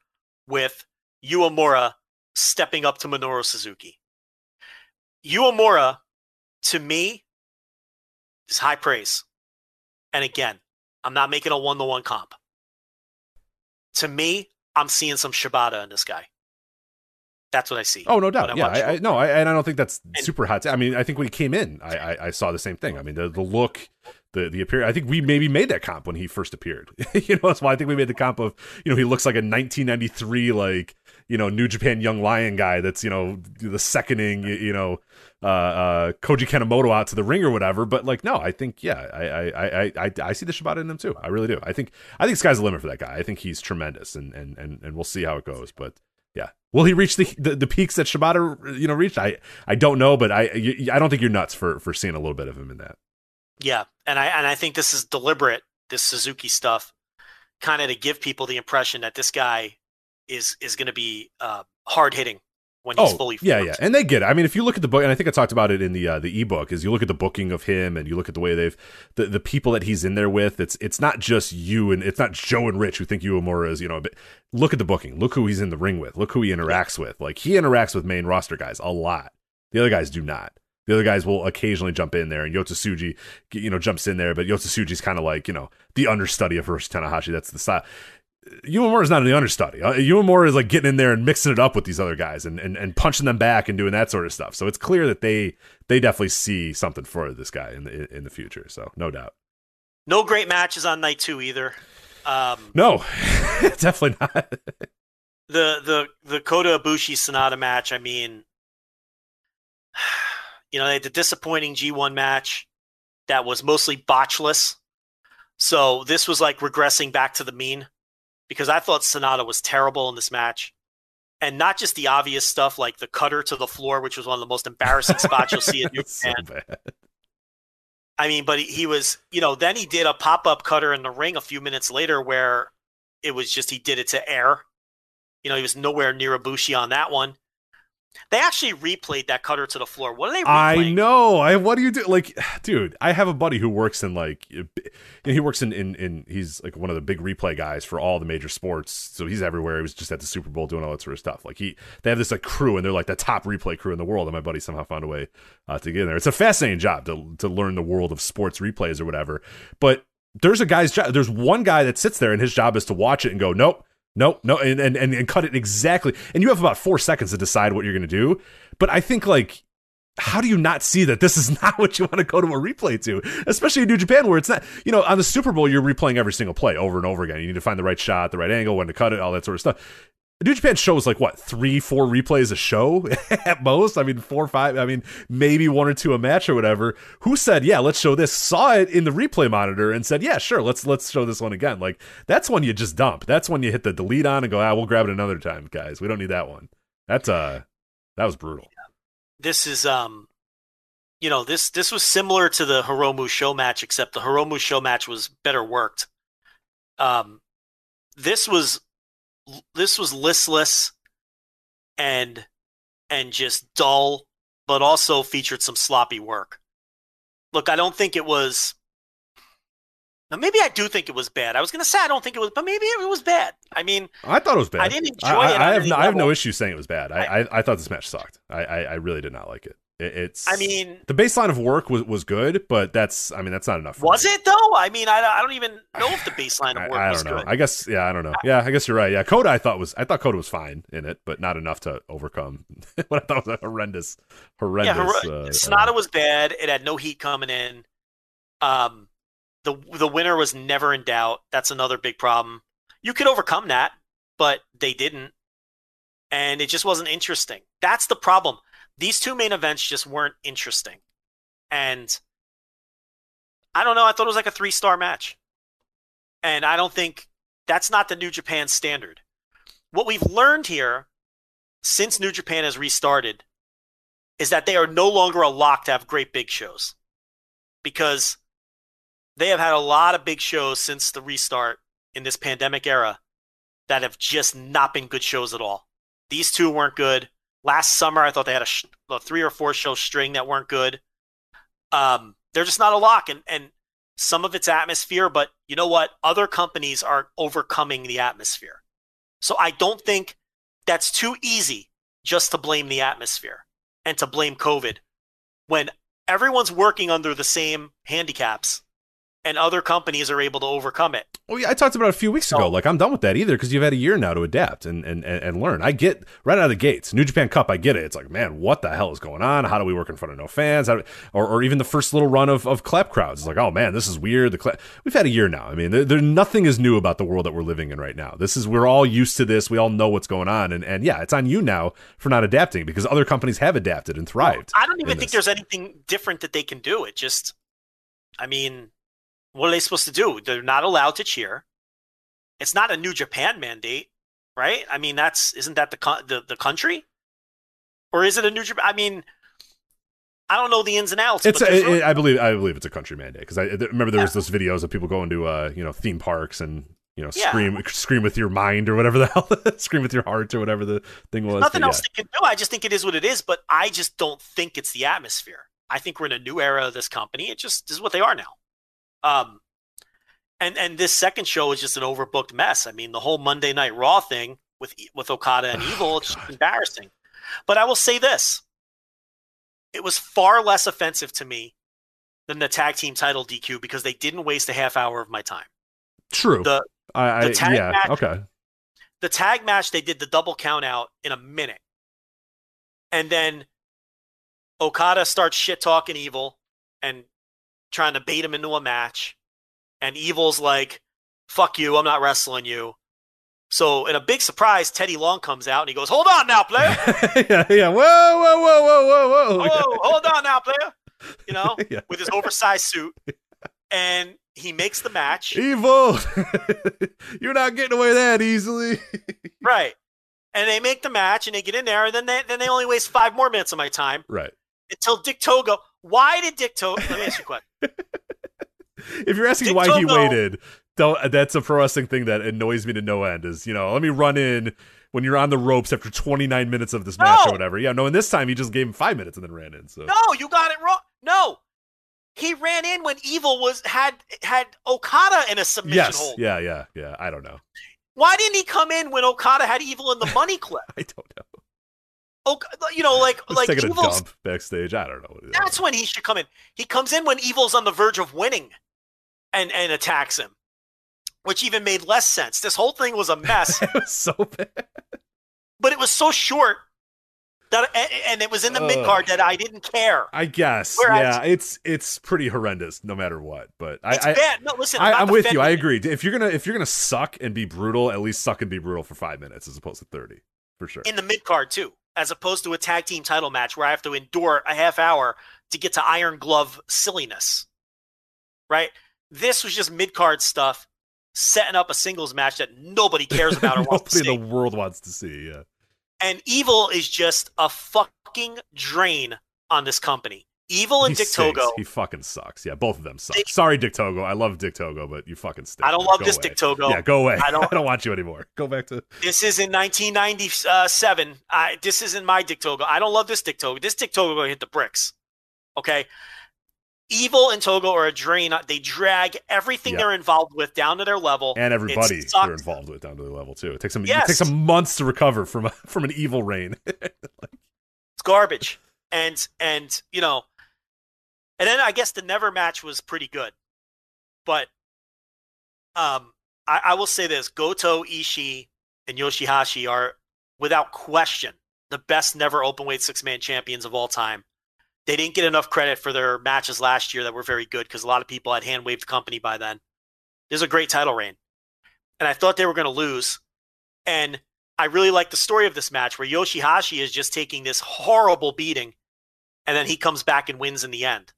with Uemura stepping up to Minoru Suzuki. Uemura, to me, is high praise. And again, I'm not making a one-to-one comp. To me, I'm seeing some Shibata in this guy. That's what I see. Oh, no doubt. I yeah, I, I, no, I, and I don't think that's and, super hot. T- I mean, I think when he came in, I, I, I saw the same thing. I mean, the, the look, the the appearance. I think we maybe made that comp when he first appeared. You know, that's why I think we made the comp of, you know, he looks like a nineteen ninety-three, like, you know, New Japan Young Lion guy that's, you know, the seconding, you, you know, uh, uh, Koji Kanemoto out to the ring or whatever. But, like, no, I think, yeah, I I, I, I I see the Shibata in him, too. I really do. I think I think sky's the limit for that guy. I think he's tremendous, and, and, and, and we'll see how it goes. But, yeah. Will he reach the, the the peaks that Shibata, you know, reached? I, I don't know, but I I don't think you're nuts for, for seeing a little bit of him in that. Yeah, and I and I think this is deliberate, this Suzuki stuff, kind of to give people the impression that this guy is is going to be uh, hard hitting when he's oh, fully formed. Yeah, yeah, and they get it. I mean, if you look at the book, and I think I talked about it in the uh, the ebook, is you look at the booking of him, and you look at the way they've the, the people that he's in there with. It's it's not just you, and it's not Joe and Rich who think Uemura is, you know, a bit. Look at the booking. Look who he's in the ring with. Look who he interacts with. Like, he interacts with main roster guys a lot. The other guys do not. The other guys will occasionally jump in there, and Yotsusuji, you know, jumps in there, but Yotsusuji's kind of like, you know, the understudy of Hiroshi Tanahashi. That's the style. Uemura is not in the understudy. Uemura is like getting in there and mixing it up with these other guys and, and, and punching them back and doing that sort of stuff. So it's clear that they they definitely see something for this guy in the in the future. So no doubt. No great matches on night two either. Um, no, definitely not. the the the Kota Ibushi Sonata match. I mean, you know, they had the disappointing G one match that was mostly botchless. So this was like regressing back to the mean, because I thought Sonata was terrible in this match. And not just the obvious stuff like the cutter to the floor, which was one of the most embarrassing spots you'll see in New Japan. So I mean, but he was, you know, then he did a pop-up cutter in the ring a few minutes later where it was just, he did it to air. You know, he was nowhere near Ibushi on that one. They actually replayed that cutter to the floor. What are they replaying? I know. I what do you do? Like, dude, I have a buddy who works in like, you know, he works in, in, in he's like one of the big replay guys for all the major sports. So he's everywhere. He was just at the Super Bowl doing all that sort of stuff. Like he, they have this like crew, and they're like the top replay crew in the world. And my buddy somehow found a way uh, to get in there. It's a fascinating job to to learn the world of sports replays or whatever. But there's a guy's job. There's one guy that sits there, and his job is to watch it and go, nope. No, no, and, and, and cut it exactly. And you have about four seconds to decide what you're going to do. But I think, like, how do you not see that this is not what you want to go to a replay to? Especially in New Japan, where it's not, you know, on the Super Bowl, you're replaying every single play over and over again. You need to find the right shot, the right angle, when to cut it, all that sort of stuff. New Japan Sho is like, what, three, four replays a Sho at most? I mean, four, five, I mean, maybe one or two a match or whatever. Who said, yeah, let's Sho this, saw it in the replay monitor and said, yeah, sure, let's let's Sho this one again. Like, that's one you just dump. That's one you hit the delete on and go, ah, we'll grab it another time, guys. We don't need that one. That's, uh, that was brutal. Yeah. This is, um, you know, this this was similar to the Hiromu Sho match, except the Hiromu Sho match was better worked. Um, this was, this was listless and and just dull, but also featured some sloppy work. Look, I don't think it was. Now, maybe I do think it was bad. I was going to say I don't think it was, but maybe it was bad. I mean, I thought it was bad. I didn't enjoy I, it. I have, no, I have no issue saying it was bad. I, I, I thought this match sucked. I, I, I really did not like it. it. It's. I mean, the baseline of work was, was good, but that's. I mean, that's not enough. For was me. It though? I mean, I, I don't even know if the baseline of work I, I was know. Good. I guess. Yeah, I don't know. Yeah, I guess you're right. Yeah, Kota, I thought was. I thought Kota was fine in it, but not enough to overcome what I thought was a horrendous, horrendous. Yeah, hor- uh, Sonata uh, was bad. It had no heat coming in. Um. The the winner was never in doubt. That's another big problem. You could overcome that, but they didn't. And it just wasn't interesting. That's the problem. These two main events just weren't interesting. And I don't know. I thought it was like a three-star match. And I don't think that's not the New Japan standard. What we've learned here since New Japan has restarted is that they are no longer a lock to have great big shows. Because they have had a lot of big shows since the restart in this pandemic era that have just not been good shows at all. These two weren't good. Last summer, I thought they had a, sh- a three or four show string that weren't good. Um, they're just not a lock, and, and some of it's atmosphere, but you know what? Other companies are overcoming the atmosphere. So I don't think that's too easy just to blame the atmosphere and to blame COVID when everyone's working under the same handicaps. And other companies are able to overcome it. Well, yeah, I talked about it a few weeks ago. Oh. Like, I'm done with that either, because you've had a year now to adapt and, and, and learn. I get right out of the gates. New Japan Cup, I get it. It's like, man, what the hell is going on? How do we work in front of no fans? How do we, or, or even the first little run of, of clap crowds. It's like, oh, man, this is weird. The cla- We've had a year now. I mean, there, there, nothing is new about the world that we're living in right now. This is We're all used to this. We all know what's going on. And, and yeah, it's on you now for not adapting, because other companies have adapted and thrived. Well, I don't even think this. There's anything different that they can do. It just, I mean... What are they supposed to do? They're not allowed to cheer. It's not a New Japan mandate, right? I mean, that's isn't that the the, the country, or is it a New Japan? I mean, I don't know the ins and outs. It's but a, really- I believe I believe it's a country mandate, because I remember there yeah. was those videos of people going to uh, you know theme parks and you know scream yeah. scream with your mind or whatever the hell scream with your heart or whatever the thing was. There's nothing but, else yeah. they can do. I just think it is what it is, but I just don't think it's the atmosphere. I think we're in a new era of this company. It just is what they are now. Um, and, and this second show is just an overbooked mess. I mean, the whole Monday Night Raw thing with with Okada and oh, Evil, it's just embarrassing. But I will say this. It was far less offensive to me than the tag team title D Q, because they didn't waste a half hour of my time. True. The, I, I, the tag yeah, match, okay. The tag match, they did the double count out in a minute. And then Okada starts shit-talking Evil and trying to bait him into a match, and Evil's like, fuck you, I'm not wrestling you. So in a big surprise, Teddy Long comes out and he goes, hold on now, player. yeah, yeah. Whoa, whoa, whoa, whoa, whoa, whoa. Oh, hold on now, player. You know, yeah. with his oversized suit. And he makes the match. Evil. You're not getting away that easily. Right. And they make the match and they get in there. And then they, then they only waste five more minutes of my time. Right. Until Dick Togo. Why did Dick Togo? Let me ask you a question. If you're asking Dick why Togo, he waited. Don't, that's a pro wrestling thing that annoys me to no end is, you know, let me run in when you're on the ropes after twenty-nine minutes of this no. match or whatever. Yeah, no, and this time he just gave him five minutes and then ran in. So. No, you got it wrong. No. He ran in when Evil was had had Okada in a submission yes. hold. Yeah, yeah, yeah. I don't know. Why didn't he come in when Okada had Evil in the money clip? I don't know. Oh, you know, like He's like taking Evil's a dump backstage. I don't know. What that's when he should come in. He comes in when Evil's on the verge of winning, and and attacks him. Which even made less sense. This whole thing was a mess. It was so bad. But it was so short that, and it was in the uh, mid card that I didn't care. I guess. Whereas, yeah, it's it's pretty horrendous, no matter what. But I, it's I, bad. No, listen, I, I'm, I'm with you. I agree. If you're gonna if you're gonna suck and be brutal, at least suck and be brutal for five minutes as opposed to thirty, for sure. In the mid card too, as opposed to a tag team title match where I have to endure a half hour to get to Iron Glove silliness. Right. This was just mid card stuff. Setting up a singles match that nobody cares about or nobody wants to see. The world wants to see, yeah. And Evil is just a fucking drain on this company. Evil and he Dick stinks. Togo. He fucking sucks. Yeah, both of them suck. They, Sorry, Dick Togo. I love Dick Togo, but you fucking stink. I don't love go this away. Dick Togo. Yeah, go away. I don't, I don't want you anymore. Go back to... This is in nineteen ninety-seven. I, this isn't my Dick Togo. I don't love this Dick Togo. This Dick Togo gonna hit the bricks. Okay? Evil and Togo are a drain. They drag everything yep. they're involved with down to their level, and everybody they're involved with down to their level too. It takes them yes. it takes them months to recover from from an evil reign. It's garbage, and and you know, and then I guess the Never match was pretty good, but um, I, I will say this: Goto, Ishii, and Yoshihashi are without question the best Never openweight six man champions of all time. They didn't get enough credit for their matches last year that were very good because a lot of people had hand-waved company by then. This is a great title reign. And I thought they were going to lose. And I really like the story of this match where Yoshihashi is just taking this horrible beating and then he comes back and wins in the end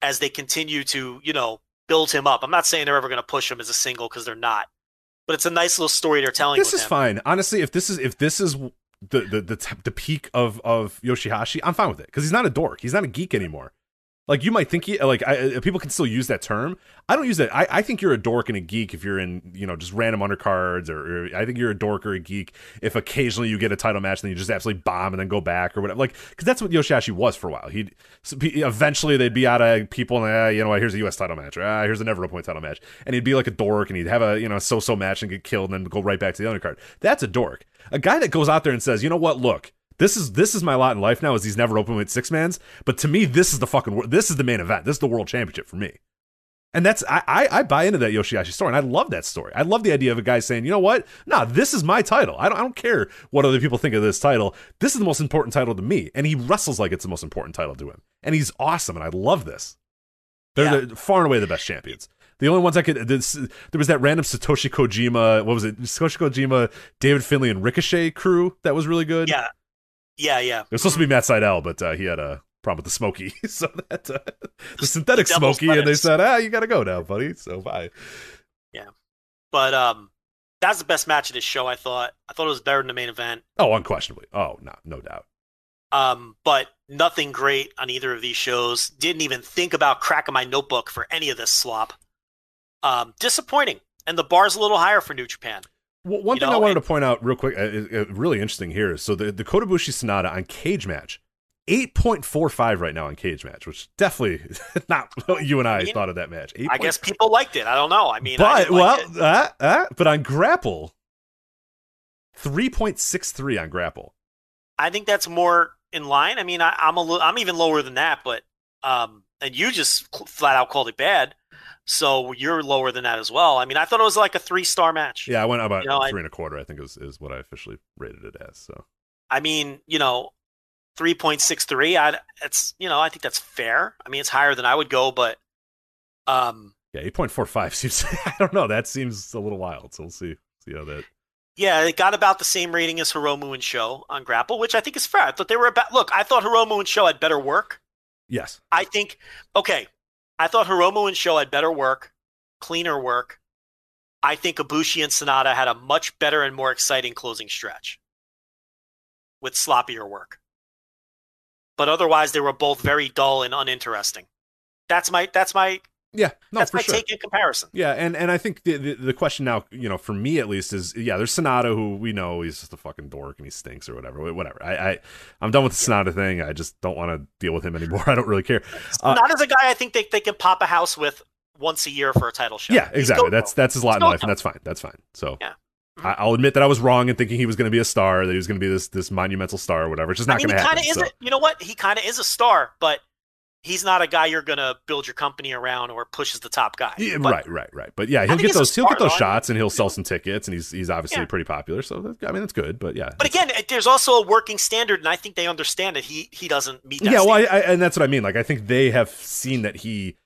as they continue to, you know, build him up. I'm not saying they're ever going to push him as a single because they're not. But it's a nice little story they're telling with him. This is fine. Honestly, if this is if this is... The the the, t- the peak of, of Yoshihashi, I'm fine with it because he's not a dork. He's not a geek anymore. Like you might think he like I, people can still use that term. I don't use that. I, I think you're a dork and a geek if you're in you know just random undercards or, or I think you're a dork or a geek if occasionally you get a title match and then you just absolutely bomb and then go back or whatever. Like because that's what Yoshihashi was for a while. He eventually they'd be out of people and ah, you know what, here's a U S title match or ah, here's a never open title match and he'd be like a dork and he'd have a you know so so match and get killed and then go right back to the undercard. That's a dork. A guy that goes out there and says, you know what, look, this is this is my lot in life now is these never openweight six-mans, but to me, this is the fucking, this is the main event. This is the world championship for me. And that's, I I, I buy into that Yoshihashi story, and I love that story. I love the idea of a guy saying, you know what, nah, this is my title. I don't, I don't care what other people think of this title. This is the most important title to me, and he wrestles like it's the most important title to him. And he's awesome, and I love this. They're yeah. the, far and away the best champions. The only ones I could, this, there was that random Satoshi Kojima, what was it? Satoshi Kojima, David Finlay, and Ricochet crew that was really good. Yeah, yeah, yeah. It was supposed to be Matt Sydal, but uh, he had a problem with the Smokey, so that uh, the synthetic the Smokey, and they said, ah, you gotta go now, buddy. So bye. Yeah, but um, that's the best match of this show. I thought, I thought it was better than the main event. Oh, unquestionably. Oh, no, no doubt. Um, but nothing great on either of these shows. Didn't even think about cracking my notebook for any of this slop. Um, disappointing, and the bar's a little higher for New Japan. Well, one you thing know? I wanted and, to point out real quick, uh, uh, really interesting here is so the, the Kotobushi Sonata on Cage Match, eight point four five right now on Cage Match, which definitely not what you and I, I mean, thought of that match. I guess people liked it. I don't know. I mean, but I well, like uh, uh, but on Grapple, three point six three on Grapple. I think that's more in line. I mean, I, I'm a li- I'm even lower than that, but um, and you just flat out called it bad. So you're lower than that as well. I mean, I thought it was like a three-star match. Yeah, I went about you know, three and a quarter, I think, is, is what I officially rated it as. So, I mean, you know, three point six three, I it's you know, I think that's fair. I mean, it's higher than I would go, but um, Yeah, eight point four five seems, I don't know, that seems a little wild. So we'll see, see how that. Yeah, it got about the same rating as Hiromu and Sho on Grapple, which I think is fair. I thought they were about, look, I thought Hiromu and Sho had better work. Yes. I think, okay, I thought Hiromu and Sho had better work, cleaner work. I think Ibushi and Sonata had a much better and more exciting closing stretch with sloppier work. But otherwise, they were both very dull and uninteresting. That's my, that's my, yeah, no, that's for my sure. take in comparison. Yeah, and, and I think the, the the question now, you know, for me at least is, yeah, there's Sonata, who we know he's just a fucking dork and he stinks or whatever, whatever. I, I I'm done with the Sonata yeah. thing. I just don't want to deal with him anymore. I don't really care. Sonata's uh, a guy I think they they can pop a house with once a year for a title shot. Yeah, exactly. That's that's his lot in life, and that's fine. That's fine. So yeah. Mm-hmm. I, I'll admit that I was wrong in thinking he was going to be a star, that he was going to be this this monumental star or whatever. It's just not I mean, going to happen. Is so. a, you know what? He kind of is a star, but. He's not a guy you're gonna build your company around or push as the top guy. Yeah, but, right, right, right. But yeah, he'll get those he'll get those shots and he'll sell some tickets, and he's he's obviously yeah. pretty popular. So that, I mean, that's good. But yeah. But again, there's also a working standard, and I think they understand that he he doesn't meet. That yeah, standard. well, I, I, and that's what I mean. Like, I think they have seen that he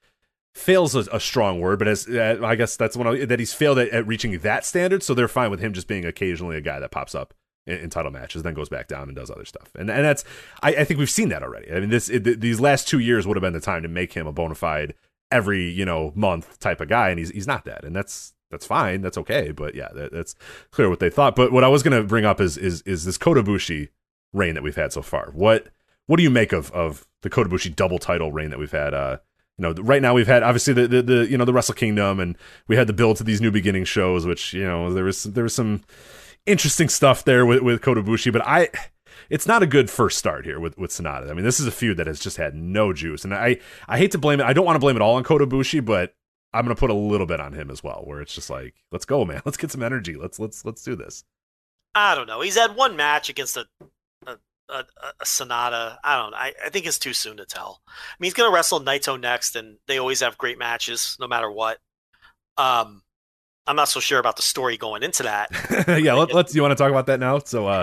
fails a, a strong word, but as uh, I guess that's when I, that he's failed at, at reaching that standard. So they're fine with him just being occasionally a guy that pops up in title matches, then goes back down and does other stuff, and and that's I, I think we've seen that already. I mean, this it, these last two years would have been the time to make him a bona fide every you know month type of guy, and he's he's not that, and that's that's fine, that's okay. But yeah, that, that's clear what they thought. But what I was gonna bring up is is is this Kota Ibushi reign that we've had so far. What what do you make of of the Kota Ibushi double title reign that we've had? Uh, you know, right now we've had obviously the, the the you know the Wrestle Kingdom, and we had the build to these New Beginning shows, which you know there was there was some. Interesting stuff there with, with Kota Ibushi, but I, it's not a good first start here with, with Sonata. I mean, this is a feud that has just had no juice, and I, I hate to blame it. I don't want to blame it all on Kota Ibushi, but I'm gonna put a little bit on him as well, where it's just like, let's go, man, let's get some energy, let's let's let's do this. I don't know. He's had one match against a, a, a, a Sonata. I don't know. I, I think it's too soon to tell. I mean, he's gonna wrestle Naito next, and they always have great matches, no matter what. Um. I'm not so sure about the story going into that. yeah, let, let's. You want to talk about that now? So, uh,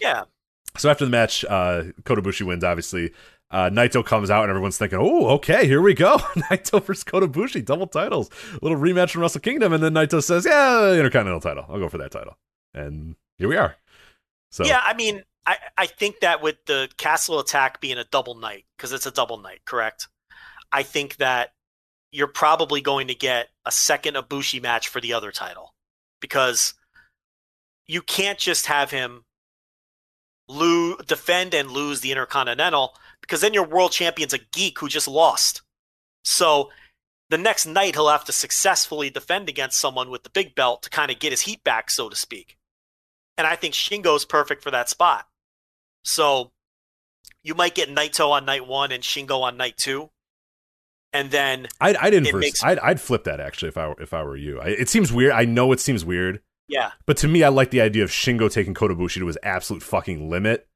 yeah. So after the match, uh, Kota Ibushi wins. Obviously, uh, Naito comes out, and everyone's thinking, "Oh, okay, here we go." Naito versus Kota Ibushi, double titles, a little rematch from Wrestle Kingdom, and then Naito says, "Yeah, Intercontinental title. I'll go for that title." And here we are. So yeah, I mean, I, I think that with the Castle Attack being a double night, because it's a double night, correct? I think that. You're probably going to get a second Ibushi match for the other title, because you can't just have him lose, defend and lose the Intercontinental, because then your world champion's a geek who just lost. So the next night he'll have to successfully defend against someone with the big belt to kind of get his heat back, so to speak. And I think Shingo's perfect for that spot. So you might get Naito on night one and Shingo on night two. And then I'd, I'd, inverse, makes, I'd I'd flip that actually if I were, if I were you. I, it seems weird. I know it seems weird. Yeah. But to me, I like the idea of Shingo taking Kota Ibushi to his absolute fucking limit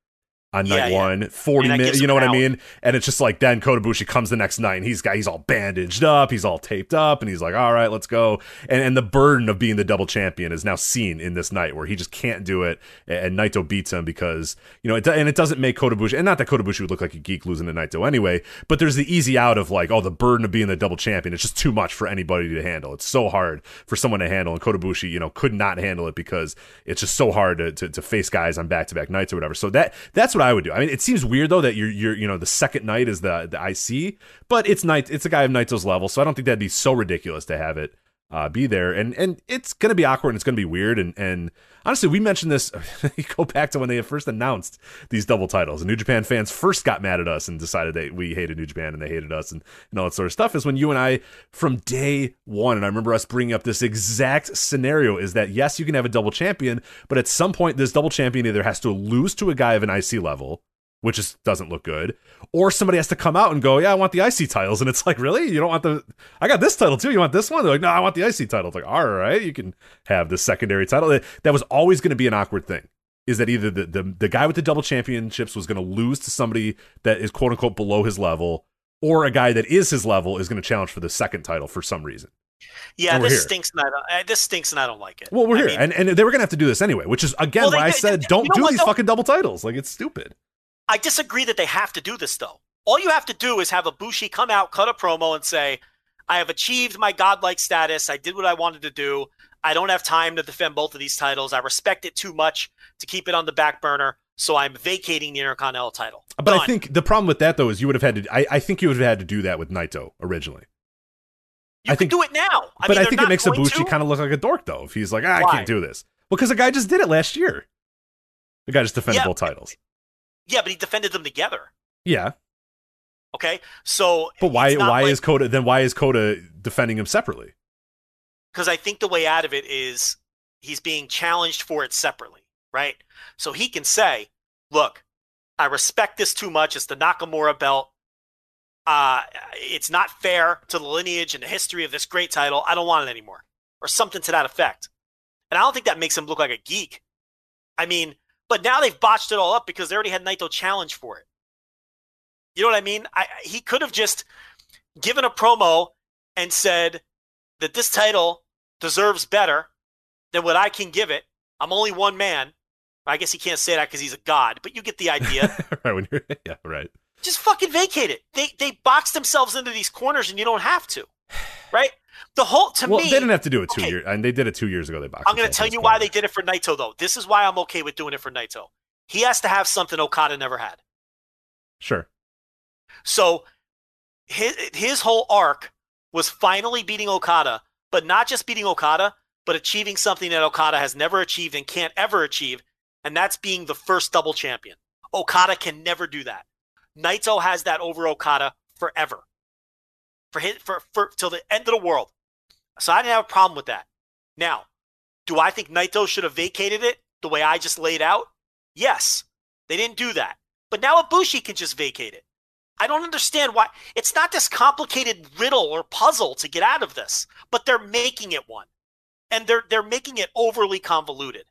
on yeah, night yeah. one, forty minutes. You know what out. I mean? And it's just like then Kota Ibushi comes the next night, and he's got he's all bandaged up, he's all taped up, and he's like, all right, let's go. And and the burden of being the double champion is now seen in this night where he just can't do it, and Naito beats him because you know, it, and it doesn't make Kota Ibushi, and not that Kota Ibushi would look like a geek losing to Naito anyway, but there's the easy out of like, oh, the burden of being the double champion, it's just too much for anybody to handle. It's so hard for someone to handle, and Kota Ibushi, you know, could not handle it because it's just so hard to to, to face guys on back to back nights or whatever. So that that's what I would do. I mean, it seems weird though that you're you're you know the second night is the the I C, but it's night it's a guy of Naito's level, so I don't think that'd be so ridiculous to have it uh, be there. And and it's gonna be awkward and it's gonna be weird. And and honestly, we mentioned this. You go back to when they first announced these double titles, and New Japan fans first got mad at us and decided that we hated New Japan and they hated us and, and all that sort of stuff. Is when you and I from day one, and I remember us bringing up this exact scenario: is that yes, you can have a double champion, but at some point, this double champion either has to lose to a guy of an I C level, which just doesn't look good, or somebody has to come out and go, yeah, I want the I C titles. And it's like, really? You don't want the, I got this title too. You want this one? They're like, no, I want the I C title. It's like, all right, you can have the secondary title. That was always going to be an awkward thing, is that either the, the, the guy with the double championships was going to lose to somebody that is quote unquote below his level, or a guy that is his level is going to challenge for the second title for some reason. Yeah, this here. stinks, and I this stinks, and I don't like it. Well, we're I here, mean, and and they were going to have to do this anyway, which is again well, why they, I said they, they, don't you know do what, these fucking double titles. Like, it's stupid. I disagree that they have to do this, though. All you have to do is have Ibushi come out, cut a promo, and say, I have achieved my godlike status. I did what I wanted to do. I don't have time to defend both of these titles. I respect it too much to keep it on the back burner. So I'm vacating the Intercontinental title. But Done. I think the problem with that, though, is you would have had to, I, I think you would have had to do that with Naito originally. You I can think, do it now. I but mean, I think it makes Ibushi kind of look like a dork, though, if he's like, ah, I can't do this. Because the guy just did it last year. The guy just defended yeah, both titles. Yeah, but he defended them together. Yeah. Okay, so... But why why like, is Kota... Then why is Kota defending him separately? Because I think the way out of it is he's being challenged for it separately, right? So he can say, look, I respect this too much. It's the Nakamura belt. Uh, it's not fair to the lineage and the history of this great title. I don't want it anymore. Or something to that effect. And I don't think that makes him look like a geek. I mean, but now they've botched it all up because they already had Naito challenge for it. You know what I mean? I, he could have just given a promo and said that this title deserves better than what I can give it. I'm only one man. I guess he can't say that because he's a god, but you get the idea. Right, when you're, yeah, right. Just fucking vacate it. They they box themselves into these corners, and you don't have to. Right? The whole to well, me, they didn't have to do it two okay. years, and they did it two years ago. They boxed. I'm going to tell you why corner. They did it for Naito, though. This is why I'm okay with doing it for Naito. He has to have something Okada never had. Sure. So his, his whole arc was finally beating Okada, but not just beating Okada, but achieving something that Okada has never achieved and can't ever achieve, and that's being the first double champion. Okada can never do that. Naito has that over Okada forever, for his, for, for till the end of the world. So I didn't have a problem with that. Now, do I think Naito should have vacated it the way I just laid out? Yes. They didn't do that. But now Ibushi can just vacate it. I don't understand why. It's not this complicated riddle or puzzle to get out of this, but they're making it one. And they're they're making it overly convoluted.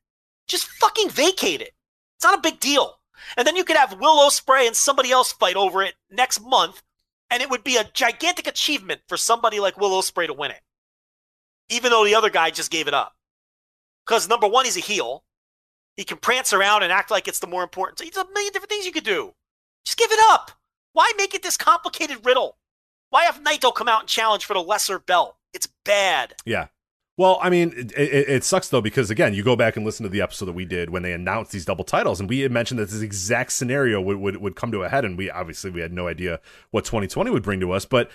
Just fucking vacate it. It's not a big deal. And then you could have Will Ospreay and somebody else fight over it next month, and it would be a gigantic achievement for somebody like Will Ospreay to win it, even though the other guy just gave it up. Because, number one, he's a heel. He can prance around and act like it's the more important. There's a million different things you could do. Just give it up. Why make it this complicated riddle? Why have Naito come out and challenge for the lesser belt? It's bad. Yeah. Well, I mean, it, it, it sucks, though, because, again, you go back and listen to the episode that we did when they announced these double titles, and we had mentioned that this exact scenario would, would, would come to a head, and we obviously we had no idea what twenty twenty would bring to us, but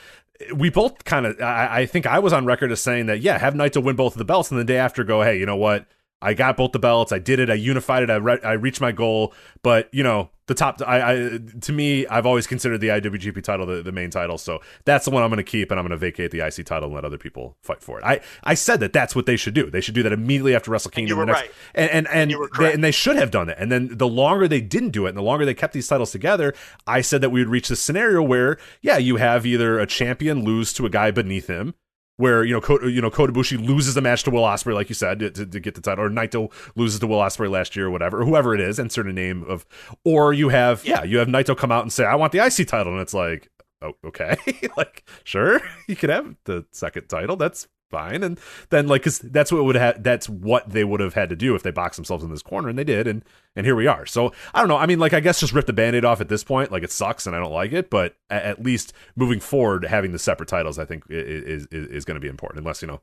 we both kind of, I, I think I was on record as saying that, yeah, have Naito win both of the belts, and the day after go, hey, you know what? I got both the belts. I did it. I unified it. I re- I reached my goal. But, you know, the top I, I to me, I've always considered the I W G P title the, the main title. So that's the one I'm going to keep, and I'm going to vacate the I C title and let other people fight for it. I, I said that that's what they should do. They should do that immediately after Wrestle Kingdom. And you were the next, right. And, and, and, and, you were they, and they should have done it. And then the longer they didn't do it and the longer they kept these titles together, I said that we would reach this scenario where, yeah, you have either a champion lose to a guy beneath him, where, you know, Kota, you know, Kota Ibushi loses the match to Will Ospreay, like you said, to, to, to get the title, or Naito loses to Will Ospreay last year, or whatever, or whoever it is, insert a name of, or you have, yeah, yeah you have Naito come out and say, I want the I C title, and it's like, oh, okay, like, sure, you could have the second title, that's fine, and then, like, because that's what would have, that's what they would have had to do if they boxed themselves in this corner, and they did, and and here we are. So I don't know, I mean, like, I guess just rip the Band-Aid off at this point. Like, it sucks, and I don't like it, but at least moving forward, having the separate titles, I think, is is, is going to be important, unless, you know,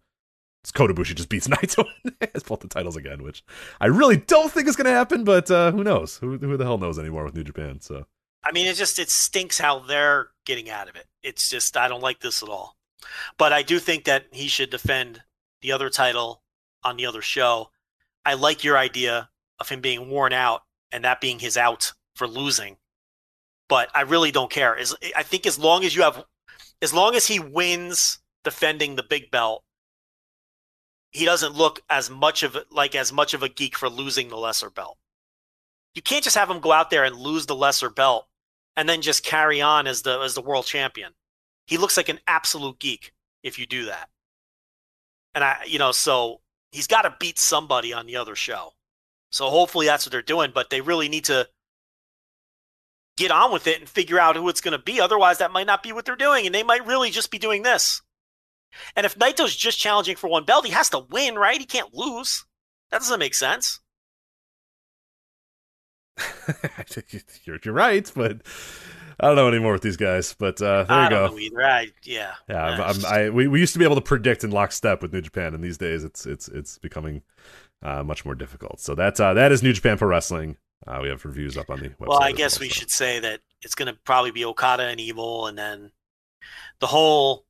it's Kota Ibushi just beats Naito and has both the titles again, which I really don't think is going to happen, but uh, who knows? Who, who the hell knows anymore with New Japan, so. I mean, it just, it stinks how they're getting out of it. It's just, I don't like this at all. But I do think that he should defend the other title on the other show. I like your idea of him being worn out and that being his out for losing. But I really don't care. As, I think as long as you have, as long as he wins defending the big belt, he doesn't look as much of like as much of a geek for losing the lesser belt. You can't just have him go out there and lose the lesser belt and then just carry on as the as the world champion. He looks like an absolute geek if you do that. And I, you know, so he's got to beat somebody on the other show. So hopefully that's what they're doing, but they really need to get on with it and figure out who it's going to be. Otherwise, that might not be what they're doing, and they might really just be doing this. And if Naito's just challenging for one belt, he has to win, right? He can't lose. That doesn't make sense. You're, you're right, but... I don't know anymore with these guys, but uh, there I you go. I don't know either. I, yeah, yeah. I'm, I'm, I we, we used to be able to predict in lockstep with New Japan, and these days it's it's it's becoming uh, much more difficult. So that's uh, that is New Japan Pro Wrestling. Uh, we have reviews up on the website. Well, I guess well, we so. should say that it's going to probably be Okada and Evil, and then the whole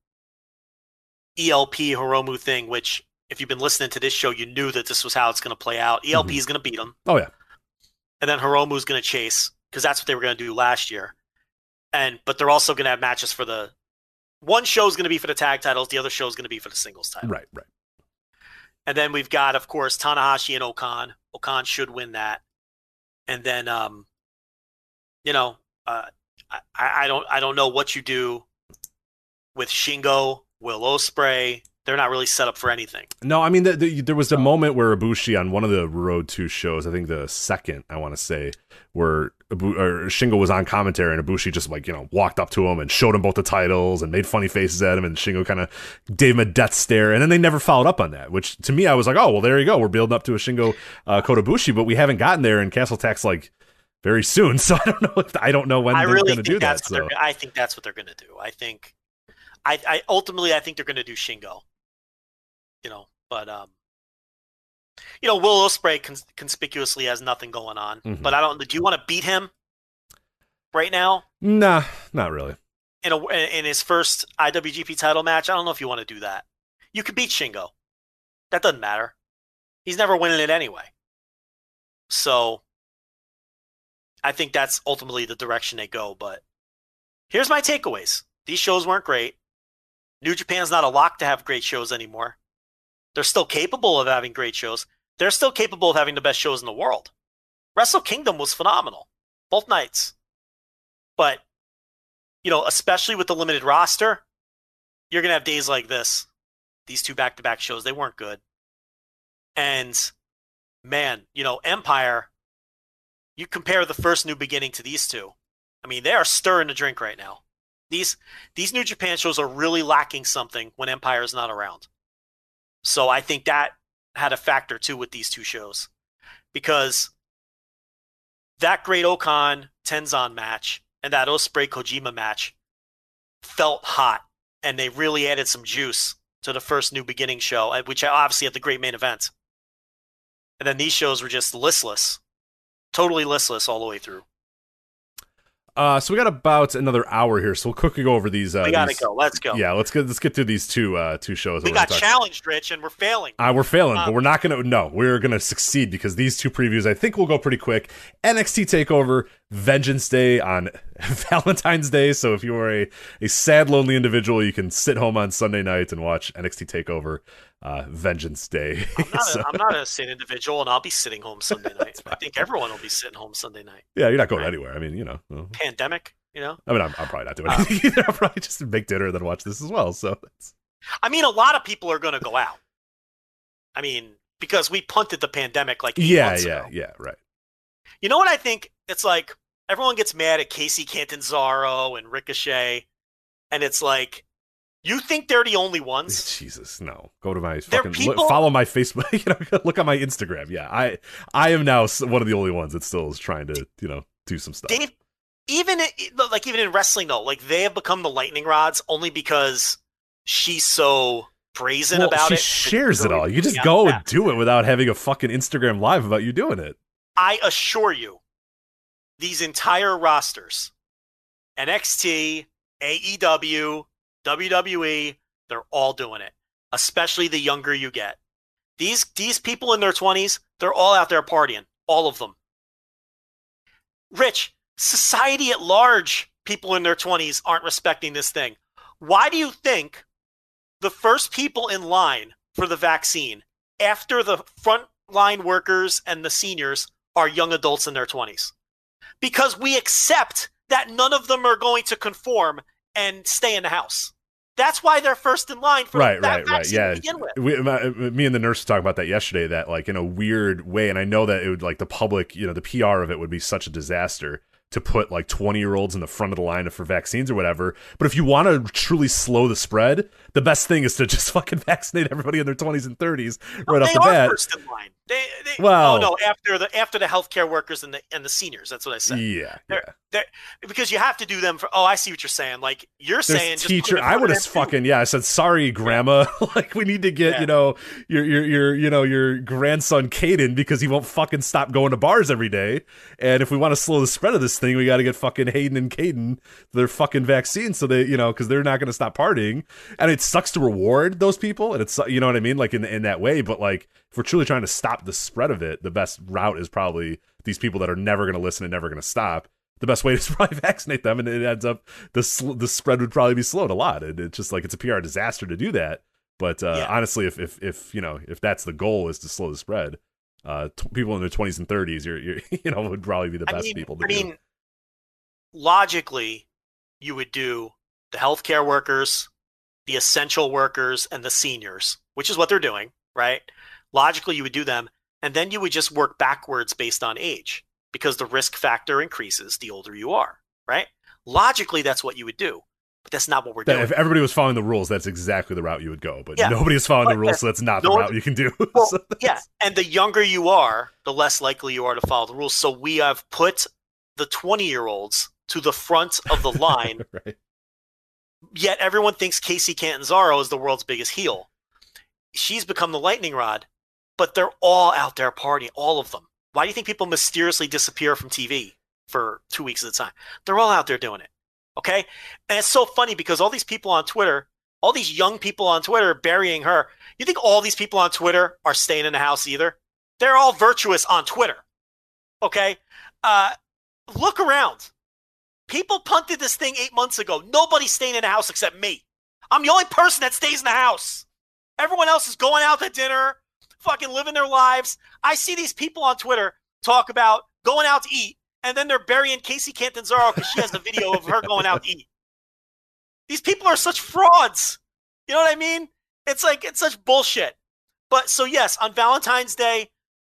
E L P Hiromu thing. Which, if you've been listening to this show, you knew that this was how it's going to play out. E L P mm-hmm. is going to beat him. Oh yeah, and then Hiromu's going to chase because that's what they were going to do last year. And but they're also going to have matches for the one show is going to be for the tag titles, the other show is going to be for the singles title. Right, right. And then we've got, of course, Tanahashi and Okan. Okan should win that. And then, um, you know, uh, I, I don't, I don't know what you do with Shingo, Will Ospreay. They're not really set up for anything. No, I mean, the, the, there was a moment where Ibushi on one of the Road two shows, I think the second, I want to say, where Ibu- or Shingo was on commentary and Ibushi just, like, you know, walked up to him and showed him both the titles and made funny faces at him, and Shingo kind of gave him a death stare, and then they never followed up on that, which to me, I was like, oh, well, there you go. We're building up to a Shingo uh, Kota Ibushi, but we haven't gotten there, and Castle Attack's like very soon, so I don't know if I don't know when I they're really going to do that. So. I think that's what they're going to do. I think I, I ultimately I think they're going to do Shingo. You know, but um, you know, Will Ospreay cons- conspicuously has nothing going on. Mm-hmm. But I don't. Do you want to beat him right now? Nah, not really. In a, in his first I W G P title match, I don't know if you want to do that. You could beat Shingo. That doesn't matter. He's never winning it anyway. So I think that's ultimately the direction they go. But here's my takeaways: these shows weren't great. New Japan's not a lock to have great shows anymore. They're still capable of having great shows. They're still capable of having the best shows in the world. Wrestle Kingdom was phenomenal, both nights. But, you know, especially with the limited roster, you're going to have days like this. These two back-to-back shows, they weren't good. And, man, you know, Empire, you compare the first New Beginning to these two. I mean, they are stirring the drink right now. These these New Japan shows are really lacking something when Empire is not around. So I think that had a factor, too, with these two shows. Because that great Okan-Tenzan match and that Ospreay-Kojima match felt hot. And they really added some juice to the first New Beginning show, which obviously had the great main event. And then these shows were just listless. Totally listless all the way through. Uh, so we got about another hour here, so we'll quickly go over these. Uh, we gotta these, go. Let's go. Yeah, let's get let's get through these two uh, two shows. We got challenged, Rich, and we're failing. Uh, we're failing, um, but we're not gonna. No, we're gonna succeed because these two previews, I think, will go pretty quick. N X T Takeover Vengeance Day on Valentine's Day. So if you are a a sad, lonely individual, you can sit home on Sunday night and watch N X T Takeover uh, Vengeance Day. I'm not, so. a, I'm not a sad individual, and I'll be sitting home Sunday night. I think everyone will be sitting home Sunday night. Yeah, you're not going right. anywhere. I mean, you know. Well, pandemic, you know? I mean, I'm, I'm probably not doing anything uh, either. I'll probably just make dinner and then watch this as well. So, that's... I mean, a lot of people are going to go out. I mean, because we punted the pandemic like eight yeah, months yeah, ago. Yeah, yeah, right. You know what I think? It's like everyone gets mad at Casey Catanzaro and Ricochet, and it's like, you think they're the only ones? Jesus, no. Go to my fucking people... look, follow my Facebook. You know, look on my Instagram. Yeah, I I am now one of the only ones that still is trying to, you know, do some stuff. Dave, Even like even in wrestling, though, like they have become the lightning rods only because she's so brazen well, about she it. She shares it all. You just go and do it without having a fucking Instagram live about you doing it. I assure you, these entire rosters, N X T, A E W, W W E, they're all doing it, especially the younger you get. These, these people in their twenties, they're all out there partying, all of them. Rich, society at large, people in their twenties aren't respecting this thing. Why do you think the first people in line for the vaccine, after the frontline workers and the seniors, are young adults in their twenties? Because we accept that none of them are going to conform and stay in the house. That's why they're first in line for right, that right, right. Yeah. To begin with. We, my, me and the nurse were talking about that yesterday, that like in a weird way, and I know that it would like the public, you know, the P R of it would be such a disaster to put like twenty-year-olds in the front of the line for vaccines or whatever. But if you want to truly slow the spread, the best thing is to just fucking vaccinate everybody in their twenties and thirties right well, off the bat. They are first in line. They, they well, oh no, after the after the healthcare workers and the and the seniors. That's what I said. Yeah, they're, yeah. They're, because you have to do them for. Oh, I see what you're saying. Like you're There's saying, teacher. Just I would have fucking too. yeah. I said, sorry, grandma. Like we need to get yeah. you know your your your you know your grandson Caden because he won't fucking stop going to bars every day. And if we want to slow the spread of this thing, we got to get fucking Hayden and Caden their fucking vaccine so they you know because they're not going to stop partying. And it sucks to reward those people. And it's you know what I mean, like in in that way. But like if we're truly trying to stop the spread of it, the best route is probably these people that are never going to listen and never going to stop. The best way is probably vaccinate them, and it ends up the sl- the spread would probably be slowed a lot. And it's just like it's a P R disaster to do that. But uh, yeah. honestly, if if if you know if that's the goal is to slow the spread, uh, t- people in their twenties and thirties, you're, you're you know would probably be the I best mean, people. To I do. mean, logically, you would do the healthcare workers, the essential workers, and the seniors, which is what they're doing, right? Logically, you would do them, and then you would just work backwards based on age because the risk factor increases the older you are, right? Logically, that's what you would do, but that's not what we're that, doing. If everybody was following the rules, that's exactly the route you would go, but yeah. nobody is following but the rules, so that's not no, the route you can do. Well, so yeah, and the younger you are, the less likely you are to follow the rules. So we have put the twenty-year-olds to the front of the line, right. Yet everyone thinks Casey Catanzaro is the world's biggest heel. She's become the lightning rod. But they're all out there partying, all of them. Why do you think people mysteriously disappear from T V for two weeks at a time? They're all out there doing it, okay? And it's so funny because all these people on Twitter, all these young people on Twitter burying her. You think all these people on Twitter are staying in the house either? They're all virtuous on Twitter, okay? Uh, look around. People punted this thing eight months ago. Nobody's staying in the house except me. I'm the only person that stays in the house. Everyone else is going out to dinner, fucking living their lives. I see these people on Twitter talk about going out to eat, and then they're burying Casey Catanzaro because she has the video of her going out to eat. These people are such frauds. You know what I mean? It's like, it's such bullshit. But so yes, on Valentine's Day,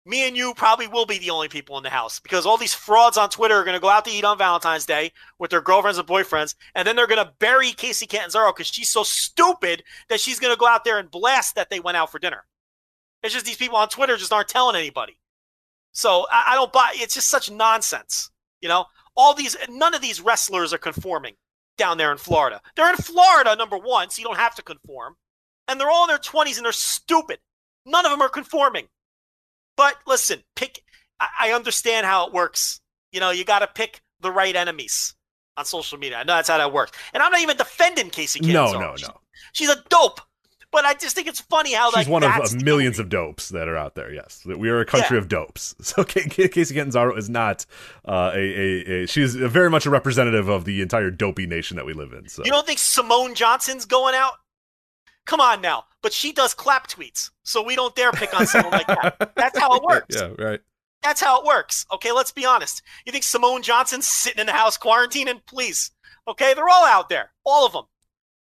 me and you probably will be the only people in the house because all these frauds on Twitter are going to go out to eat on Valentine's Day with their girlfriends and boyfriends, and then they're going to bury Casey Catanzaro because she's so stupid that she's going to go out there and blast that they went out for dinner. It's just these people on Twitter just aren't telling anybody. So I, I don't buy, it's just such nonsense. You know, all these, none of these wrestlers are conforming down there in Florida. They're in Florida, number one, so you don't have to conform. And they're all in their twenties and they're stupid. None of them are conforming. But listen, pick, I, I understand how it works. You know, you got to pick the right enemies on social media. I know that's how that works. And I'm not even defending Casey Catanzaro. No, no, no. She's, she's a dope. But I just think it's funny how like, she's one of millions of dopes that are out there. Yes, we are a country yeah. of dopes. So K- K- Casey Catanzaro is not uh, a, a, a she's very much a representative of the entire dopey nation that we live in. So you don't think Simone Johnson's going out? Come on now, but she does clap tweets, so we don't dare pick on someone like that. That's how it works. Yeah, right. That's how it works. Okay, let's be honest. You think Simone Johnson's sitting in the house quarantining? Please, okay, they're all out there, all of them.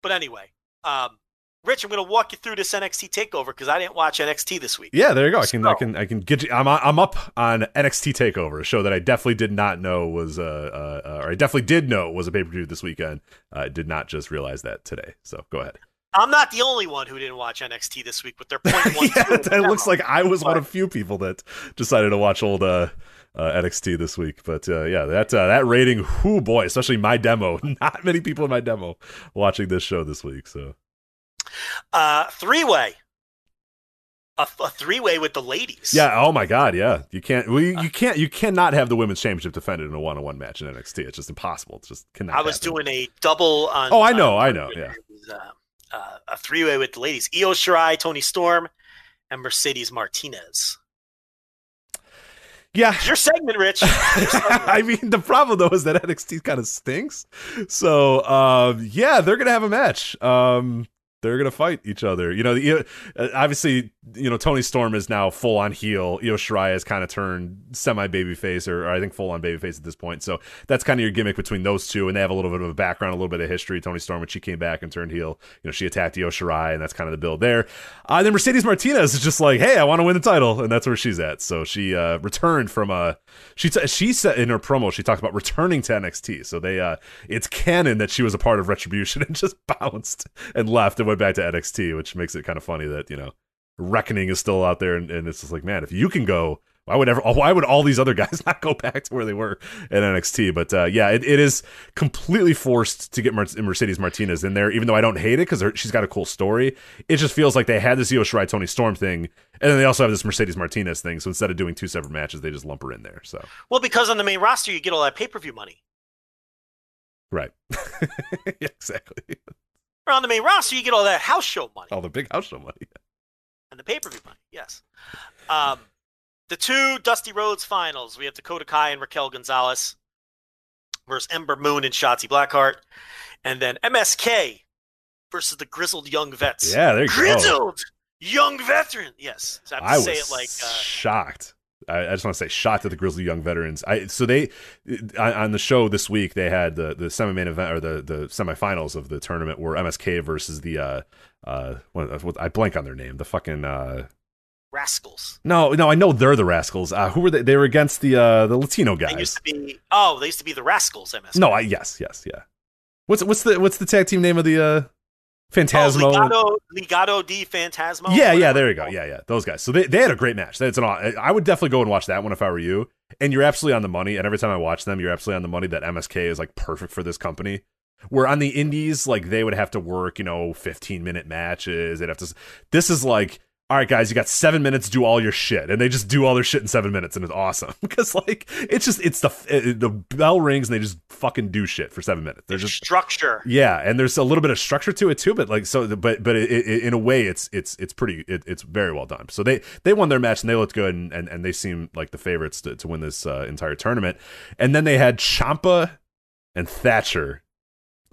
But anyway, um. Rich, I'm going to walk you through this N X T takeover because I didn't watch N X T this week. Yeah, there you go. I can, so. I can, I can get you. I'm, I'm up on N X T takeover, a show that I definitely did not know was, uh, uh or I definitely did know was a pay per view this weekend. I uh, did not just realize that today. So go ahead. I'm not the only one who didn't watch N X T this week with their point one. yeah, it now. looks like I was but. one of few people that decided to watch old. Uh, Uh, N X T this week, but uh, yeah, that uh, that rating, whoo boy, especially my demo. Not many people in my demo watching this show this week. So, uh, three way, a, a three way with the ladies. Yeah. Oh my God. Yeah. You can't. Well, you, you can't. You cannot have the women's championship defended in a one on one match in N X T. It's just impossible. It just cannot. I was happen. doing a double. on Oh, I know. On, I know. Yeah. Was, uh, uh, a three way with the ladies: Io Shirai, Toni Storm, and Mercedes Martinez. Yeah, your segment, Rich. Your segment. I mean, the problem though is that N X T kind of stinks. So, uh, yeah, they're gonna have a match. Um, they're gonna fight each other. You know, the, uh, obviously, you know, Toni Storm is now full on heel. Io Shirai has kind of turned semi babyface, or, or I think full on babyface at this point. So that's kind of your gimmick between those two, and they have a little bit of a background, a little bit of history. Toni Storm, when she came back and turned heel, you know, she attacked Io Shirai, and that's kind of the build there. Uh, and then Mercedes Martinez is just like, hey, I want to win the title, and that's where she's at. So she uh, returned from a she t- she said in her promo she talked about returning to N X T. So they uh, it's canon that she was a part of Retribution and just bounced and left and went back to N X T, which makes it kind of funny that, you know, Reckoning is still out there, and, and it's just like, man, if you can go, why would ever, why would all these other guys not go back to where they were in N X T? But uh, yeah, it, it is completely forced to get Mer- Mercedes Martinez in there, even though I don't hate it because she's got a cool story. It just feels like they had this Io Shirai Tony Storm thing, and then they also have this Mercedes Martinez thing. So instead of doing two separate matches, they just lump her in there. So well, because on the main roster, you get all that pay-per-view money. Right. Yeah, exactly. Or on the main roster, you get all that house show money. All the big house show money. Yeah. And the pay-per-view money, yes. Um, the two Dusty Rhodes finals. We have Dakota Kai and Raquel Gonzalez versus Ember Moon and Shotzi Blackheart. And then M S K versus the Grizzled Young Vets. Yeah, there you Grizzled go. Grizzled Young Veteran. Yes. So I have to I say was it like, uh, shocked. I just want to say shot to the Grizzly Young Veterans. I so they on the show this week they had the the semi main event or the the semifinals of the tournament were M S K versus the uh uh what, what, I blank on their name the fucking uh Rascals. No, no, I know they're the Rascals. Uh, who were they? They were against the uh the Latino guys. They used to be oh they used to be the Rascals. M S K. No, I yes yes yeah. What's what's the what's the tag team name of the uh? Phantasmo, oh, Legado, Legado de Phantasmo. Yeah, yeah, there you go. Yeah, yeah, those guys. So they, they had a great match. That's an. I would definitely go and watch that one if I were you. And you're absolutely on the money. And every time I watch them, you're absolutely on the money that M S K is like perfect for this company. Where on the indies, like they would have to work, you know, fifteen minute matches. They'd have to. This is like, all right, guys, you got seven minutes to do all your shit, and they just do all their shit in seven minutes, and it's awesome because like it's just it's the it, the bell rings and they just fucking do shit for seven minutes. There's just structure, yeah, and there's a little bit of structure to it too, but like so, but but it, it, in a way, it's it's it's pretty, it, it's very well done. So they they won their match and they looked good and and, and they seem like the favorites to, to win this uh, entire tournament. And then they had Ciampa and Thatcher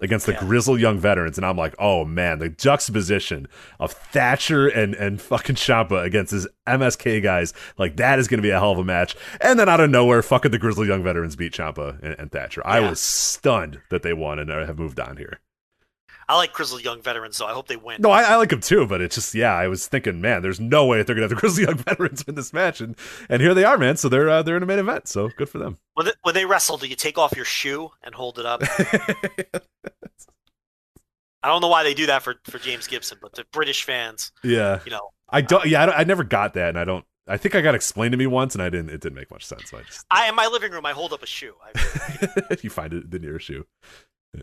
against the yeah. Grizzled Young Veterans, and I'm like, oh man, the juxtaposition of Thatcher and, and fucking Ciampa against his M S K guys, like that is going to be a hell of a match. And then out of nowhere, fucking the Grizzled Young Veterans beat Ciampa and, and Thatcher. Yeah. I was stunned that they won and have moved on here. I like Grizzled Young Veterans, so I hope they win. No, I, I like them too, but it's just, yeah, I was thinking, man, there's no way that they're going to have the Grizzled Young Veterans win this match, and, and here they are, man, so they're uh, they're in a main event, so good for them. When they, when they wrestle, do you take off your shoe and hold it up? I don't know why they do that for, for James Gibson, but the British fans, yeah, you know. I don't, yeah, I, don't, I never got that, and I don't, I think I got explained to me once, and I didn't, it didn't make much sense. So I, just, I in my living room, I hold up a shoe. I, you find it, the nearest shoe.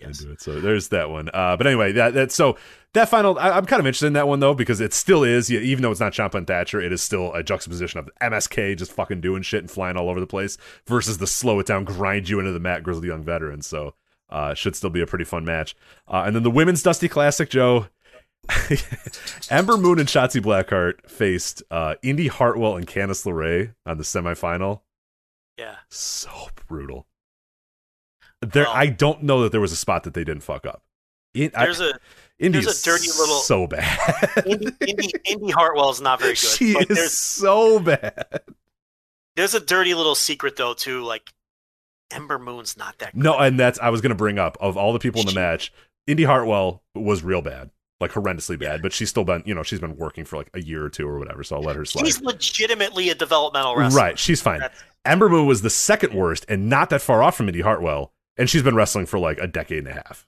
Yes. Into it. So there's that one. Uh, but anyway, that, that so that final, I, I'm kind of interested in that one though, because it still is, even though it's not Ciampa and Thatcher, it is still a juxtaposition of M S K just fucking doing shit and flying all over the place versus the slow it down, grind you into the mat, Grizzly Young Veterans. So uh, should still be a pretty fun match. Uh, and then the women's Dusty Classic, Joe. Ember Moon and Shotzi Blackheart faced uh, Indy Hartwell and Candice LeRae on the semifinal. Yeah. So brutal. There, well, I don't know that there was a spot that they didn't fuck up. It, there's I, a Indy's there's a dirty little so bad. Indy, Indy, Indy Hartwell is not very good. She but is so bad. There's a dirty little secret though, too. Like Ember Moon's not that good. No, and that's I was going to bring up of all the people in the match, Indy Hartwell was real bad, like horrendously bad. Yeah. But she's still been, you know, she's been working for like a year or two or whatever. So I'll let her slide. She's legitimately a developmental wrestler. Right, she's fine. That's... Ember Moon was the second worst, and not that far off from Indy Hartwell. And she's been wrestling for like a decade and a half.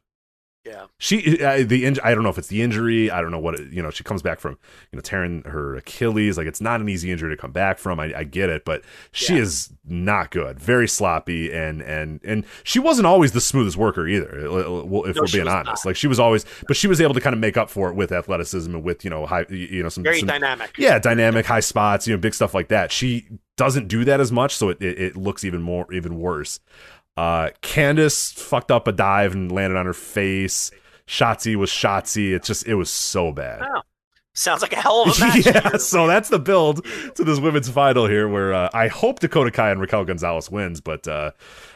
Yeah. She uh, the inj- I don't know if it's the injury. I don't know what it, you know. She comes back from you know tearing her Achilles. Like it's not an easy injury to come back from. I, I get it, but she yeah. is not good. Very sloppy, and and and she wasn't always the smoothest worker either. If no, we're being honest, not. like she was always, but she was able to kind of make up for it with athleticism and with you know high you know some very some, dynamic. Yeah, dynamic high spots. You know, big stuff like that. She doesn't do that as much, so it it, it looks even more even worse. Uh, Candice fucked up a dive and landed on her face. Shotzi was Shotzi. It's just, it was so bad. Wow. Sounds like a hell of a match. yeah, so that's the build to this women's final here, where uh, I hope Dakota Kai and Raquel Gonzalez wins, but uh,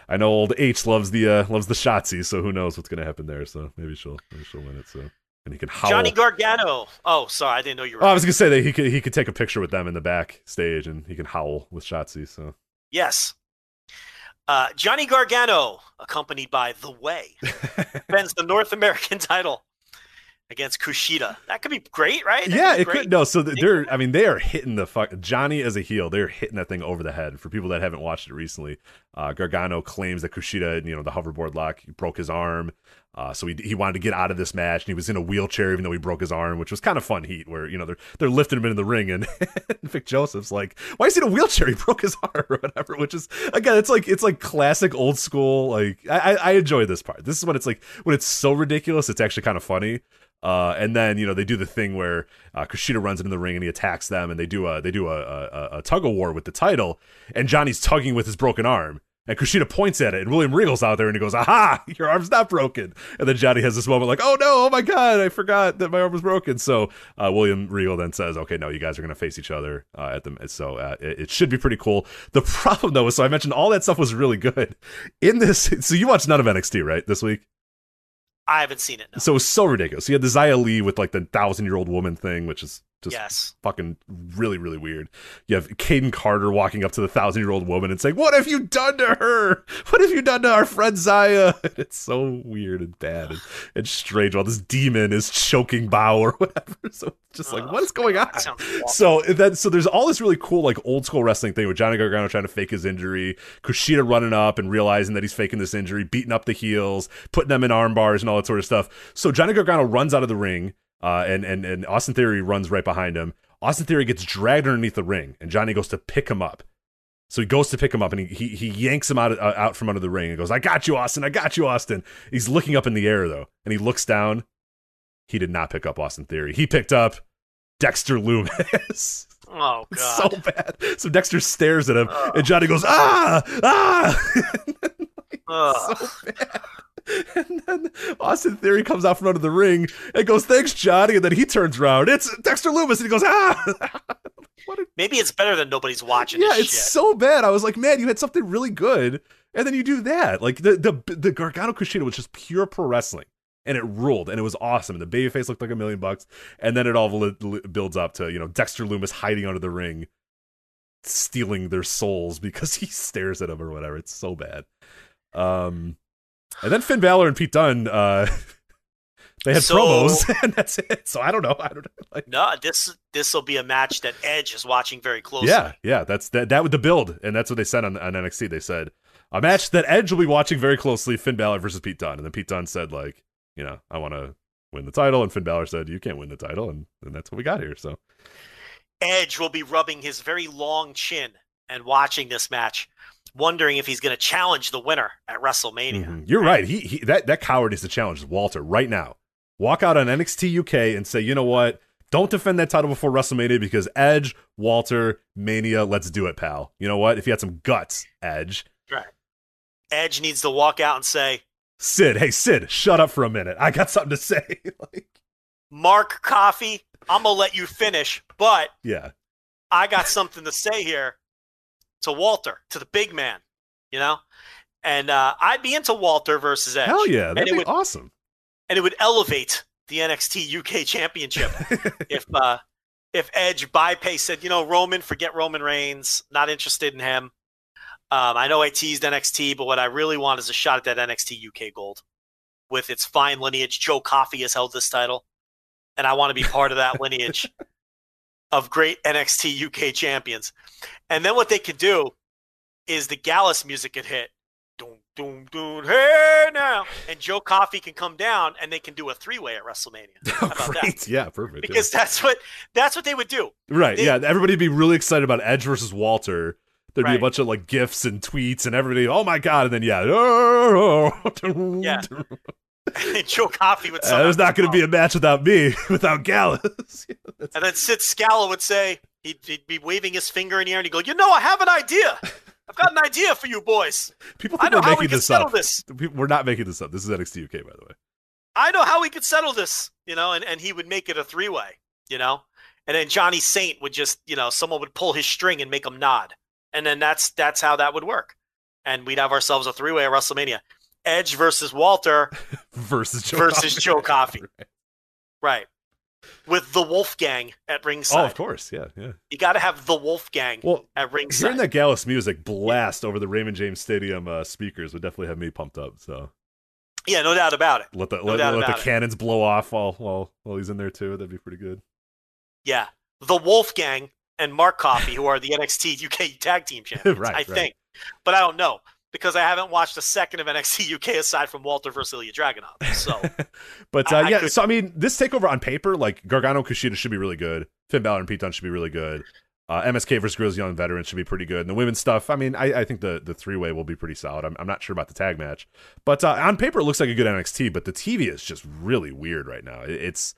I know old H loves the uh, loves the Shotzi, so who knows what's going to happen there. So maybe she'll maybe she'll win it. So and he can howl. Johnny Gargano. Oh, sorry, I didn't know you were. Oh, I was going to say that he could he could take a picture with them in the backstage, and he can howl with Shotzi. So yes. Uh, Johnny Gargano, accompanied by The Way, defends the North American title against Kushida. That could be great, right? That yeah, could it great. could. No, so they're, I mean, they are hitting the fuck. Johnny as a heel, they're hitting that thing over the head. For people that haven't watched it recently, uh, Gargano claims that Kushida, you know, the hoverboard lock, he broke his arm. Uh, so he he wanted to get out of this match, and he was in a wheelchair even though he broke his arm, which was kind of fun heat where, you know, they're they're lifting him into the ring, and, and Vic Joseph's like, why is he in a wheelchair? He broke his arm or whatever, which is, again, it's like it's like classic old school. Like, I, I enjoy this part. This is when it's like, when it's so ridiculous, it's actually kind of funny. Uh, and then, you know, they do the thing where uh, Kushida runs into the ring and he attacks them, and they do a, they do a, a, a tug of war with the title, and Johnny's tugging with his broken arm. And Kushida points at it, and William Regal's out there, and he goes, aha, your arm's not broken. And then Johnny has this moment like, oh, no, oh, my God, I forgot that my arm was broken. So uh, William Regal then says, okay, no, you guys are going to face each other. Uh, at the So uh, it, it should be pretty cool. The problem, though, is, so I mentioned all that stuff was really good. In this, so you watched none of N X T, right, this week? I haven't seen it, no. So it was so ridiculous. So you had the Xia Li with, like, the thousand-year-old woman thing, which is just yes. fucking really, really weird. You have Caden Carter walking up to the thousand-year-old woman and saying, what have you done to her? What have you done to our friend Xia? It's so weird and bad and, and strange while this demon is choking Bao or whatever. So it's just like, oh, what is going on? So then, so there's all this really cool, like, old-school wrestling thing with Johnny Gargano trying to fake his injury, Kushida running up and realizing that he's faking this injury, beating up the heels, putting them in arm bars and all that sort of stuff. So Johnny Gargano runs out of the ring. Uh, and, and, and Austin Theory runs right behind him. Austin Theory gets dragged underneath the ring, and Johnny goes to pick him up. So he goes to pick him up, and he he, he yanks him out uh, out from under the ring and goes, I got you, Austin. I got you, Austin. He's looking up in the air, though, and he looks down. He did not pick up Austin Theory. He picked up Dexter Loomis. Oh, God. It's so bad. So Dexter stares at him, oh. and Johnny goes, ah, ah. Like, oh. So bad. And then Austin Theory comes out from under the ring and goes, thanks, Johnny. And then he turns around. It's Dexter Loomis. And he goes, ah. What a- Maybe it's better than nobody's watching. Yeah, it's shit. so bad. I was like, man, you had something really good. And then you do that. Like, the the, the Gargano Kushida was just pure pro wrestling. And it ruled, and it was awesome. And the babyface looked like a million bucks. And then it all li- li- builds up to, you know, Dexter Loomis hiding under the ring, stealing their souls because he stares at him or whatever. It's so bad. Um... And then Finn Balor and Pete Dunne, uh, they had so, promos, and that's it. So I don't know. I don't know. Like, no, this this will be a match that Edge is watching very closely. Yeah, yeah, that's that. That was the build, and that's what they said on, on N X T. They said a match that Edge will be watching very closely: Finn Balor versus Pete Dunne. And then Pete Dunne said, like, you know, I want to win the title, and Finn Balor said, you can't win the title, and, and that's what we got here. So Edge will be rubbing his very long chin and watching this match, wondering if he's going to challenge the winner at WrestleMania. Mm-hmm. You're right. He, he that that coward needs to challenge Walter right now. Walk out on N X T U K and say, you know what? Don't defend that title before WrestleMania because Edge, Walter, Mania, let's do it, pal. You know what? If you had some guts, Edge. Right. Edge needs to walk out and say, Sid, hey, Sid, shut up for a minute. I got something to say. Like, Mark Coffey, I'm going to let you finish, but yeah, I got something to say here. To Walter, to the big man, you know? And uh, I'd be into Walter versus Edge. Hell yeah, that'd be would, awesome. And it would elevate the N X T U K Championship if uh, if Edge bypassed, said, you know, Roman, forget Roman Reigns, not interested in him. Um, I know I teased N X T, but what I really want is a shot at that N X T U K gold with its fine lineage. Joe Coffey has held this title, and I want to be part of that lineage of great N X T U K champions. And then what they could do is the Gallus music could hit. Doom, doom, doom, hey now. And Joe Coffey can come down and they can do a three-way at WrestleMania. How about Great. That? Yeah, perfect. Because yeah. that's what that's what they would do. Right, they, yeah. Everybody would be really excited about Edge versus Walter. There'd right. be a bunch of like GIFs and tweets and everybody, oh my God. And then, yeah. yeah. And Joe Coffey would say, uh, there's not going to be a match without me, without Gallus. Yeah, and then Sid Scala would say, he'd, he'd be waving his finger in the air and he'd go, you know, I have an idea. I've got an idea for you boys. People think I know we're how making we can this settle up. This. We're not making this up. This is N X T U K, by the way. I know how we could settle this, you know, and, and he would make it a three-way, you know. And then Johnny Saint would just, you know, someone would pull his string and make him nod. And then that's that's how that would work. And we'd have ourselves a three-way at WrestleMania. Edge versus Walter versus Joe versus Coffey. Joe Coffey. Right. right. With the Wolfgang at ringside. Oh, of course. Yeah. Yeah. You got to have the Wolfgang well, at ringside. Hearing that Gallus music blast yeah. over the Raymond James Stadium uh, speakers would definitely have me pumped up. So Yeah, no doubt about it. Let the no let, let the cannons it. blow off while while while he's in there too. That'd be pretty good. Yeah, the Wolfgang and Mark Coffey, who are the N X T U K Tag Team Champions, right, I right. think, but I don't know because I haven't watched a second of N X T U K aside from Walter versus Ilya Dragunov. So, but I, uh, I yeah, could... so I mean, this takeover on paper, like Gargano Kushida should be really good. Finn Balor and Pete Dunne should be really good. Uh, M S K versus Grizzly Young Veterans should be pretty good. And the women's stuff, I mean, I, I think the, the three-way will be pretty solid. I'm, I'm not sure about the tag match. But uh, on paper, it looks like a good N X T, but the T V is just really weird right now. It, it's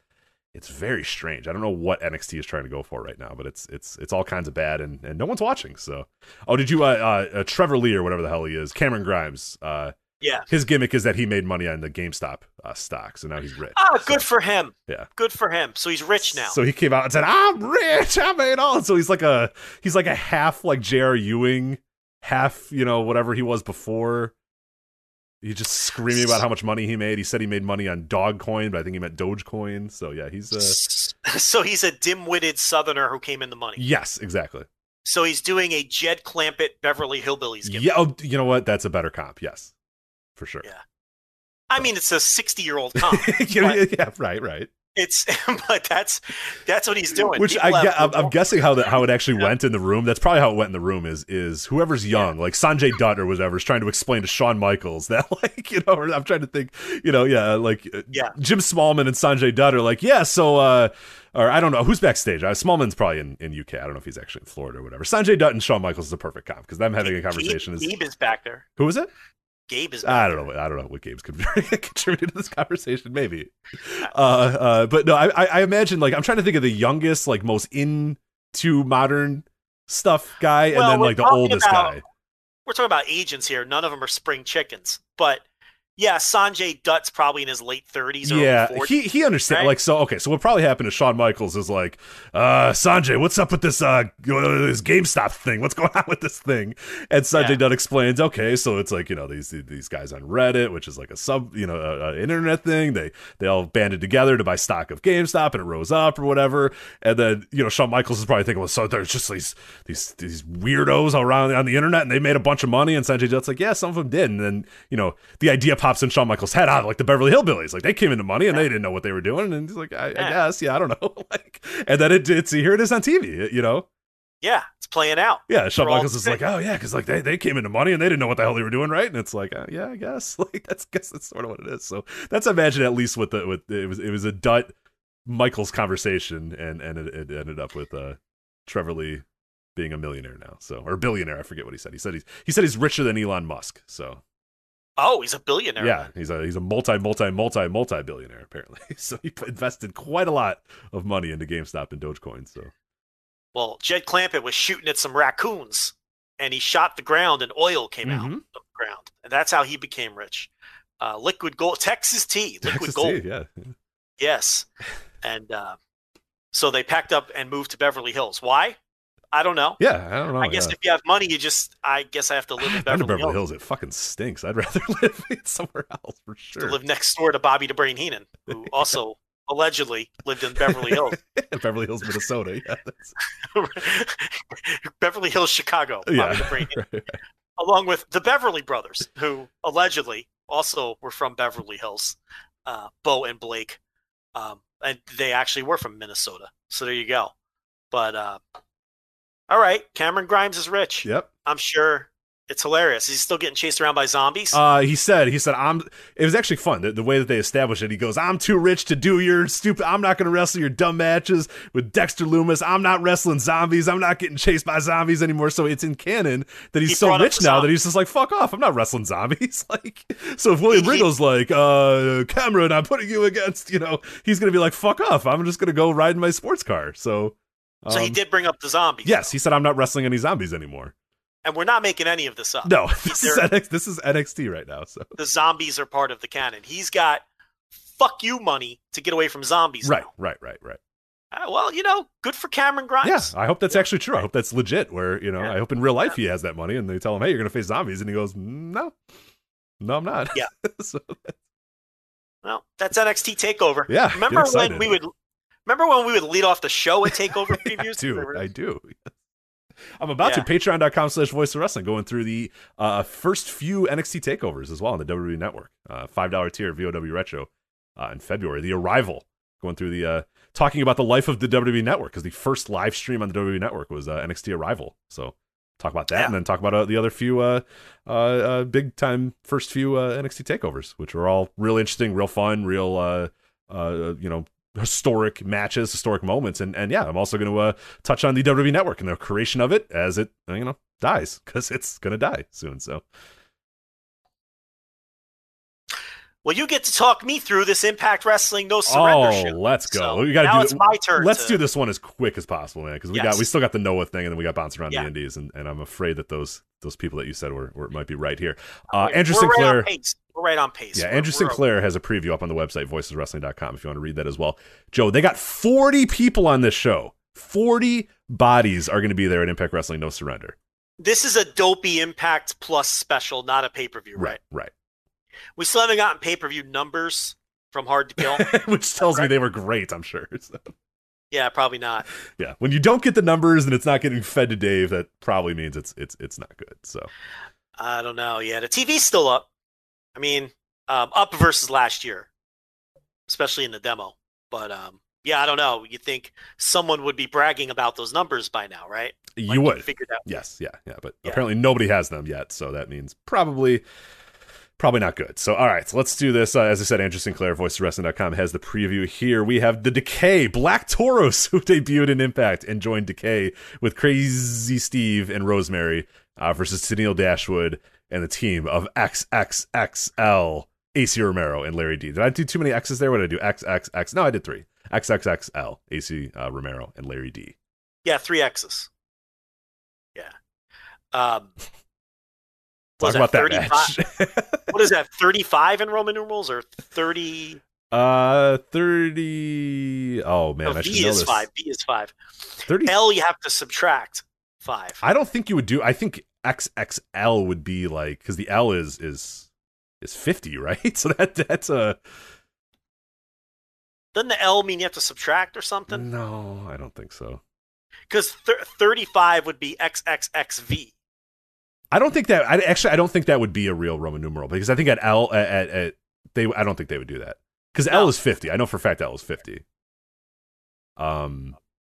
it's very strange. I don't know what N X T is trying to go for right now, but it's it's it's all kinds of bad, and, and no one's watching. So, Oh, did you, uh, uh, uh, Trevor Lee or whatever the hell he is, Cameron Grimes, uh, yeah, his gimmick is that he made money on the GameStop uh, stock, so now he's rich. Oh, so, good for him. Yeah, good for him. So he's rich now. So he came out and said, "I'm rich. I made all." So he's like a he's like a half like J R. Ewing, half you know whatever he was before. He's just screaming about how much money he made. He said he made money on Dogcoin, but I think he meant Dogecoin. So yeah, he's a so he's a dim-witted Southerner who came in the money. Yes, exactly. So he's doing a Jed Clampett Beverly Hillbillies gimmick. Yeah, oh, you know what? That's a better comp. Yes. For sure. Yeah. I so. mean, it's a sixty-year-old comp. yeah, yeah, right, right. It's, but that's that's what he's doing. Which I, I'm, I'm guessing how that how it actually yeah. went in the room. That's probably how it went in the room. Is is whoever's young, yeah. like Sanjay Dutt or whatever, is trying to explain to Shawn Michaels that like you know, or I'm trying to think, you know, yeah, like yeah. Jim Smallman and Sanjay Dutt are like, yeah, so. uh Or I don't know who's backstage. Uh, Smallman's probably in, in U K. I don't know if he's actually in Florida or whatever. Sanjay Dutt and Shawn Michaels is a perfect comp because them having a conversation Gabe, is. Gabe is back there. Who is it? Gabe is. I don't know. I don't know what Gabe's contributed to this conversation. Maybe, uh, uh, but no. I, I imagine like I'm trying to think of the youngest, like most into modern stuff guy, well, and then like the oldest about, guy. We're talking about agents here. None of them are spring chickens, but yeah, Sanjay Dutt's probably in his late thirties. Or yeah, forties, he he understands. Right? Like so. Okay, so what probably happened to Shawn Michaels is like, uh, Sanjay, what's up with this uh this GameStop thing? What's going on with this thing? And Sanjay yeah. Dutt explains, okay, so it's like you know these these guys on Reddit, which is like a sub you know a, a internet thing. They they all banded together to buy stock of GameStop, and it rose up or whatever. And then you know Shawn Michaels is probably thinking, well, so there's just these these these weirdos around on the internet, and they made a bunch of money. And Sanjay Dutt's like, yeah, some of them did. And then you know the idea pops in Shawn Michaels' head on like the Beverly Hillbillies, like they came into money and yeah. they didn't know what they were doing, and he's like, I, yeah. I guess, yeah, I don't know, like, and then it, it's here it is on T V, you know, yeah, it's playing out. Yeah, Shawn We're Michaels is like, oh yeah, because like they, they came into money and they didn't know what the hell they were doing, right? And it's like, uh, yeah, I guess, like that's guess that's sort of what it is. So that's imagine at least with the with it was it was a Dutt Michaels conversation, and and it, it ended up with uh, Trevor Lee being a millionaire now, so or billionaire, I forget what he said. He said he's he said he's richer than Elon Musk, so. Oh, he's a billionaire. Yeah, he's a he's a multi, multi, multi, multi billionaire apparently. So he invested quite a lot of money into GameStop and Dogecoin. So, well, Jed Clampett was shooting at some raccoons, and he shot the ground, and oil came mm-hmm. out of the ground, and that's how he became rich. Uh, liquid gold, Texas tea, liquid Texas gold. Tea, yeah. Yes, and uh, so they packed up and moved to Beverly Hills. Why? I don't know. Yeah, I don't know. I guess yeah. if you have money, you just, I guess I have to live in Beverly, Beverly Hills. Hills. It fucking stinks. I'd rather live somewhere else for sure. To live next door to Bobby the Brain Heenan, who also allegedly lived in Beverly Hills. Beverly Hills, Minnesota. Yeah, that's... Beverly Hills, Chicago. Bobby yeah, the Brain Heenan, right, right. Along with the Beverly brothers, who allegedly also were from Beverly Hills, uh, Bo and Blake. Um, and they actually were from Minnesota. So there you go. But, uh, all right, Cameron Grimes is rich. Yep, I'm sure it's hilarious. He's still getting chased around by zombies. Uh, he said, he said, I'm. It was actually fun the, the way that they established it. He goes, I'm too rich to do your stupid. I'm not going to wrestle your dumb matches with Dexter Loomis. I'm not wrestling zombies. I'm not getting chased by zombies anymore. So it's in canon that he's he so rich now that he's just like, fuck off. I'm not wrestling zombies. Like, so if William Regal's like, uh, Cameron, I'm putting you against, you know, he's going to be like, fuck off. I'm just going to go ride in my sports car. So. So um, he did bring up the zombies. Yes, though. He said, I'm not wrestling any zombies anymore. And we're not making any of this up. No, this, is, N X, this is N X T right now. So the zombies are part of the canon. He's got fuck you money to get away from zombies Right, now. right, right, right. Uh, well, you know, good for Cameron Grimes. Yeah, I hope that's yeah. actually true. I hope that's legit where, you know, yeah. I hope in real life yeah. he has that money and they tell him, hey, you're going to face zombies. And he goes, no, no, I'm not. Yeah. so that's... Well, that's N X T TakeOver. Yeah, Remember when we would... Remember when we would lead off the show at TakeOver previews? I do. I do. I'm about yeah. to patreon.com slash voice of wrestling, going through the uh, first few N X T takeovers as well on the W W E Network. Uh, five dollar tier V O W Retro uh, in February. The Arrival, going through the uh, talking about the life of the W W E Network, because the first live stream on the W W E Network was uh, N X T Arrival. So talk about that, yeah. and then talk about uh, the other few uh, uh, uh, big time first few uh, N X T takeovers, which were all real interesting, real fun, real uh, uh, you know. historic matches, historic moments, and and yeah, I'm also going to uh, touch on the W W E Network and the creation of it as it, you know, dies, because it's going to die soon. So, well, you get to talk me through this Impact Wrestling No Surrender. Oh, show. Let's go! So we got now do it's th- my turn. Let's to... do this one as quick as possible, man, because we yes. got we still got the Noah thing, and then we got bouncing around yeah. the Indies, and, and I'm afraid that those those people that you said were, were might be right here. Uh, okay. Andrew Sinclair. We're right on pace. Yeah, Andrew we're, Sinclair we're has a preview up on the website, voices wrestling dot com, if you want to read that as well. Joe, they got forty people on this show. forty bodies are going to be there at Impact Wrestling No Surrender. This is a dopey Impact Plus special, not a pay-per-view, right? Right, right. We still haven't gotten pay-per-view numbers from Hard to Kill. Which tells right. me they were great, I'm sure. So. Yeah, probably not. Yeah, when you don't get the numbers and it's not getting fed to Dave, that probably means it's it's it's not good. So I don't know. Yeah, the T V's still up. I mean, um, up versus last year, especially in the demo. But, um, yeah, I don't know. You think someone would be bragging about those numbers by now, right? Like you would. Figured out. Yes, yeah, yeah. But yeah. apparently nobody has them yet, so that means probably probably not good. So, all right, so let's do this. Uh, as I said, Andrew Sinclair, voice wrestling dot com, has the preview here. We have the Decay, Black Tauros, who debuted in Impact and joined Decay with Crazy Steve and Rosemary uh, versus Tennille Dashwood and the team of X X X L, A C Romero, and Larry D. Did I do too many X's there? What did I do? X X X. No, I did three. X X X L, A C uh, Romero, and Larry D. Yeah, three X's. Yeah. Um, Talk about that, that match. What is that, thirty-five in Roman numerals or thirty? Uh, thirty. Oh, man. No, I V is five. V is five. thirty L, you have to subtract five. I don't think you would do. I think X X L would be like, because the L is is is fifty, right? So that that's a. Doesn't the L mean you have to subtract or something? No, I don't think so. Because th- thirty-five would be X X X V. I don't think that. I actually I don't think that would be a real Roman numeral, because I think at L at, at, at they I don't think they would do that, because no. L is fifty. I know for a fact L is fifty. Um.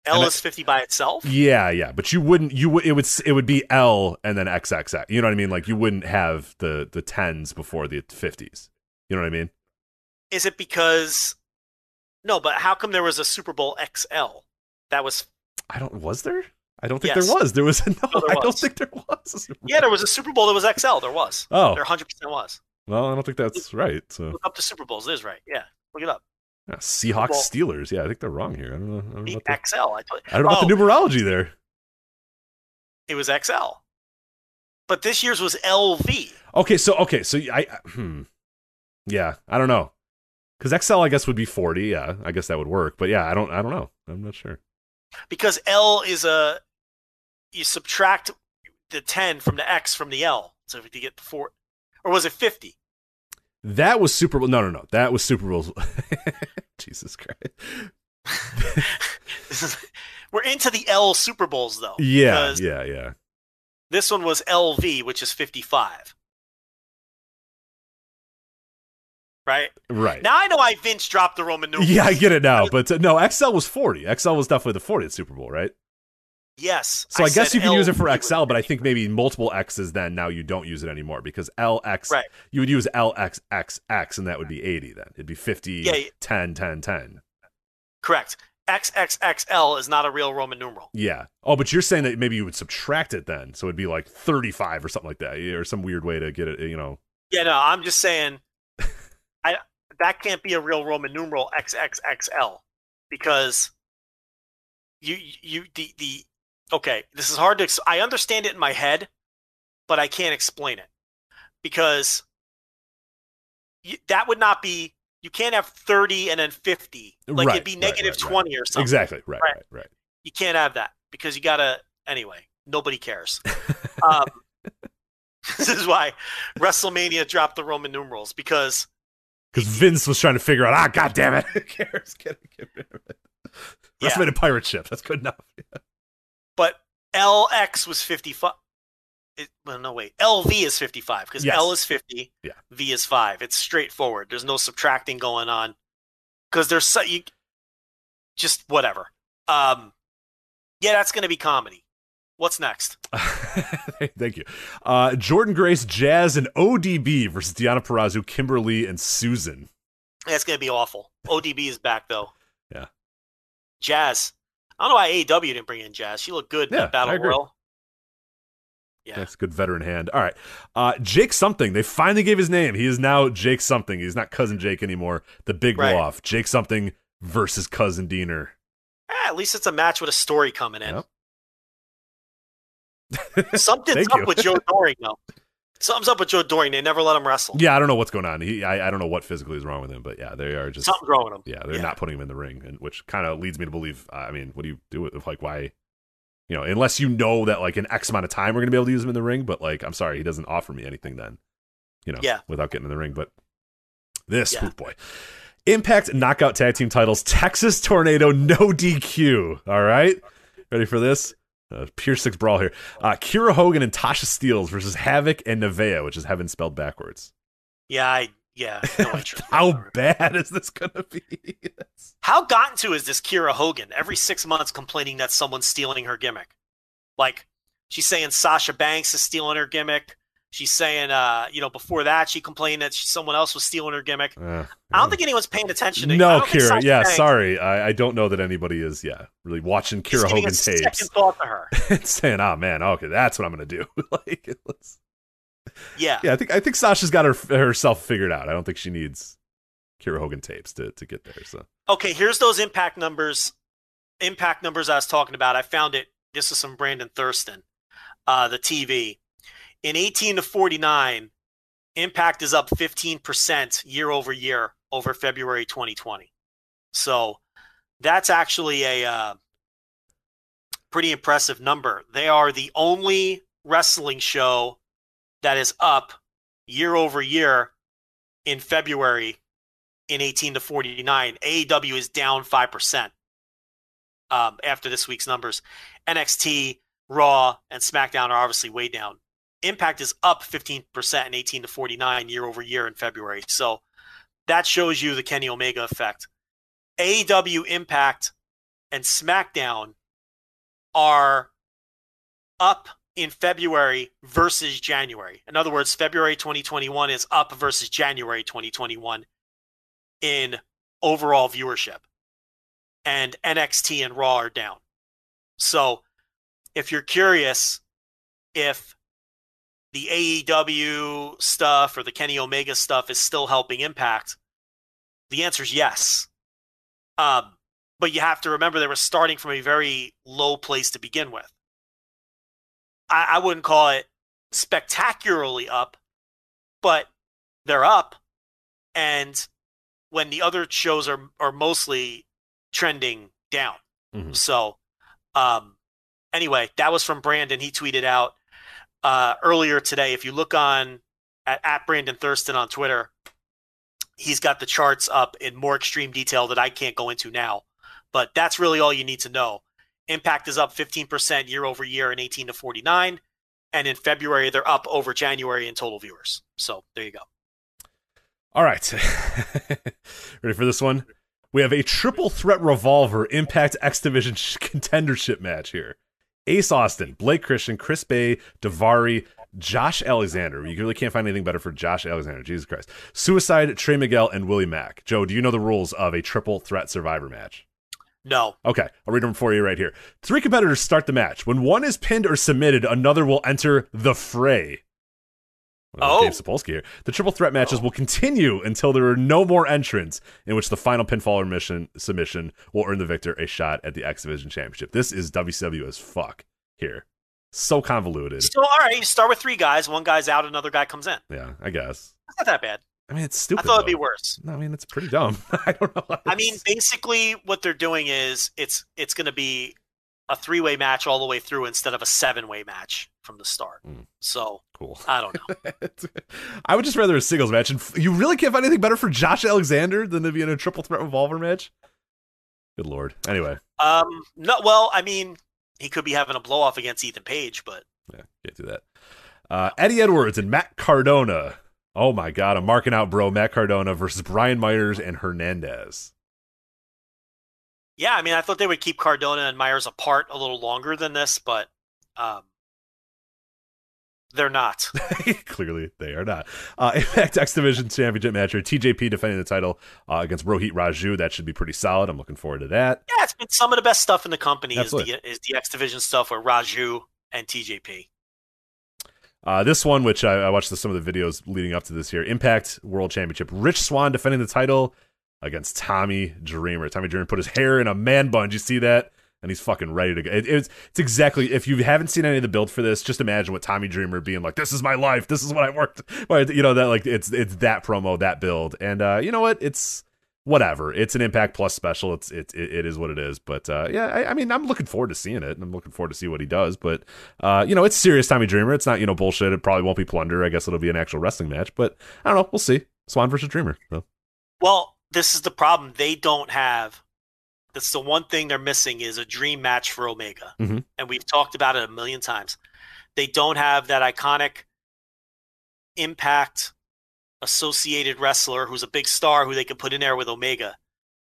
L is fifty by itself. Yeah, yeah, but you wouldn't. You would. It would. It would be L and then X X X. You know what I mean? Like you wouldn't have the the tens before the fifties. You know what I mean? Is it because? No, but how come there was a Super Bowl X L? That was. I don't. Was there? I don't think yes. there was. There was a, no. no there I was. don't think there was. Yeah, there was a Super Bowl that was X L. There was. Oh, there one hundred percent was. Well, I don't think that's right. So look up the Super Bowls. It is right. Yeah, look it up. Yeah, Seahawks, well, Steelers. Yeah, I think they're wrong here. I don't know. I don't know about the, X L. I, told I don't know oh, about the numerology there. It was X L, but this year's was L V. Okay, so okay, so I, I hmm, yeah, I don't know, because X L I guess would be forty. Yeah, I guess that would work. But yeah, I don't, I don't know. I'm not sure. Because L is a, you subtract the ten from the X from the L, so if you get the four, or was it fifty? That was Super Bowl. No, no, no. That was Super Bowl. Jesus Christ. This is, we're into the L Super Bowls, though. Yeah, yeah, yeah. This one was L V, which is fifty-five. Right? Right. Now I know I Vince dropped the Roman numerals. Yeah, I get it now. But uh, no, X L was forty. X L was definitely the fortieth Super Bowl, right? Yes. So I, I guess you can L V use it for X L, but I think maybe multiple X's then now you don't use it anymore, because L X, right. you would use L X X X, and that would be eighty then. It'd be fifty, yeah, yeah. ten, ten, ten. Correct. X X X L is not a real Roman numeral. Yeah. Oh, but you're saying that maybe you would subtract it then, so it'd be like thirty-five or something like that, or some weird way to get it, you know. Yeah, no, I'm just saying I that can't be a real Roman numeral X X X L, because you, you, the, the, okay, this is hard to, ex- I understand it in my head, but I can't explain it, because you, that would not be, you can't have thirty and then fifty. Like right, it'd be negative right, right, twenty right. or something. Exactly. Right, right. Right. Right. You can't have that, because you gotta, anyway, nobody cares. um, this is why WrestleMania dropped the Roman numerals, because. Because Vince was trying to figure out, ah, God damn it. Who cares? Get, get rid of it. WrestleMania yeah. Pirate Ship. That's good enough. Yeah. But L X was fifty-five. It, well, no, wait. L V is fifty-five because yes. L is fifty. Yeah. V is five. It's straightforward. There's no subtracting going on because there's so, you, just whatever. Um, yeah, that's going to be comedy. What's next? Thank you. Uh, Jordan Grace, Jazz, and O D B versus Deonna Purrazzo, Kimberly, and Susan. That's going to be awful. O D B is back, though. Yeah. Jazz. I don't know why A E W didn't bring in Jazz. She looked good yeah, in Battle Royal. Yeah. That's a good veteran hand. All right. Uh, Jake something. They finally gave his name. He is now Jake something. He's not Cousin Jake anymore. The big right. blow off. Jake something versus Cousin Deaner. Eh, at least it's a match with a story coming in. Yep. Something's up you. with Joe Doring, though. Something's up with Joe Doring. They never let him wrestle. Yeah, I don't know what's going on. He, I, I don't know what physically is wrong with him, but yeah, they are just something's wrong with him. Yeah, they're yeah. not putting him in the ring, and which kind of leads me to believe. Uh, I mean, what do you do with like why? You know, unless you know that like in X amount of time we're gonna be able to use him in the ring, but like I'm sorry, he doesn't offer me anything then. You know, yeah. without getting in the ring, but this yeah. oh boy. Impact Knockout Tag Team Titles, Texas Tornado, no D Q. All right, ready for this? Uh, Pier six brawl here. Uh, Kira Hogan and Tasha Steelz versus Havoc and Nevaeh, which is heaven spelled backwards. Yeah, I, yeah. No, I How bad is this going to be? How gotten to is this Kira Hogan? Every six months complaining that someone's stealing her gimmick. Like, she's saying Sasha Banks is stealing her gimmick. She's saying, uh, you know, before that, she complained that she, someone else was stealing her gimmick. Uh, I don't yeah. think anyone's paying attention to No, Kira. Yeah, Banks. sorry. I, I don't know that anybody is, yeah, really watching Kira Hogan tapes. Second thought to her. And saying, oh, man, okay, that's what I'm going to do. like, let's... Yeah. Yeah, I think I think Sasha's got her herself figured out. I don't think she needs Kira Hogan tapes to, to get there. So okay, here's those impact numbers. Impact numbers I was talking about. I found it. This is some Brandon Thurston, uh, the T V. In eighteen to forty-nine, Impact is up fifteen percent year over year over February twenty twenty. So that's actually a uh, pretty impressive number. They are the only wrestling show that is up year over year in February in eighteen to forty-nine. A E W is down five percent um, after this week's numbers. N X T, Raw, and SmackDown are obviously way down. Impact is up fifteen percent in eighteen to forty-nine year over year in February. So that shows you the Kenny Omega effect. A E W, Impact, and SmackDown are up in February versus January. In other words, February twenty twenty-one is up versus January twenty twenty-one in overall viewership. And N X T and Raw are down. So if you're curious if the A E W stuff or the Kenny Omega stuff is still helping Impact, the answer is yes. Um, but you have to remember they were starting from a very low place to begin with. I, I wouldn't call it spectacularly up, but they're up. And when the other shows are, are mostly trending down. Mm-hmm. So um, anyway, that was from Brandon. He tweeted out, Uh, earlier today, if you look on at, at Brandon Thurston on Twitter, he's got the charts up in more extreme detail that I can't go into now. But that's really all you need to know. Impact is up fifteen percent year over year in eighteen to forty-nine. And in February, they're up over January in total viewers. So there you go. All right. Ready for this one? We have a triple threat revolver Impact X Division contendership match here. Ace Austin, Blake Christian, Chris Bay, Daivari, Josh Alexander. You really can't find anything better for Josh Alexander. Jesus Christ. Suicide, Trey Miguel, and Willie Mack. Joe, do you know the rules of a triple threat survivor match? No. Okay, I'll read them for you right here. Three competitors start the match. When one is pinned or submitted, another will enter the fray. Well, oh. Dave Sapolsky here. The triple threat matches oh. will continue until there are no more entrants, in which the final pinfall or mission, submission will earn the victor a shot at the X Division Championship. This is W C W as fuck here. So convoluted. So, all right, you start with three guys. One guy's out, another guy comes in. Yeah, I guess. It's not that bad. I mean, it's stupid. I thought though. It'd be worse. I mean, it's pretty dumb. I don't know. I mean, basically what they're doing is it's it's going to be a three-way match all the way through instead of a seven-way match from the start. Mm. So, cool. I don't know. I would just rather a singles match. And you really can't find anything better for Josh Alexander than to be in a triple threat revolver match? Good Lord. Anyway. Um, no, well, I mean, he could be having a blow off against Ethan Page, but yeah, can't do that. Uh, Eddie Edwards and Matt Cardona. Oh my God, I'm marking out, bro. Matt Cardona versus Brian Myers and Hernandez. Yeah, I mean, I thought they would keep Cardona and Myers apart a little longer than this, but um, they're not. Clearly, they are not. Uh, Impact X Division Championship match here. T J P defending the title uh, against Rohit Raju. That should be pretty solid. I'm looking forward to that. Yeah, it's been some of the best stuff in the company is the, is the X Division stuff with Raju and T J P. Uh, this one, which I, I watched the, some of the videos leading up to this here. Impact World Championship. Rich Swann defending the title against Tommy Dreamer. Tommy Dreamer put his hair in a man bun. Did you see that? And he's fucking ready to go. It, it's, it's exactly, if you haven't seen any of the build for this, just imagine what Tommy Dreamer being like, this is my life. This is what I worked. You know, that like it's it's that promo, that build. And uh, you know what? It's whatever. It's an Impact Plus special. It's it it, it is what it is. But uh, yeah, I, I mean, I'm looking forward to seeing it, and I'm looking forward to see what he does. But uh, you know, it's serious Tommy Dreamer. It's not, you know, bullshit. It probably won't be plunder. I guess it'll be an actual wrestling match. But I don't know. We'll see. Swan versus Dreamer. So. Well, this is the problem. They don't have. That's the one thing they're missing is a dream match for Omega. Mm-hmm. And we've talked about it a million times. They don't have that iconic Impact associated wrestler who's a big star who they could put in there with Omega.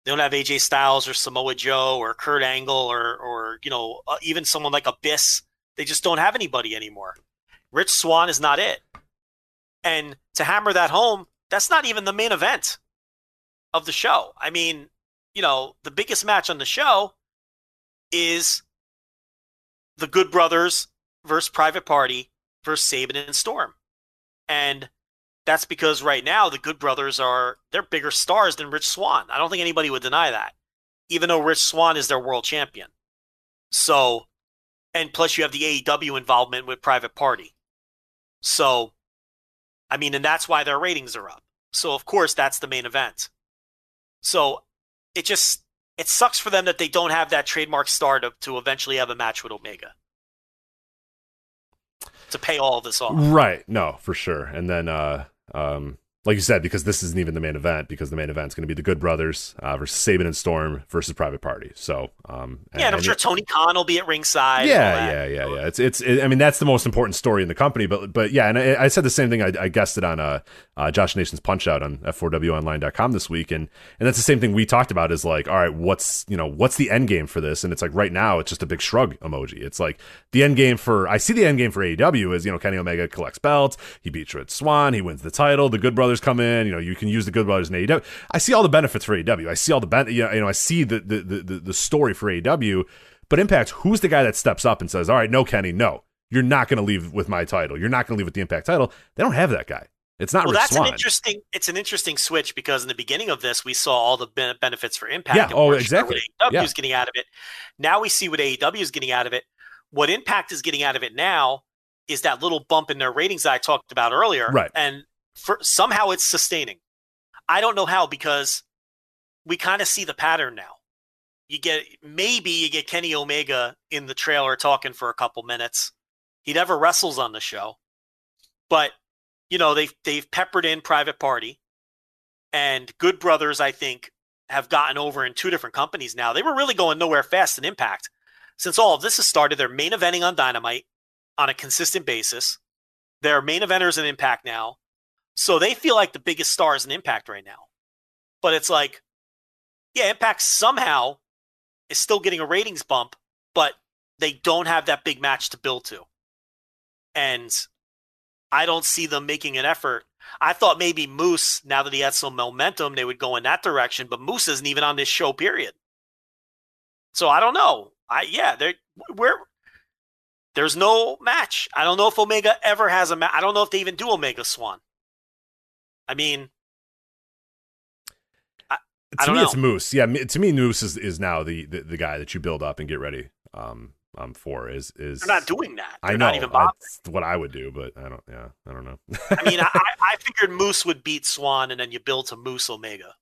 They don't have A J Styles or Samoa Joe or Kurt Angle or, or you know, uh, even someone like Abyss. They just don't have anybody anymore. Rich Swann is not it. And to hammer that home, that's not even the main event of the show. I mean, you know, the biggest match on the show is the Good Brothers versus Private Party versus Sabin and Storm. And that's because right now the Good Brothers are, they're bigger stars than Rich Swann. I don't think anybody would deny that, even though Rich Swann is their world champion. So, and plus you have the A E W involvement with Private Party. So, I mean, and that's why their ratings are up. So, of course, that's the main event. So, It just, it sucks for them that they don't have that trademark star to, to eventually have a match with Omega to pay all of this off. Right. No, for sure. And then, uh, um, like you said, because this isn't even the main event, because the main event's going to be the Good Brothers uh, versus Sabin and Storm versus Private Party. So, um, yeah, and, and I'm sure Tony Khan will be at ringside. Yeah, yeah, yeah, yeah. It's, it's. It, I mean, that's the most important story in the company. But, but yeah, and I, I said the same thing. I, I guessed it on uh, uh, Josh Nation's Punch Out on F four W online dot com this week, and and that's the same thing we talked about. Is like, all right, what's you know, what's the end game for this? And it's like right now, it's just a big shrug emoji. It's like the end game for. I see the end game for A E W is you know Kenny Omega collects belts, he beats Rich Swann, he wins the title, the Good Brothers come in, you know, you can use the Good Brothers in A E W. I see all the benefits for A E W. I see all the ben- you know, I see the, the the the story for A E W. But Impact, who's the guy that steps up and says, "All right, no, Kenny, no, you're not going to leave with my title. You're not going to leave with the Impact title." They don't have that guy. It's not. Well, Rich that's Swann. an interesting. It's an interesting switch because in the beginning of this, we saw all the ben- benefits for Impact. Yeah. And oh, exactly. Sure A E W yeah. is getting out of it. Now we see what A E W is getting out of it. What Impact is getting out of it now is that little bump in their ratings that I talked about earlier. Right. And For, somehow it's sustaining. I don't know how, because we kind of see the pattern now. You get maybe you get Kenny Omega in the trailer talking for a couple minutes. He never wrestles on the show, but you know they've they've peppered in Private Party and Good Brothers. I think have gotten over in two different companies now. They were really going nowhere fast in Impact since all of this has started. They're main eventing on Dynamite on a consistent basis. They're main eventers in Impact now. So they feel like the biggest stars in Impact right now. But it's like, yeah, Impact somehow is still getting a ratings bump, but they don't have that big match to build to. And I don't see them making an effort. I thought maybe Moose, now that he had some momentum, they would go in that direction, but Moose isn't even on this show, period. So I don't know. I yeah, they're we're there's no match. I don't know if Omega ever has a match. I don't know if they even do Omega Swann. I mean, I, I to me know. It's Moose. Yeah, to me Moose is, is now the, the, the guy that you build up and get ready um um for is is. They're not doing that. They're I know. Not even bothering. That's what I would do, but I don't. Yeah, I don't know. I mean, I, I figured Moose would beat Swann, and then you build to Moose Omega.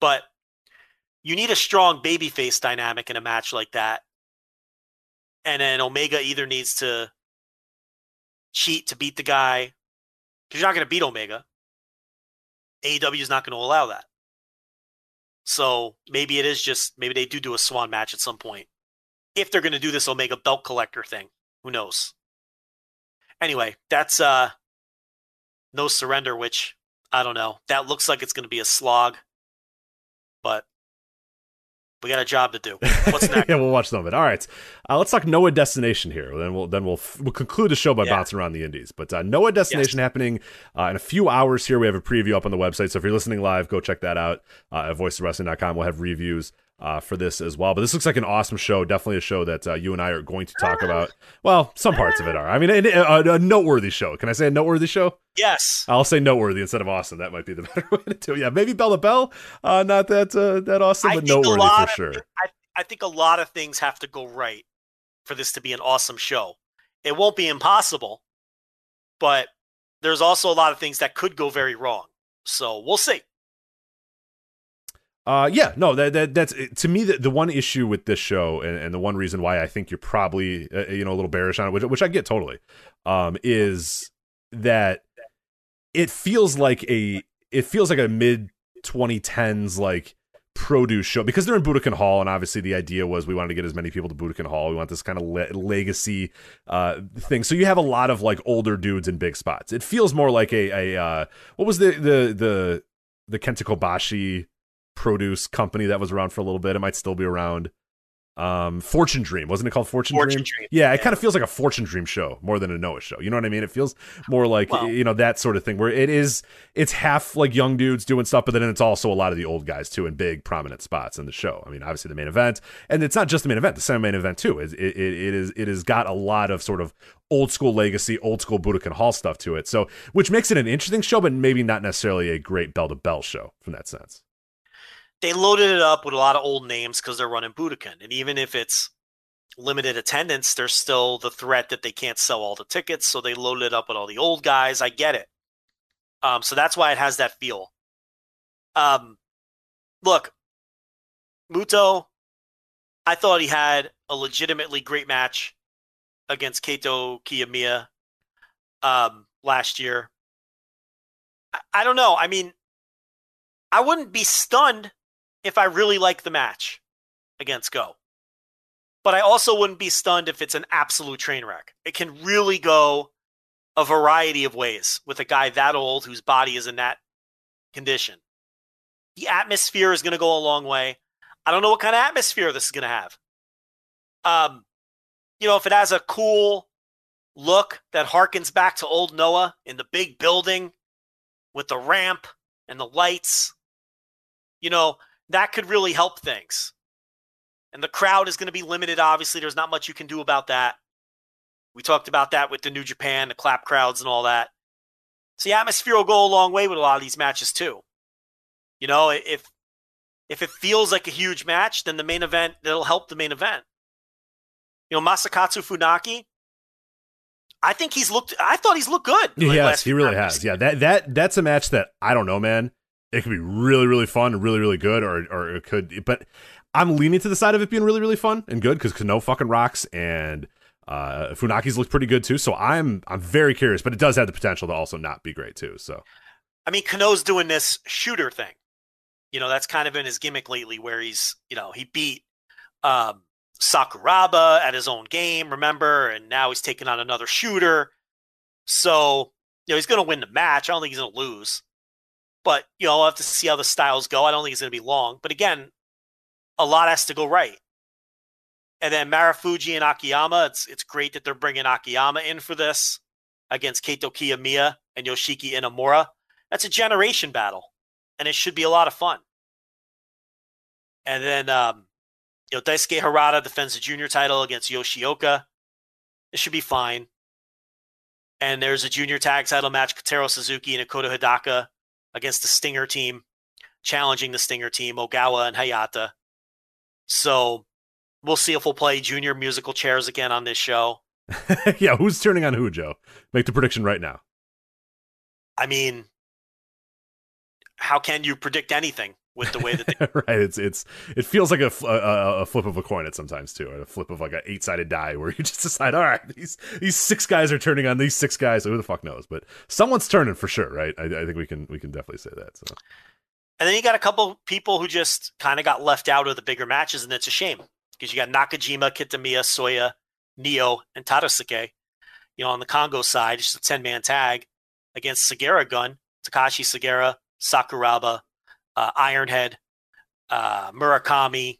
But you need a strong babyface dynamic in a match like that, and then Omega either needs to cheat to beat the guy. Because you're not going to beat Omega. A E W is not going to allow that. So maybe it is just, maybe they do do a Swann match at some point if they're going to do this Omega belt collector thing. Who knows? Anyway, that's uh, No Surrender, which I don't know. That looks like it's going to be a slog, but we got a job to do. What's next? Yeah, we'll watch some of it. All right, uh, let's talk Noah Destination here. Then we'll then we'll f- we'll conclude the show by yeah. bouncing around the indies. But uh, Noah Destination yes. happening uh, in a few hours here. We have a preview up on the website, so if you're listening live, go check that out uh, at voice of wrestling dot com. We'll have reviews uh, for this as well. But this looks like an awesome show. Definitely a show that uh, you and I are going to talk about. Well, some parts of it are. I mean, a, a, a noteworthy show. Can I say a noteworthy show? Yes. I'll say noteworthy instead of awesome. That might be the better way to do it. Yeah, maybe Bell to Bell. Uh, not that uh, that awesome, I but noteworthy for of, sure. I, I think a lot of things have to go right for this to be an awesome show. It won't be impossible, but there's also a lot of things that could go very wrong. So we'll see. Uh, yeah, no, that, that that's to me the, the one issue with this show, and, and the one reason why I think you're probably uh, you know a little bearish on it, which, which I get totally, um, is that. It feels like a it feels like a mid twenty tens like produce show, because they're in Budokan Hall, and obviously the idea was we wanted to get as many people to Budokan Hall. We want this kind of le- legacy uh, thing. So you have a lot of like older dudes in big spots. It feels more like a a uh, what was the the the the Kenta Kobashi produce company that was around for a little bit. It might still be around. Um, Fortune Dream, wasn't it called Fortune, Fortune Dream? Dream? Yeah, it yeah. kind of feels like a Fortune Dream show more than a Noah show. You know what I mean? It feels more like, well, you know, that sort of thing where it is, it's half like young dudes doing stuff, but then it's also a lot of the old guys too in big prominent spots in the show. I mean, obviously the main event, and it's not just the main event, the semi-main event too. It, it, it is it has got a lot of sort of old school legacy, old school Budokan Hall stuff to it. So, which makes it an interesting show, but maybe not necessarily a great bell to bell show from that sense. They loaded it up with a lot of old names because they're running Budokan. And even if it's limited attendance, there's still the threat that they can't sell all the tickets. So they loaded it up with all the old guys. I get it. Um, so that's why it has that feel. Um, look, Muto, I thought he had a legitimately great match against Kaito Kiyomiya um, last year. I, I don't know. I mean, I wouldn't be stunned if I really like the match against Go. But I also wouldn't be stunned if it's an absolute train wreck. It can really go a variety of ways with a guy that old whose body is in that condition. The atmosphere is going to go a long way. I don't know what kind of atmosphere this is going to have. Um, you know, if it has a cool look that harkens back to old Noah in the big building with the ramp and the lights, you know, that could really help things. And the crowd is going to be limited, obviously. There's not much you can do about that. We talked about that with the New Japan, the clap crowds and all that. So the atmosphere will go a long way with a lot of these matches too. You know, if if it feels like a huge match, then the main event, it'll help the main event. You know, Masakatsu Funaki, I think he's looked, I thought he's looked good. Like yes, he really has. Yeah, that that that's a match that, I don't know, man. It could be really, really fun and really, really good, or or it could, but I'm leaning to the side of it being really, really fun and good, because Kano fucking rocks, and uh, Funaki's looked pretty good too, so I'm I'm very curious, but it does have the potential to also not be great too, so. I mean, Kano's doing this shooter thing. You know, that's kind of been his gimmick lately, where he's, you know, he beat um Sakuraba at his own game, remember, and now he's taking on another shooter. So, you know, he's going to win the match. I don't think he's going to lose. But, you know, I'll have to see how the styles go. I don't think it's going to be long. But again, a lot has to go right. And then Marufuji and Akiyama, it's it's great that they're bringing Akiyama in for this against Kaito Kiyomiya and Yoshiki Inamura. That's a generation battle, and it should be a lot of fun. And then, um, you know, Daisuke Harada defends the junior title against Yoshioka. It should be fine. And there's a junior tag title match, Kotaro Suzuki and Ikoto Hidaka against the Stinger team, challenging the Stinger team, Ogawa and Hayata. So we'll see if we'll play junior musical chairs again on this show. Yeah, who's turning on who, Joe? Make the prediction right now. I mean, how can you predict anything? With the way that they- right, it's it's it feels like a, a a flip of a coin at sometimes too, or a flip of like an eight sided die where you just decide, all right, these these six guys are turning on these six guys. So who the fuck knows? But someone's turning for sure, right? I, I think we can we can definitely say that. So, and then you got a couple people who just kind of got left out of the bigger matches, and it's a shame. because you got Nakajima, Kitamiya, Soya, Neo, and Tadasuke. You know, on the Congo side, it's a ten-man tag against Sagara Gun, Takashi Sagara, Sakuraba, uh, Ironhead, uh, Murakami,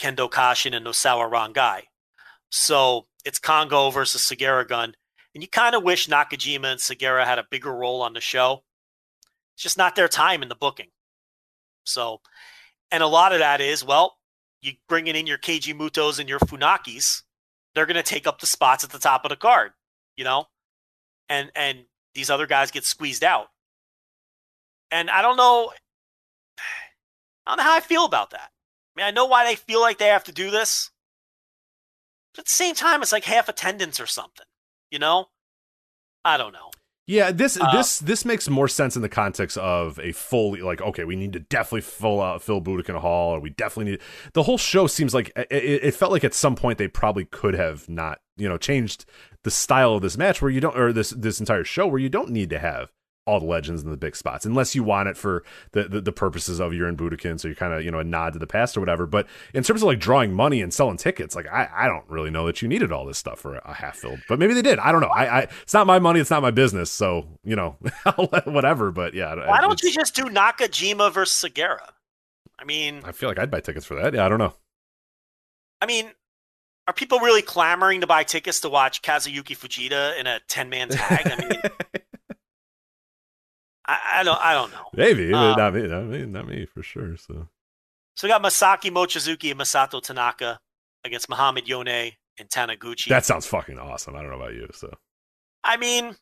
Kendo Kashin, and Nosawa Rangai. So it's Congo versus Sagara Gun. And you kind of wish Nakajima and Sagara had a bigger role on the show. It's just not their time in the booking. So, and a lot of that is, well, you bringing in your Keiji Mutos and your Funakis, they're going to take up the spots at the top of the card, you know? And and these other guys get squeezed out. And I don't know, I don't know how I feel about that. I mean, I know why they feel like they have to do this. But at the same time, it's like half attendance or something, you know? I don't know. Yeah, this uh, this this makes more sense in the context of a fully, like, okay, we need to definitely fill out Phil Budokan Hall, and we definitely need the whole show. Seems like it, it felt like at some point they probably could have not, you know, changed the style of this match where you don't, or this this entire show where you don't need to have all the legends in the big spots, unless you want it for the the, the purposes of you're in Budokan, so you're kind of, you know, a nod to the past or whatever. But in terms of like drawing money and selling tickets, like I, I don't really know that you needed all this stuff for a half filled. But maybe they did. I don't know. I, I it's not my money. It's not my business. So, you know, whatever. But yeah. Why don't you just do Nakajima versus Sagara? I mean, I feel like I'd buy tickets for that. Yeah, I don't know. I mean, are people really clamoring to buy tickets to watch Kazuyuki Fujita in a ten man tag? I mean. I don't. I don't know. Maybe, but um, not me. Not me. Not me for sure. So, so we got Masaki Mochizuki and Masato Tanaka against Muhammad Yone and Taniguchi. That sounds fucking awesome. I don't know about you. So, I mean,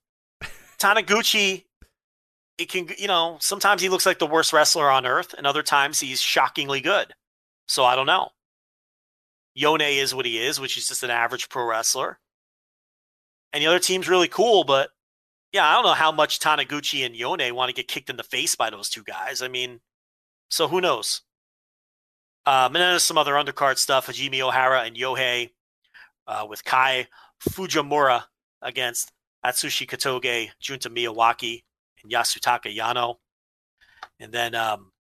Taniguchi, it can. You know, sometimes he looks like the worst wrestler on earth, and other times he's shockingly good. So I don't know. Yone is what he is, which is just an average pro wrestler, and the other team's really cool, but. Yeah, I don't know how much Taniguchi and Yone want to get kicked in the face by those two guys. I mean, so who knows? Um, and then there's some other undercard stuff. Hajime Ohara and Yohei uh, with Kai Fujimura against Atsushi Katoge, Junta Miyawaki, and Yasutaka Yano. And then um,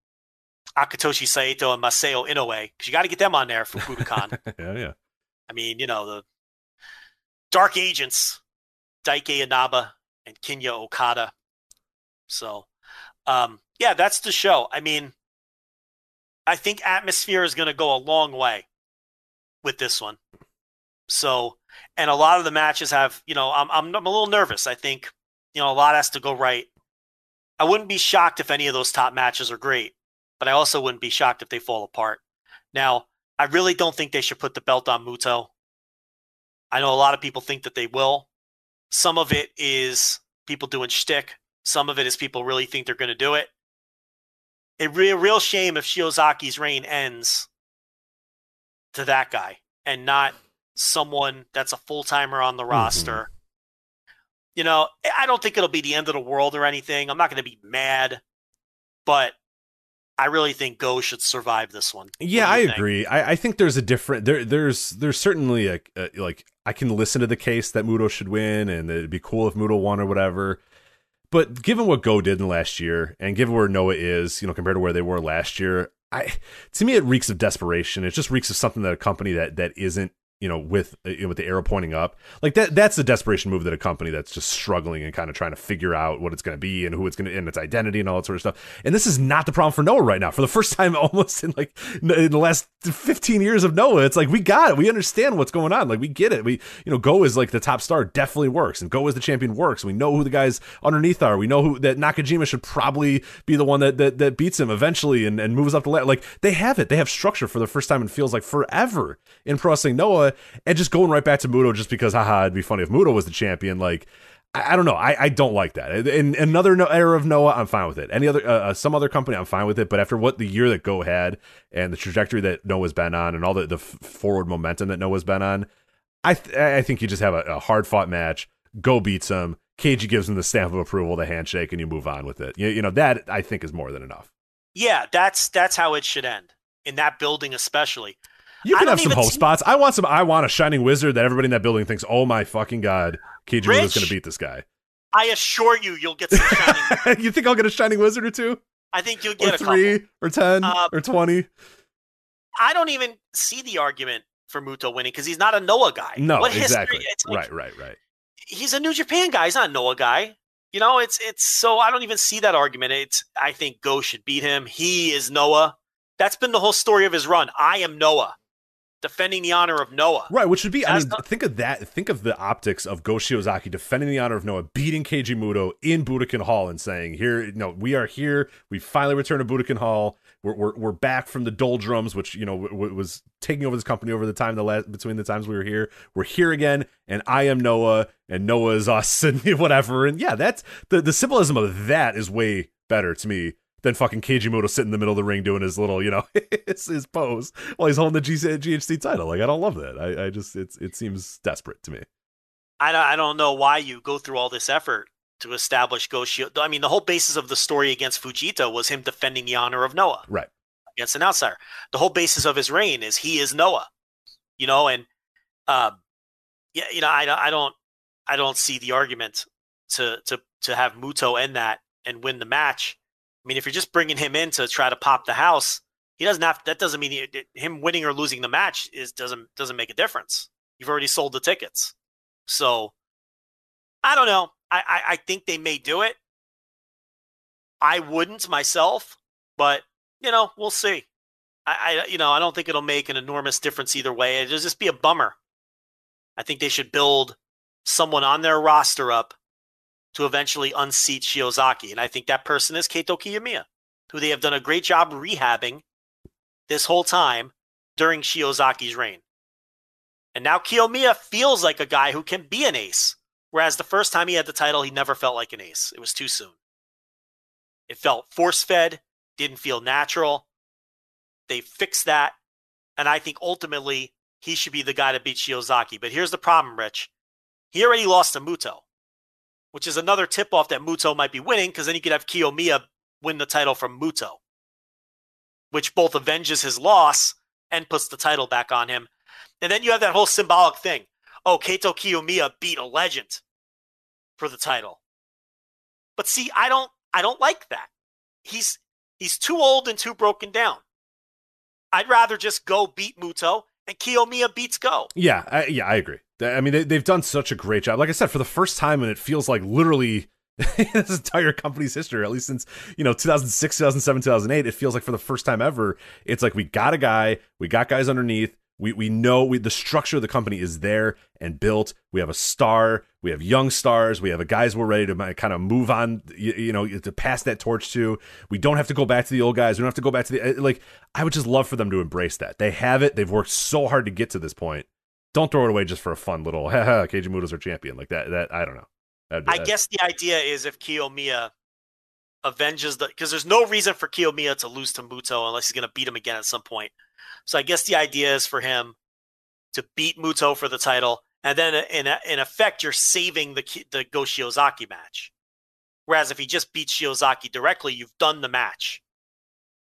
Akatoshi Saito and Masao Inoue, because you got to get them on there for Budokan. yeah, yeah. I mean, you know, the Dark Agents, Daike Inaba, and Kinya Okada. So, um, yeah, that's the show. I mean, I think atmosphere is going to go a long way with this one. So, and a lot of the matches have, you know, I'm, I'm, I'm a little nervous. I think, you know, a lot has to go right. I wouldn't be shocked if any of those top matches are great, but I also wouldn't be shocked if they fall apart. Now, I really don't think they should put the belt on Muto. I know a lot of people think that they will. Some of it is people doing shtick. Some of it is people really think they're going to do it. A real, real shame if Shiozaki's reign ends to that guy and not someone that's a full-timer on the mm-hmm. roster. You know, I don't think it'll be the end of the world or anything. I'm not going to be mad, but I really think Go should survive this one. Yeah, I think? agree. I, I think there's a different there. There's there's certainly a, a like I can listen to the case that Muto should win and it'd be cool if Muto won or whatever. But given what Go did in last year and given where Noah is, you know, compared to where they were last year, I to me it reeks of desperation. It just reeks of something that a company that that isn't, you know, with you know, with the arrow pointing up like that. That's the desperation move that a company that's just struggling and kind of trying to figure out what it's going to be and who it's going to and its identity and all that sort of stuff. And this is not the problem for Noah right now. For the first time, almost in like in the last fifteen years of Noah, it's like, we got it. We understand what's going on. Like, we get it. We, you know, Go is like the top star definitely works and Go is the champion works. We know who the guys underneath are. We know who that Nakajima should probably be the one that, that, that beats him eventually and, and moves up the ladder. Like, they have it. They have structure for the first time. It feels like forever in pro wrestling Noah. And just going right back to Muto just because, haha, it'd be funny if Muto was the champion. Like, I, I don't know. I, I don't like that. In another era of Noah, I'm fine with it. Any other, uh, some other company, I'm fine with it. But after what the year that Go had and the trajectory that Noah's been on and all the, the forward momentum that Noah's been on, I th- I think you just have a, a hard fought match. Go beats him. K G gives him the stamp of approval, the handshake, and you move on with it. You, you know, that I think is more than enough. Yeah, that's that's how it should end in that building, especially. You can have some hope spots. I want some. I want a shining wizard that everybody in that building thinks, "Oh my fucking god, K G Muto's going to beat this guy." I assure you, you'll get some shining. You think I'll get a shining wizard or two? I think you'll get or a three couple. Or ten um, or twenty. I don't even see the argument for Muto winning because he's not a Noah guy. No, what exactly. History? It's like, right, right, right. He's a New Japan guy. He's not a Noah guy. You know, it's it's so I don't even see that argument. It's I think Go should beat him. He is Noah. That's been the whole story of his run. I am Noah. Defending the honor of Noah. Right, which would be, I mean, not- think of that. Think of the optics of Go Shiozaki defending the honor of Noah, beating Keiji Muto in Budokan Hall and saying, here, no, we are here. We finally returned to Budokan Hall. We're, we're, we're back from the doldrums, which, you know, w- w- was taking over this company over the time, the last, between the times we were here. We're here again, and I am Noah, and Noah is us, and whatever. And yeah, that's the, the symbolism of that is way better to me than fucking Keiji Muto sitting in the middle of the ring doing his little, you know, his, his pose while he's holding the G H C title. Like, I don't love that. I, I just, it's, it seems desperate to me. I don't, I don't know why you go through all this effort to establish Go Shiozaki. I mean, the whole basis of the story against Fujita was him defending the honor of Noah. Right. Against an outsider. The whole basis of his reign is he is Noah, you know, and, um, yeah, you know, I, I don't, I don't see the argument to, to, to have Muto end that and win the match. I mean, if you're just bringing him in to try to pop the house, he doesn't have. That doesn't mean he, him winning or losing the match is doesn't doesn't make a difference. You've already sold the tickets, so I don't know. I, I, I think they may do it. I wouldn't myself, but you know, we'll see. I, I you know, I don't think it'll make an enormous difference either way. It'll just be a bummer. I think they should build someone on their roster up to eventually unseat Shiozaki. And I think that person is Kaito Kiyomiya, who they have done a great job rehabbing this whole time during Shiozaki's reign. And now Kiyomiya feels like a guy who can be an ace, whereas the first time he had the title, he never felt like an ace. It was too soon. It felt force-fed, didn't feel natural. They fixed that, and I think ultimately he should be the guy to beat Shiozaki. But here's the problem, Rich. He already lost to Muto, which is another tip-off that Muto might be winning, because then you could have Kiyomiya win the title from Muto, which both avenges his loss and puts the title back on him. And then you have that whole symbolic thing. Oh, Kaito Kiyomiya beat a legend for the title. But see, I don't I don't like that. He's he's too old and too broken down. I'd rather just Go beat Muto, and Kiyomiya beats Go. Yeah, I, yeah, I agree. I mean, they, they've done such a great job. Like I said, for the first time, and it feels like literally this entire company's history, at least since, you know, two thousand six, two thousand seven, two thousand eight, it feels like for the first time ever, it's like we got a guy, we got guys underneath, we we know we, the structure of the company is there and built. We have a star, we have young stars, we have a guys we're ready to kind of move on, you, you know, to pass that torch to. We don't have to go back to the old guys. We don't have to go back to the, like, I would just love for them to embrace that. They have it. They've worked so hard to get to this point. Don't throw it away just for a fun little, haha, Keiji Muto's our champion. Like that, that I don't know. That'd be, I that'd... guess the idea is if Kiyomiya avenges the, because there's no reason for Kiyomiya to lose to Muto unless he's going to beat him again at some point. So I guess the idea is for him to beat Muto for the title, and then in, in effect, you're saving the, the Go Shiozaki match. Whereas if he just beats Shiozaki directly, you've done the match.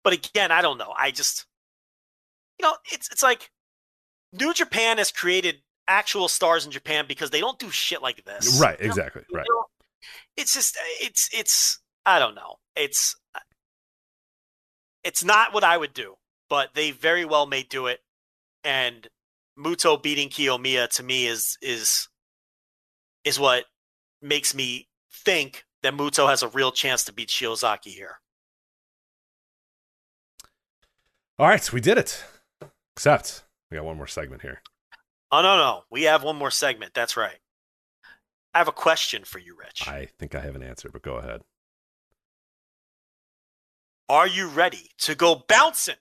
But again, I don't know. I just, you know, it's it's like, New Japan has created actual stars in Japan because they don't do shit like this. Right, exactly. You know, right. It's just, it's, it's, I don't know. It's, it's not what I would do, but they very well may do it. And Muto beating Kiyomiya to me is, is, is what makes me think that Muto has a real chance to beat Shiozaki here. All right, we did it. Except we got one more segment here. Oh, no, no. We have one more segment. That's right. I have a question for you, Rich. I think I have an answer, but go ahead. Are you ready to go bouncing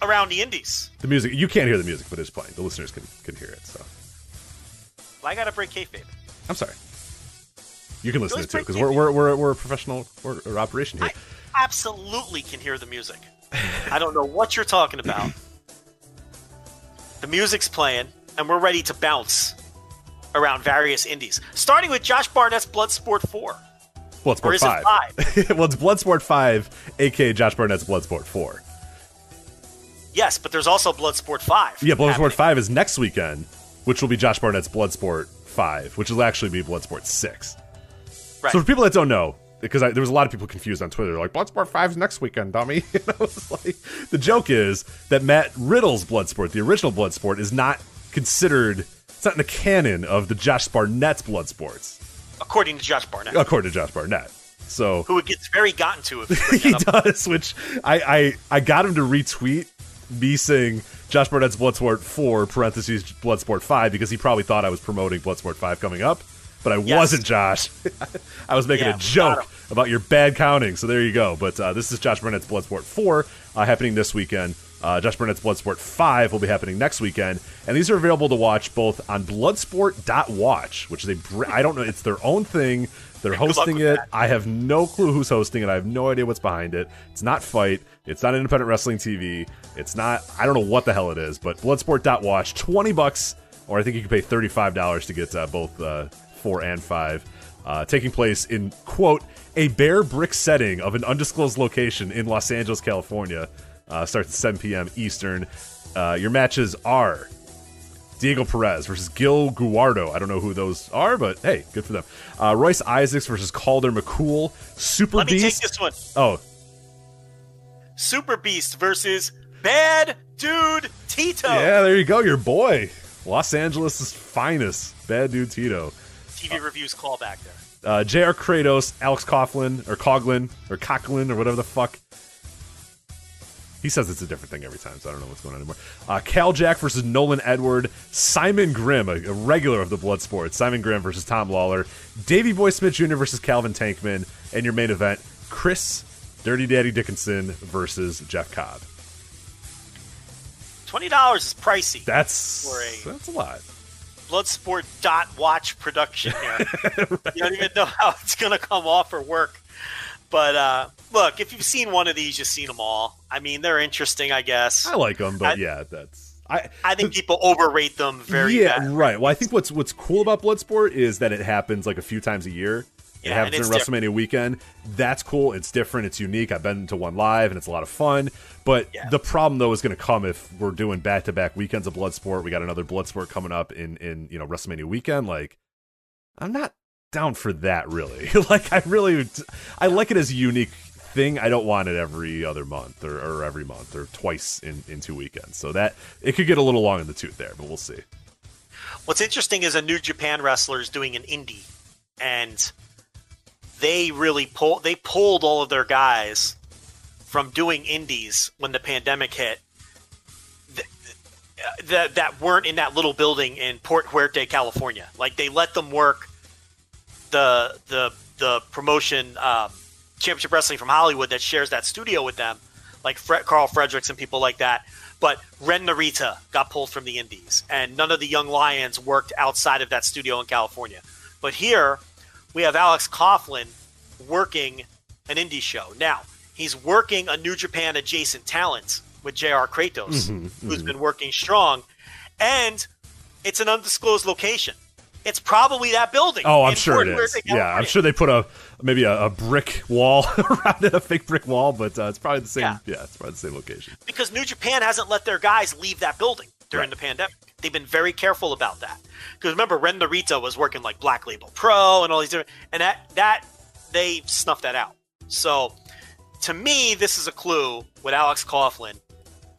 around the indies? The music. You can't hear the music, but it's playing. The listeners can, can hear it. So, well, I got to break kayfabe. I'm sorry. You can listen to it, too, because we're, we're, we're, we're a professional or, or operation here. I absolutely can hear the music. I don't know what you're talking about. The music's playing, and we're ready to bounce around various indies, starting with Josh Barnett's Bloodsport four. Bloodsport or is five. It five? Well, it's Bloodsport five, a k a. Josh Barnett's Bloodsport four. Yes, but there's also Bloodsport five. Yeah, Bloodsport happening. five is next weekend, which will be Josh Barnett's Bloodsport five, which will actually be Bloodsport six. Right. So for people that don't know, because there was a lot of people confused on Twitter. They're like, Bloodsport five's next weekend, dummy. And I was like, the joke is that Matt Riddle's Bloodsport, the original Bloodsport, is not considered, it's not in the canon of the Josh Barnett's Bloodsports. According to Josh Barnett. According to Josh Barnett. So, who it gets very gotten to if you bring that up. He does, which I, I, I got him to retweet me saying Josh Barnett's Bloodsport four, parentheses, Bloodsport five, because he probably thought I was promoting Bloodsport five coming up. But I yes. wasn't, Josh. I was making yeah, a joke about your bad counting, so there you go. But uh, this is Josh Barnett's Bloodsport four uh, happening this weekend. Uh, Josh Barnett's Bloodsport five will be happening next weekend. And these are available to watch both on Bloodsport dot watch, which is a br- I don't know, it's their own thing. They're hosting it. That. I have no clue who's hosting it. I have no idea what's behind it. It's not Fight. It's not Independent Wrestling T V. It's not, I don't know what the hell it is, but Bloodsport dot watch, twenty bucks, or I think you can pay thirty-five dollars to get uh, both uh, four and five, uh, taking place in, quote, a bare brick setting of an undisclosed location in Los Angeles, California. Uh, starts at seven p.m. Eastern. Uh, your matches are Diego Perez versus Gil Guardo. I don't know who those are, but hey, good for them. Uh, Royce Isaacs versus Calder McCool. Super Let Beast. Let me take this one. Oh. Super Beast versus Bad Dude Tito. Yeah, there you go. Your boy. Los Angeles' finest. Bad Dude Tito. T V reviews call back there. Uh, J R Kratos, Alex Coughlin, or Coughlin, or Coughlin, or whatever the fuck. He says it's a different thing every time, so I don't know what's going on anymore. Uh, Cal Jack versus Nolan Edward. Simon Grimm, a, a regular of the Blood Sports. Simon Grimm versus Tom Lawler. Davey Boy Smith Junior versus Calvin Tankman. And your main event, Chris Dirty Daddy Dickinson versus Jeff Cobb. twenty dollars is pricey. That's, a that's a lot. Bloodsport dot watch production here. Right. You don't even know how it's going to come off or work. But uh, look, if you've seen one of these, you've seen them all. I mean, they're interesting, I guess. I like them, but I, yeah, that's I. I think people overrate them very. Yeah, badly. Right. Well, I think what's what's cool about Bloodsport is that it happens like a few times a year. It yeah, happens during WrestleMania different. weekend. That's cool. It's different. It's unique. I've been to one live, and it's a lot of fun. But yeah. the problem though is going to come if we're doing back to back weekends of Bloodsport. We got another Bloodsport coming up in in you know WrestleMania weekend. Like, I'm not. Down for that, really. Like, I really, I like it as a unique thing. I don't want it every other month or, or every month or twice in, in two weekends. So that, it could get a little long in the tooth there, but we'll see. What's interesting is a New Japan wrestler is doing an indie, and they really pull, they pulled all of their guys from doing indies when the pandemic hit th- th- th- that weren't in that little building in Port Huerte, California. Like, they let them work the the the promotion um, Championship Wrestling from Hollywood that shares that studio with them, like Fred, Carl Fredericks and people like that. But Ren Narita got pulled from the indies, and none of the Young Lions worked outside of that studio in California. But here we have Alex Coughlin working an indie show. Now, he's working a New Japan adjacent talent with J R Kratos, mm-hmm, who's mm-hmm. been working strong, and it's an undisclosed location. It's probably that building. Oh, I'm sure it is. Yeah, I'm sure they put a maybe a, a brick wall around it, a fake brick wall, but uh, it's probably the same. Yeah. yeah, it's probably the same location. Because New Japan hasn't let their guys leave that building during right. the pandemic. They've been very careful about that. Because remember, Ren Narita was working like Black Label Pro and all these different, and that that they snuffed that out. So, to me, this is a clue with Alex Coughlin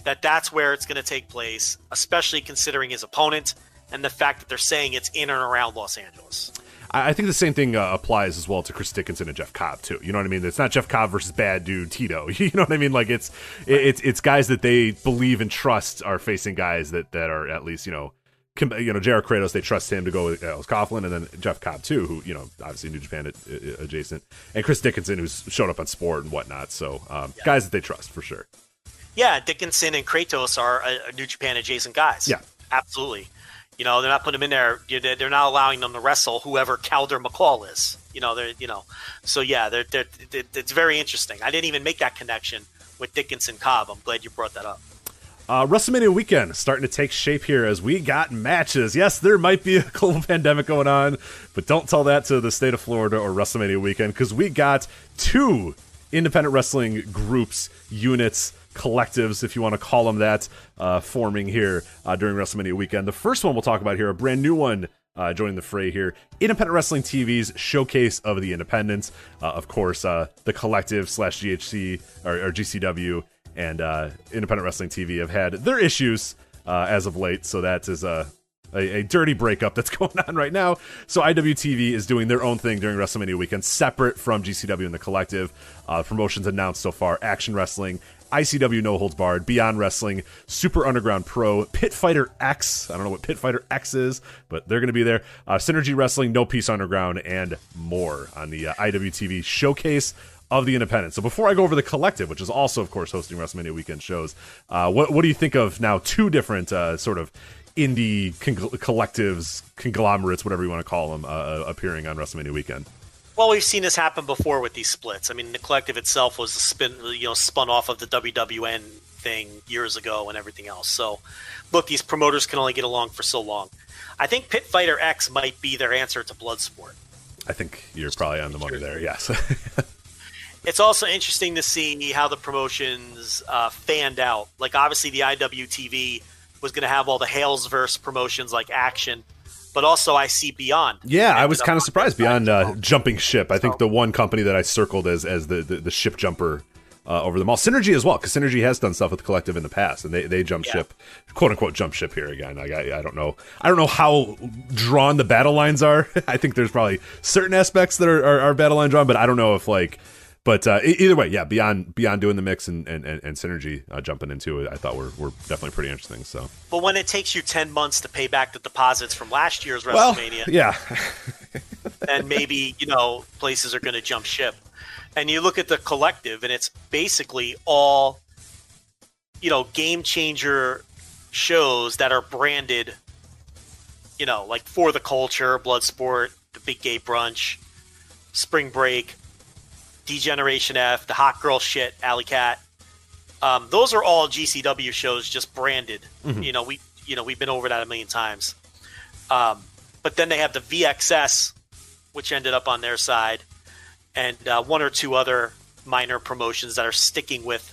that that's where it's going to take place, especially considering his opponent. And the fact that they're saying it's in and around Los Angeles. I think the same thing uh, applies as well to Chris Dickinson and Jeff Cobb too. You know what I mean? It's not Jeff Cobb versus Bad Dude Tito. You know what I mean? Like it's right. it, it's it's guys that they believe and trust are facing guys that, that are at least you know com- you know J R Kratos. They trust him to go with Alex Coughlin and then Jeff Cobb too, who you know obviously New Japan adjacent, and Chris Dickinson who's shown up on Sport and whatnot. So um, yeah. guys that they trust for sure. Yeah, Dickinson and Kratos are uh, New Japan adjacent guys. Yeah, absolutely. You know, they're not putting them in there. They're not allowing them to wrestle whoever Calder McCall is. You know, they're, you know, so yeah, they're, they're, they're, it's very interesting. I didn't even make that connection with Dickinson Cobb. I'm glad you brought that up. Uh, WrestleMania weekend starting to take shape here as we got matches. Yes, there might be a global pandemic going on, but don't tell that to the state of Florida or WrestleMania weekend because we got two independent wrestling groups, units, collectives, if you want to call them that, uh, forming here uh, during WrestleMania weekend. The first one we'll talk about here, a brand new one uh, joining the fray here. Independent Wrestling T V's Showcase of the Independents. Uh, of course, uh, the Collective slash G H C or, or G C W and uh, Independent Wrestling T V have had their issues uh, as of late. So that is a, a, a dirty breakup that's going on right now. So I W T V is doing their own thing during WrestleMania weekend, separate from G C W and the Collective. Uh, promotions announced so far: Action Wrestling, I C W No Holds Barred, Beyond Wrestling, Super Underground Pro, Pit Fighter X. I don't know what Pit Fighter X is, but they're going to be there. Uh, Synergy Wrestling, No Peace Underground, and more on the uh, I W T V Showcase of the Independents. So before I go over the Collective, which is also, of course, hosting WrestleMania weekend shows, uh, what, what do you think of now two different uh, sort of indie con- collectives, conglomerates, whatever you want to call them, uh, appearing on WrestleMania weekend? Well, we've seen this happen before with these splits. I mean, the Collective itself was a spin, you know, spun off of the W W N thing years ago and everything else. So, look, these promoters can only get along for so long. I think Pit Fighter X might be their answer to Bloodsport. I think you're Just probably on the money there, yes. It's also interesting to see how the promotions uh, fanned out. Like, obviously, the I W T V was going to have all the Halesverse promotions like Action, but also I see Beyond. Yeah, I was kind of surprised. Beyond uh, jumping ship. I think the one company that I circled as as the, the, the ship jumper uh, over them all. Synergy as well, because Synergy has done stuff with the Collective in the past, and they, they jump yeah. ship, quote unquote jump ship here again. Like, I I don't know. I don't know how drawn the battle lines are. I think there's probably certain aspects that are, are, are battle line drawn, but I don't know if like. But uh, either way, yeah, Beyond Beyond doing the mix and, and, and Synergy uh, jumping into it, I thought were, were definitely pretty interesting. So, but when it takes you ten months to pay back the deposits from last year's WrestleMania, well, yeah, then maybe, you know, places are going to jump ship. And you look at the Collective, and it's basically all, you know, game changer shows that are branded, you know, like For the Culture, Bloodsport, the Big Gay Brunch, Spring Break, D-Generation F, the Hot Girl Shit, Alley Cat. Um, those are all G C W shows, just branded. Mm-hmm. You know, we you know we've been over that a million times. Um, but then they have the V X S, which ended up on their side, and uh, one or two other minor promotions that are sticking with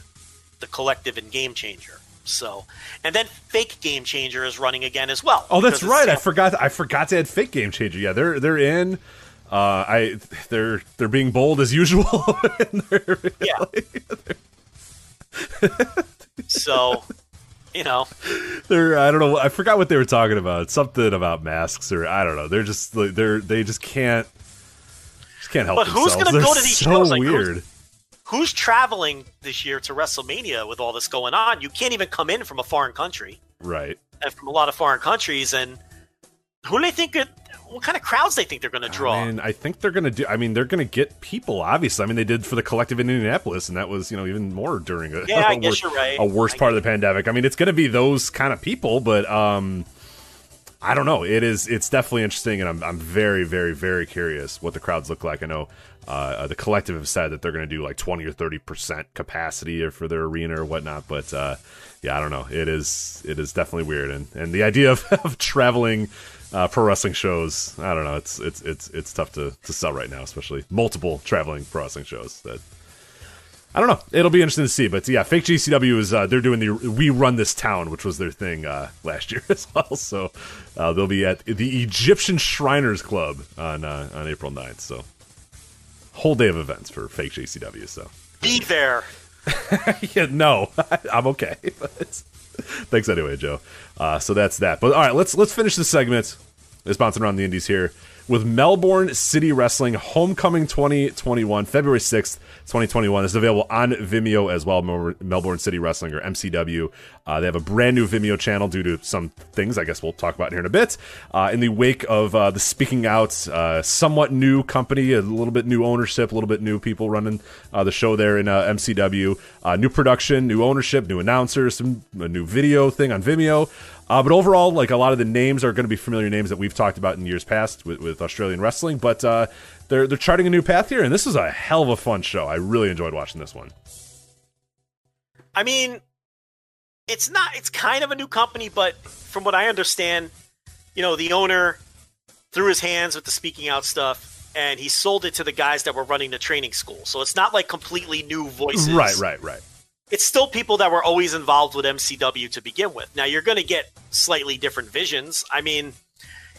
the Collective and Game Changer. So, and then Fake Game Changer is running again as well. Oh, that's right. I forgot. I forgot to add Fake Game Changer. Yeah, they're they're in. Uh, I they're they're being bold as usual. really, yeah. so, you know, they're I don't know. I forgot what they were talking about. Something about masks or I don't know. They're just they're they just can't just can't help. But who's themselves. Gonna they're go to these so shows? Like, weird. Who's, who's traveling this year to WrestleMania with all this going on? You can't even come in from a foreign country, right? And from a lot of foreign countries, and who do they think it? What kind of crowds they think they're going to draw? I mean, I think they're going to do. I mean, they're going to get people. Obviously, I mean, they did for the Collective in Indianapolis, and that was, you know, even more during a, yeah, a, I guess worst, you're right. a worst I part guess. of the pandemic. I mean, it's going to be those kind of people, but um, I don't know. It is. It's definitely interesting, and I'm I'm very, very, very curious what the crowds look like. I know uh, the Collective have said that they're going to do like twenty or thirty percent capacity for their arena or whatnot, but uh, yeah, I don't know. It is. It is definitely weird, and and the idea of, of traveling. Uh, pro wrestling shows, I don't know. It's it's it's it's tough to, to sell right now, especially multiple traveling pro wrestling shows. That I don't know. It'll be interesting to see. But yeah, Fake G C W is uh, they're doing the We Run This Town, which was their thing uh, last year as well. So uh, they'll be at the Egyptian Shriners Club on uh, on April ninth. So whole day of events for Fake G C W. So be there. yeah, no, I'm okay. But thanks anyway, Joe. Uh, so that's that. But all right, let's let's finish this segment. It's bouncing around the indies here with Melbourne City Wrestling Homecoming twenty twenty-one, February sixth, twenty twenty-one. This is available on Vimeo as well, Melbourne City Wrestling, or M C W. Uh, they have a brand new Vimeo channel due to some things I guess we'll talk about here in a bit. Uh, in the wake of uh, the Speaking Out, uh, somewhat new company, a little bit new ownership, a little bit new people running uh, the show there in uh, M C W. Uh, new production, new ownership, new announcers, some, a new video thing on Vimeo. Uh, but overall, like a lot of the names are going to be familiar names that we've talked about in years past with, with Australian wrestling, but uh, they're they're charting a new path here, and this was a hell of a fun show. I really enjoyed watching this one. I mean, it's not it's kind of a new company, but from what I understand, you know, the owner threw his hands with the Speaking Out stuff, and he sold it to the guys that were running the training school. So it's not like completely new voices. Right, right, right. It's still people that were always involved with M C W to begin with. Now, you're going to get slightly different visions. I mean,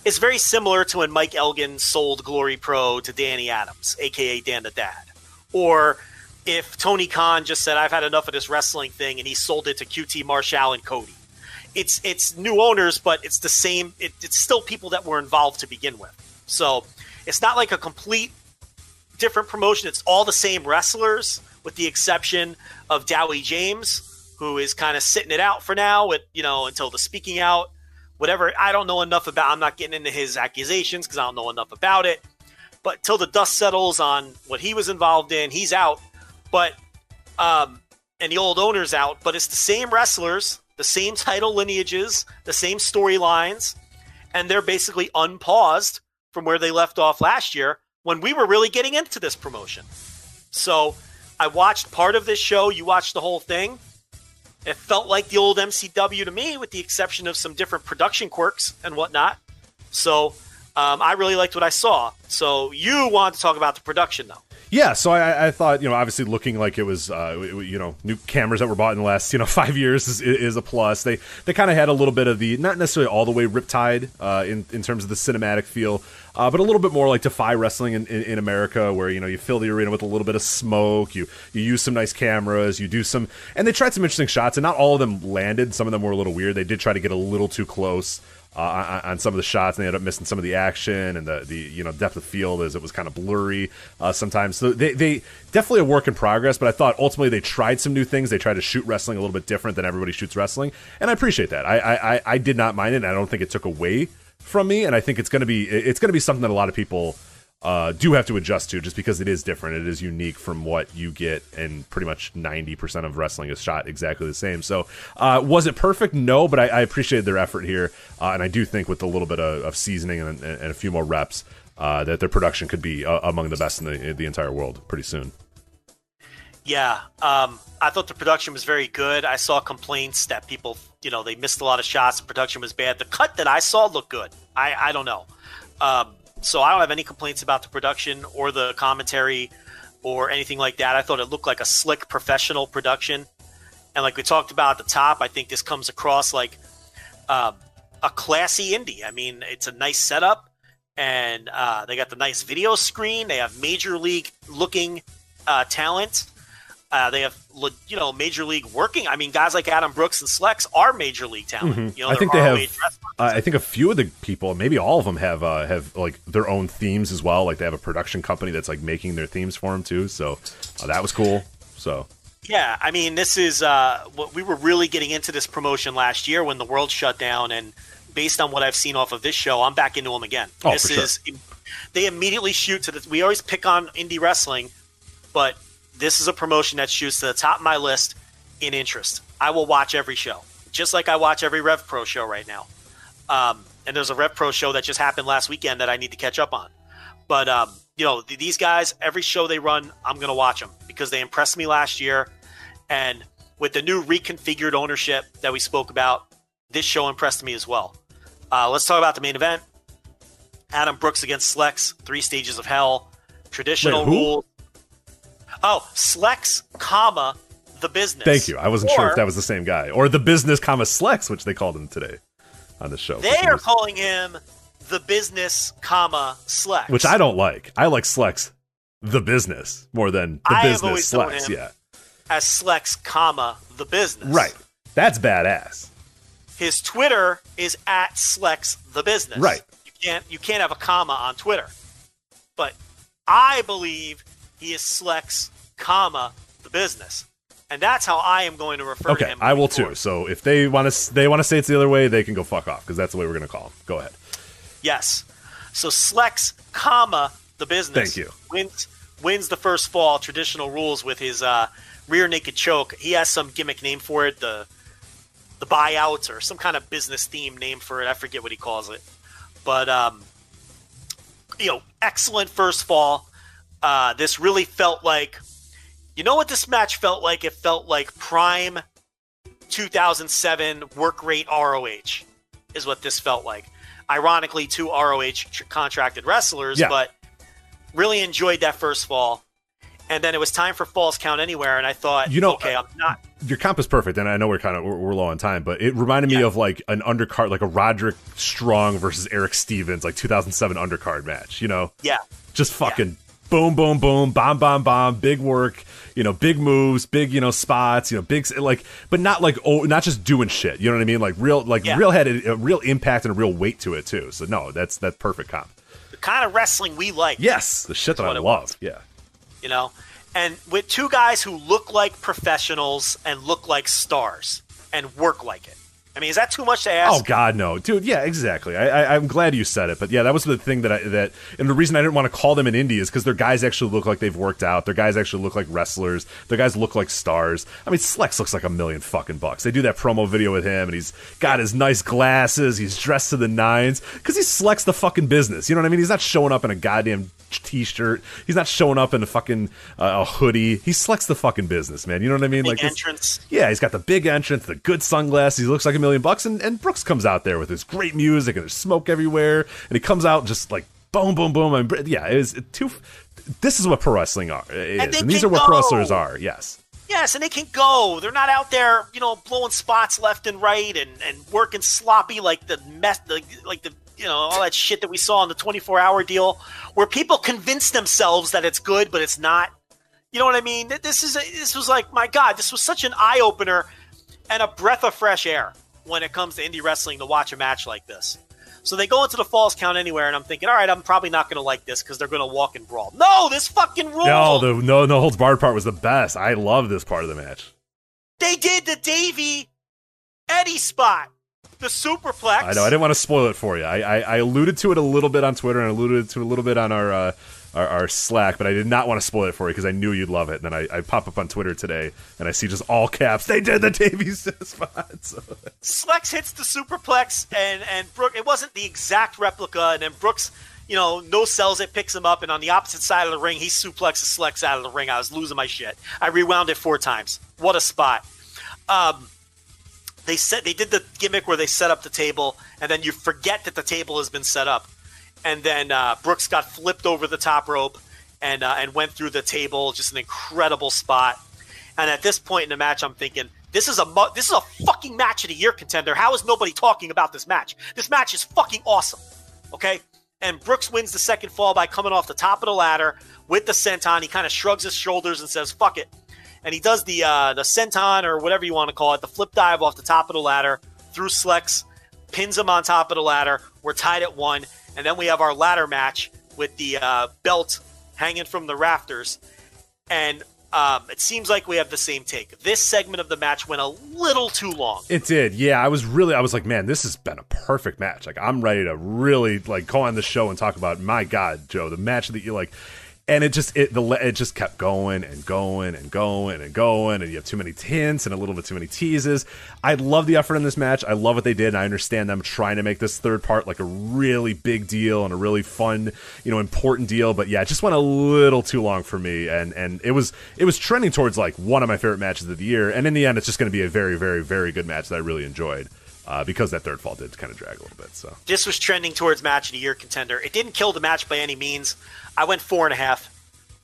It's very similar to when Mike Elgin sold Glory Pro to Danny Adams, a k a. Dan the Dad. Or if Tony Khan just said, I've had enough of this wrestling thing, and he sold it to Q T Marshall and Cody. It's it's new owners, but it's the same. It, it's still people that were involved to begin with. So it's not like a complete different promotion. It's all the same wrestlers with the exception of Dowie James, who is kind of sitting it out for now, with, you know, until the speaking out. Whatever, I don't know enough about. I'm not getting into his accusations because I don't know enough about it. But till the dust settles on what he was involved in, he's out. But um, and the old owner's out. But it's the same wrestlers, the same title lineages, the same storylines, and they're basically unpaused from where they left off last year when we were really getting into this promotion. So I watched part of this show. You watched the whole thing. It felt like the old M C W to me, with the exception of some different production quirks and whatnot. So um, I really liked what I saw. So you want to talk about the production, though. Yeah, so I, I thought, you know, obviously looking like it was, uh, you know, new cameras that were bought in the last, you know, five years is, is a plus. They they kind of had a little bit of the, not necessarily all the way Riptide uh, in, in terms of the cinematic feel, uh, but a little bit more like Defy Wrestling in, in, in America, where, you know, you fill the arena with a little bit of smoke, you, you use some nice cameras, you do some, and they tried some interesting shots, and not all of them landed. Some of them were a little weird. They did try to get a little too close. Uh, on some of the shots, and they ended up missing some of the action, and the, the you know depth of field is it was kind of blurry uh, sometimes. So they they definitely a work in progress, but I thought ultimately they tried some new things. They tried to shoot wrestling a little bit different than everybody shoots wrestling, and I appreciate that. I I, I did not mind it. And I don't think it took away from me, and I think it's gonna be it's gonna be something that a lot of people uh, do have to adjust to, just because it is different. It is unique from what you get, and pretty much ninety percent of wrestling is shot exactly the same. So uh, was it perfect? No, but I, I appreciated their effort here. Uh, and I do think with a little bit of, of seasoning and, and a few more reps uh, that their production could be uh, among the best in the, in the entire world pretty soon. Yeah. Um, I thought the production was very good. I saw complaints that people, you know, they missed a lot of shots. The production was bad. The cut that I saw looked good. I, I don't know. Um, So I don't have any complaints about the production or the commentary or anything like that. I thought it looked like a slick, professional production. And like we talked about at the top, I think this comes across like um, a classy indie. I mean, it's a nice setup, and uh, they got the nice video screen. They have major league looking uh, talent. Uh, they have, you know, major league working. I mean, guys like Adam Brooks and Slex are major league talent. Mm-hmm. You know, I think they have. Uh, I think a few of the people, maybe all of them, have uh, have like their own themes as well. Like they have a production company that's like making their themes for them too. So uh, that was cool. So yeah, I mean, this is uh, what we were really getting into this promotion last year when the world shut down. And based on what I've seen off of this show, I'm back into them again. Oh, this for sure. is they immediately shoot to the. We always pick on indie wrestling, but this is a promotion that shoots to the top of my list in interest. I will watch every show, just like I watch every Rev Pro show right now. Um, and there's a Rev Pro show that just happened last weekend that I need to catch up on. But, um, you know, th- these guys, every show they run, I'm going to watch them because they impressed me last year. And with the new reconfigured ownership that we spoke about, this show impressed me as well. Uh, let's talk about the main event. Adam Brooks against Slex, three stages of hell, traditional rules. Oh, Slex, comma, the business. Thank you. I wasn't or, sure if that was the same guy. Or the business, comma, Slex, which they called him today on the show. They are was... calling him the business, comma, Slex. Which I don't like. I like Slex, the business, more than the I business, have Slex. Him yeah. As Slex, comma, the business. Right. That's badass. His Twitter is at Slex, the business. Right. You can't, you can't have a comma on Twitter. But I believe he is Slex, comma, the business. And that's how I am going to refer okay, to him. Okay, I will forward. too. So if they want to they want to say it's the other way, they can go fuck off, because that's the way we're going to call him. Go ahead. Yes. So Slex, comma, the business. Thank you. Wins, wins the first fall, traditional rules, with his uh, rear naked choke. He has some gimmick name for it, the the buyouts or some kind of business theme name for it. I forget what he calls it. But, um, you know, excellent first fall. Uh, this really felt like, you know what this match felt like? It felt like prime two thousand seven work rate R O H is what this felt like. Ironically, two R O H tr- contracted wrestlers, yeah. But really enjoyed that first fall. And then it was time for Falls Count Anywhere, and I thought, you know, okay, I'm not. Your comp is perfect, and I know we're kind of we're, we're low on time, but it reminded yeah. me of like an undercard, like a Roderick Strong versus Eric Stevens, like two thousand seven undercard match. You know, yeah, just fucking yeah. boom, boom, boom, bomb, bomb, bomb, big work. You know, big moves, big you know spots. You know, big like, but not like oh, not just doing shit. You know what I mean? Like real, like yeah. real had a, a real impact and a real weight to it too. So no, that's that's perfect comp. The kind of wrestling we like. Yes, the shit that I love. Was. Yeah. You know, and with two guys who look like professionals and look like stars and work like it. I mean, is that too much to ask? Oh, God, no. Dude, yeah, exactly. I, I, I'm glad you said it. But, yeah, that was the thing that I – that, and the reason I didn't want to call them an indie is because their guys actually look like they've worked out. Their guys actually look like wrestlers. Their guys look like stars. I mean, Slex looks like a million fucking bucks. They do that promo video with him, and he's got his nice glasses. He's dressed to the nines because he's Slex the fucking business. You know what I mean? He's not showing up in a goddamn T-shirt. He's not showing up in a fucking uh, a hoodie. He Slex the fucking business, man. You know what I mean? Big like entrance. This, yeah, he's got the big entrance, the good sunglasses. He looks like a million bucks, and, and Brooks comes out there with his great music and there's smoke everywhere, and he comes out just like boom, boom, boom, and yeah, it is it too. This is what pro wrestling are, it and, is. And these are what go. pro wrestlers are. Yes, yes, and they can go. They're not out there, you know, blowing spots left and right and and working sloppy like the mess, the, like the you know all that shit that we saw on the twenty-four hour deal, where people convince themselves that it's good, but it's not. You know what I mean? This is a, this was like my God, this was such an eye opener and a breath of fresh air when it comes to indie wrestling to watch a match like this. So they go into the Falls Count Anywhere, and I'm thinking, all right, I'm probably not going to like this because they're going to walk and brawl. No, this fucking rules. No, the no, no holds barred part was the best. I love this part of the match. They did the Davey Eddie spot, the superplex. I know. I didn't want to spoil it for you. I, I, I alluded to it a little bit on Twitter and alluded to it a little bit on our, uh, our our Slack, but I did not want to spoil it for you because I knew you'd love it. And then I, I pop up on Twitter today and I see just all caps. They did the Davey spot. So. Slex hits the superplex, and and Brooks. It wasn't the exact replica, and then Brooks, you know, no sells it, picks him up, and on the opposite side of the ring, he suplexes Slex out of the ring. I was losing my shit. I rewound it four times. What a spot. Um. They said they did the gimmick where they set up the table, and then you forget that the table has been set up, and then uh, Brooks got flipped over the top rope and uh, and went through the table. Just an incredible spot. And at this point in the match, I'm thinking this is a mu- this is a fucking match of the year contender. How is nobody talking about this match? This match is fucking awesome. Okay, and Brooks wins the second fall by coming off the top of the ladder with the senton. He kind of shrugs his shoulders and says, "Fuck it." And he does the uh, the senton or whatever you want to call it, the flip dive off the top of the ladder through Slex, pins him on top of the ladder. We're tied at one. And then we have our ladder match with the uh, belt hanging from the rafters. And um, it seems like we have the same take. This segment of the match went a little too long. It did. Yeah, I was really, I was like, man, this has been a perfect match. Like, I'm ready to really, like, go on the show and talk about, my God, Joe, the match that you, like... And it just it the it just kept going and going and going and going, and you have too many hints and a little bit too many teases. I love the effort in this match. I love what they did, and I understand them trying to make this third part like a really big deal and a really fun, you know, important deal. But yeah, it just went a little too long for me, and and it was it was trending towards like one of my favorite matches of the year. And in the end, it's just going to be a very, very, very good match that I really enjoyed. Uh, because that third fall did kind of drag a little bit. So this was trending towards match of the year contender. It didn't kill the match by any means. I went four and a half.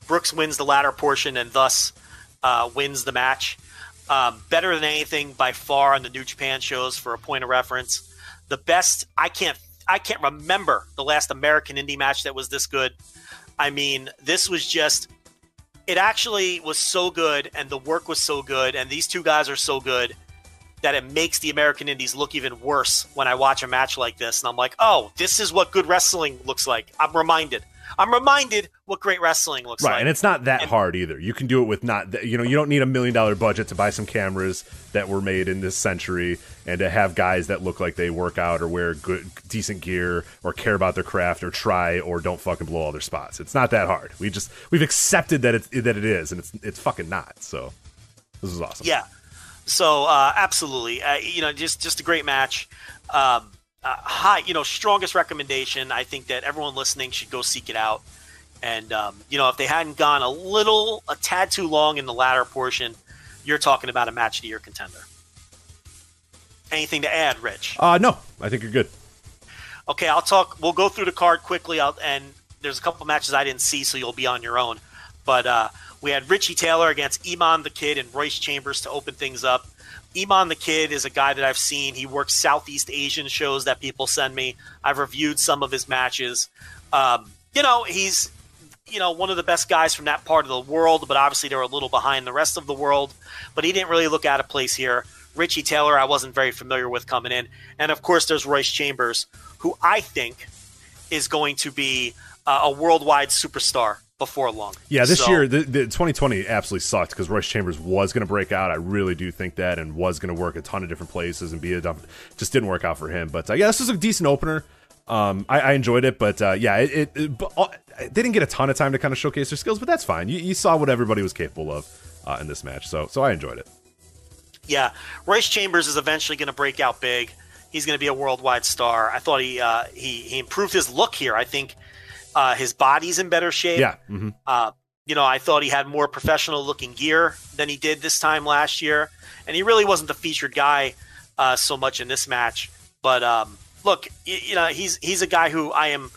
Brooks wins the latter portion and thus uh, wins the match. Um, better than anything by far on the New Japan shows for a point of reference. The best. I can't. I can't remember the last American indie match that was this good. I mean, this was just. It actually was so good, and the work was so good, and these two guys are so good, that it makes the American indies look even worse when I watch a match like this. And I'm like, oh, this is what good wrestling looks like. I'm reminded. I'm reminded what great wrestling looks right, like. Right, and it's not that and, hard either. You can do it with not, th- you know, you don't need a million dollar budget to buy some cameras that were made in this century and to have guys that look like they work out or wear good, decent gear or care about their craft or try or don't fucking blow all their spots. It's not that hard. We just, we've accepted that it's, that it is, and it's, it's fucking not. So this is awesome. Yeah. So uh, absolutely, uh, you know, just just a great match. Um, uh, high, you know, strongest recommendation. I think that everyone listening should go seek it out. And um, you know, if they hadn't gone a little, a tad too long in the latter portion, you're talking about a match of the year contender. Anything to add, Rich? Uh, no, I think you're good. Okay, I'll talk. We'll go through the card quickly. I'll, and there's a couple matches I didn't see, so you'll be on your own. But uh, we had Richie Taylor against Iman the Kid and Royce Chambers to open things up. Iman the Kid is a guy that I've seen. He works Southeast Asian shows that people send me. I've reviewed some of his matches. Um, you know, he's you know one of the best guys from that part of the world, but obviously they were a little behind the rest of the world. But he didn't really look out of place here. Richie Taylor, I wasn't very familiar with coming in. And, of course, there's Royce Chambers, who I think is going to be uh, a worldwide superstar before long. Yeah, this so, year, the, the twenty twenty absolutely sucked because Royce Chambers was going to break out. I really do think that, and was going to work a ton of different places and be a dump. Just didn't work out for him. But, uh, yeah, this was a decent opener. Um, I, I enjoyed it, but uh, yeah, it, it, it but, uh, they didn't get a ton of time to kind of showcase their skills, but that's fine. You, you saw what everybody was capable of uh, in this match, so so I enjoyed it. Yeah, Royce Chambers is eventually going to break out big. He's going to be a worldwide star. I thought he uh, he he improved his look here. I think uh, his body's in better shape. Yeah. Mm-hmm. Uh, you know, I thought he had more professional looking gear than he did this time last year, and he really wasn't the featured guy uh, so much in this match. But um, look, you, you know, he's he's a guy who I am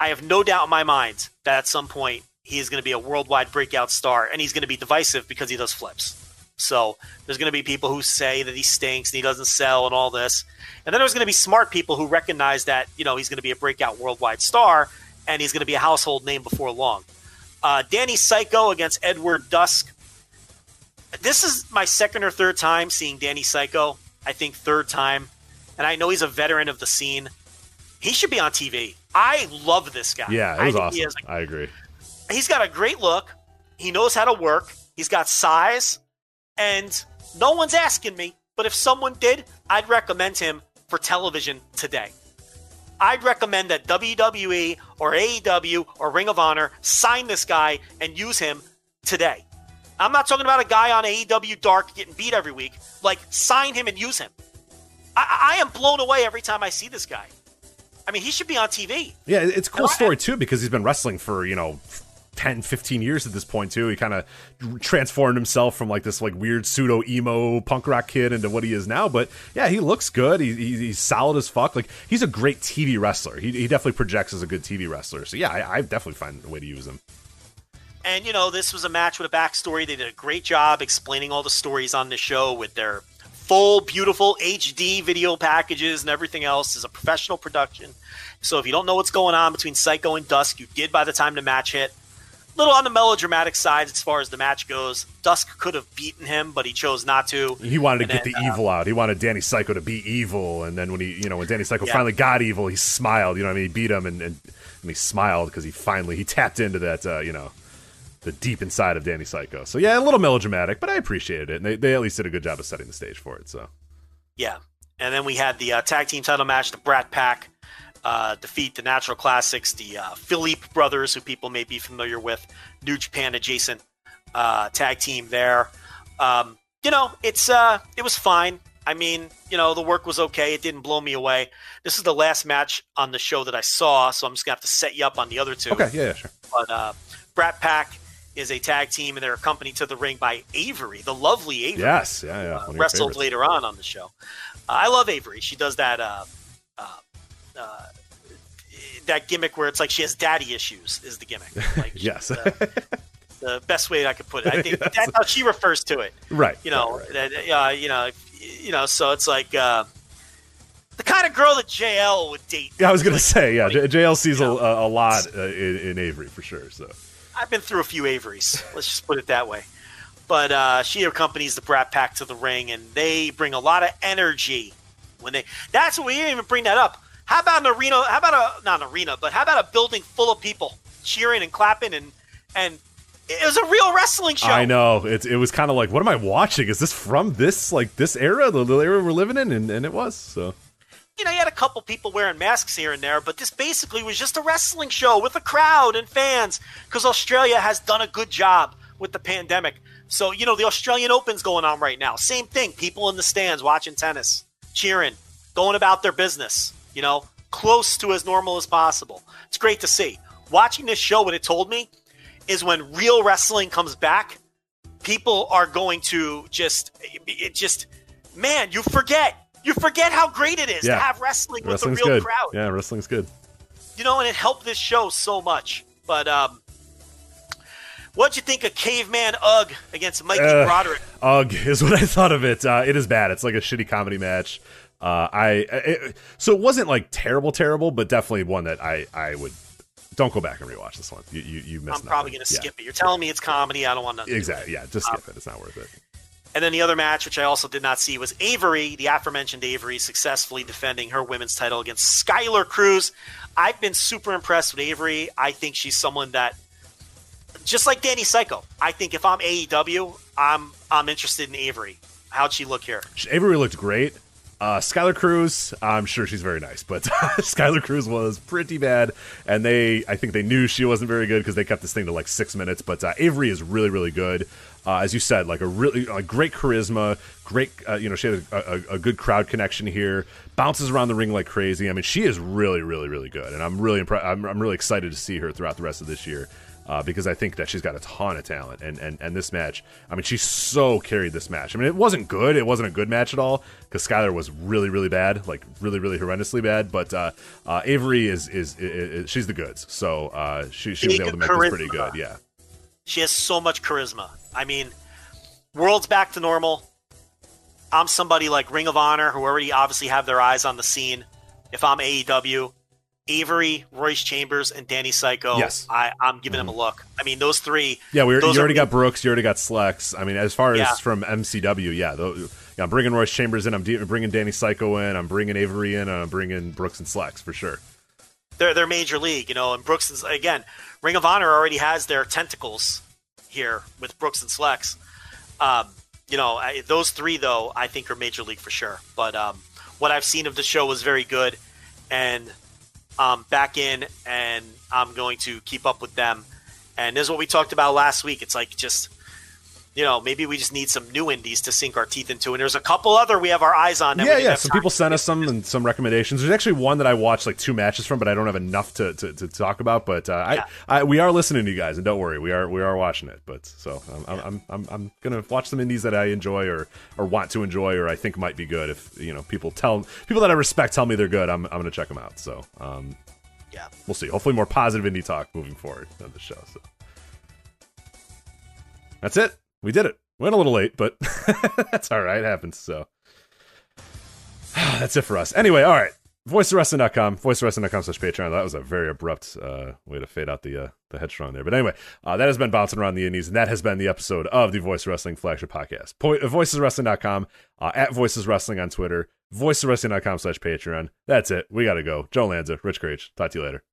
I have no doubt in my mind that at some point he is going to be a worldwide breakout star, and he's going to be divisive because he does flips. So there's going to be people who say that he stinks and he doesn't sell and all this. And then there's going to be smart people who recognize that, you know, he's going to be a breakout worldwide star and he's going to be a household name before long. Uh, Danny Psycho against Edward Dusk. This is my second or third time seeing Danny Psycho. I think third time. And I know he's a veteran of the scene. He should be on T V. I love this guy. Yeah, it was I awesome. He is a, I agree. He's got a great look. He knows how to work. He's got size. And no one's asking me, but if someone did, I'd recommend him for television today. I'd recommend that W W E or A E W or Ring of Honor sign this guy and use him today. I'm not talking about a guy on A E W Dark getting beat every week. Like, sign him and use him. I, I am blown away every time I see this guy. I mean, he should be on T V. Yeah, it's a cool story, too, because he's been wrestling for, you know... ten, fifteen years at this point too. He kind of transformed himself from like this like weird pseudo emo punk rock kid into what he is now. But yeah, he looks good. He, he, he's solid as fuck. Like he's a great T V wrestler. He, he definitely projects as a good T V wrestler. So yeah, I, I definitely find a way to use him. And you know, this was a match with a backstory. They did a great job explaining all the stories on the show with their full, beautiful H D video packages and everything else. Is a professional production. So if you don't know what's going on between Psycho and Dusk, you did by the time the match hit. Little on the melodramatic side as far as the match goes. Dusk could have beaten him, but he chose not to. He wanted and to get then, the uh, evil out. He wanted Danny Psycho to be evil, and then when he, you know, when Danny Psycho yeah. finally got evil, he smiled. You know what I mean? He beat him, and and, and he smiled because he finally he tapped into that, uh, you know, the deep inside of Danny Psycho. So yeah, a little melodramatic, but I appreciated it, and they they at least did a good job of setting the stage for it. So yeah, and then we had the uh, tag team title match, the Brat Pack. Uh, defeat the Natural Classics, the uh, Philippe brothers, who people may be familiar with, New Japan adjacent uh, tag team there. Um, you know, it's uh, it was fine. I mean, you know, the work was okay. It didn't blow me away. This is the last match on the show that I saw, so I'm just going to have to set you up on the other two. Okay, yeah, yeah sure. But uh, Brat Pack is a tag team, and they're accompanied to the ring by Avery, the lovely Avery. Yes, yeah, yeah. Who, uh, wrestled favorites. Later on on the show. Uh, I love Avery. She does that... Uh, uh, Uh, that gimmick where it's like she has daddy issues is the gimmick. Like yes. The, the best way I could put it. I think yes. That's how she refers to it. Right. You know, right, right. That, uh, you know, you know, so it's like, uh, the kind of girl that J L would date. Yeah, I was going like, to say, yeah, like, J L sees you know, a, a lot uh, in, in Avery for sure. So I've been through a few Averys. Let's just put it that way. But, uh, she accompanies the Brat Pack to the ring and they bring a lot of energy when they, that's what we didn't even bring that up. How about an arena? How about a not an arena, but how about a building full of people cheering and clapping and and it was a real wrestling show. I know it. It was kind of like, what am I watching? Is this from this like this era, the, the era we're living in? And, and it was so. You know, you had a couple people wearing masks here and there, but this basically was just a wrestling show with a crowd and fans because Australia has done a good job with the pandemic. So you know, the Australian Open's going on right now. Same thing. People in the stands watching tennis, cheering, going about their business. You know, close to as normal as possible. It's great to see. Watching this show, what it told me is when real wrestling comes back, people are going to just, it just, man, you forget. You forget how great it is yeah. to have wrestling wrestling's with the real good. Crowd. Yeah, wrestling's good. You know, and it helped this show so much. But um, What'd you think of Caveman Ugg against Mikey uh, Broderick? Ugg is what I thought of it. Uh, it is bad. It's like a shitty comedy match. Uh, I it, so it wasn't like terrible, terrible, but definitely one that I, I would don't go back and rewatch this one. You you, you missed. I'm nothing. probably gonna yeah. skip it. You're telling me it's comedy. I don't want nothing exactly. To do. Yeah, just skip um, it. It's not worth it. And then the other match, which I also did not see, was Avery, the aforementioned Avery, successfully defending her women's title against Skylar Cruz. I've been super impressed with Avery. I think she's someone that, just like Danny Psycho, I think if I'm A E W, I'm I'm interested in Avery. How'd she look here? Avery looked great. Uh, Skylar Cruz, I'm sure she's very nice, but Skylar Cruz was pretty bad, and they, I think they knew she wasn't very good because they kept this thing to like six minutes. But uh, Avery is really, really good. Uh, as you said, like a really like great charisma, great, uh, you know, she had a, a, a good crowd connection here. Bounces around the ring like crazy. I mean, she is really, really, really good, and I'm really impressed. I'm, I'm really excited to see her throughout the rest of this year. Uh, because I think that she's got a ton of talent, and, and and this match, I mean, she so carried this match. I mean, it wasn't good. It wasn't a good match at all, because Skylar was really, really bad, like really, really horrendously bad. But uh, uh, Avery is is, is, is she's the goods, so uh, she she was able to make charisma. This pretty good. Yeah, she has so much charisma. I mean, world's back to normal. I'm somebody like Ring of Honor, who already obviously have their eyes on the scene. If I'm A E W. Avery, Royce Chambers, and Danny Psycho. Yes. I, I'm giving mm-hmm. them a look. I mean, those three. Yeah, we you already got Brooks. You already got Slex. I mean, as far as yeah. from M C W, yeah, those, yeah. I'm bringing Royce Chambers in. I'm de- bringing Danny Psycho in. I'm bringing Avery in. And I'm bringing Brooks and Slex for sure. They're they're major league, you know. And Brooks is, again, Ring of Honor already has their tentacles here with Brooks and Slex. Um, you know, I, those three though, I think are major league for sure. But um, what I've seen of the show was very good, and. Um, back in, and I'm going to keep up with them. And this is what we talked about last week. It's like, just, you know, maybe we just need some new indies to sink our teeth into. And there's a couple other we have our eyes on. Yeah, yeah. Some people sent us some and some recommendations. There's actually one that I watched like two matches from, but I don't have enough to, to, to talk about. But uh, yeah. I, I we are listening to you guys, and don't worry, we are we are watching it. But so I'm yeah. I'm, I'm I'm gonna watch some indies that I enjoy or or want to enjoy or I think might be good. If you know people tell people that I respect tell me they're good, I'm I'm gonna check them out. So um, yeah, we'll see. Hopefully, more positive indie talk moving forward on the show. So that's it. We did it. Went a little late, but that's all right. It happens. So that's it for us. Anyway, all right. voice of wrestling dot com, voice of wrestling dot com slash Patreon. That was a very abrupt uh, way to fade out the uh, the headstrong there. But anyway, uh, that has been Bouncing Around the Indies, and that has been the episode of the Voice of Wrestling flagship podcast. Po- voices wrestling dot com, uh, at Voices Wrestling on Twitter, voice of wrestling dot com slash Patreon. That's it. We got to go. Joe Lanza, Rich Creech. Talk to you later.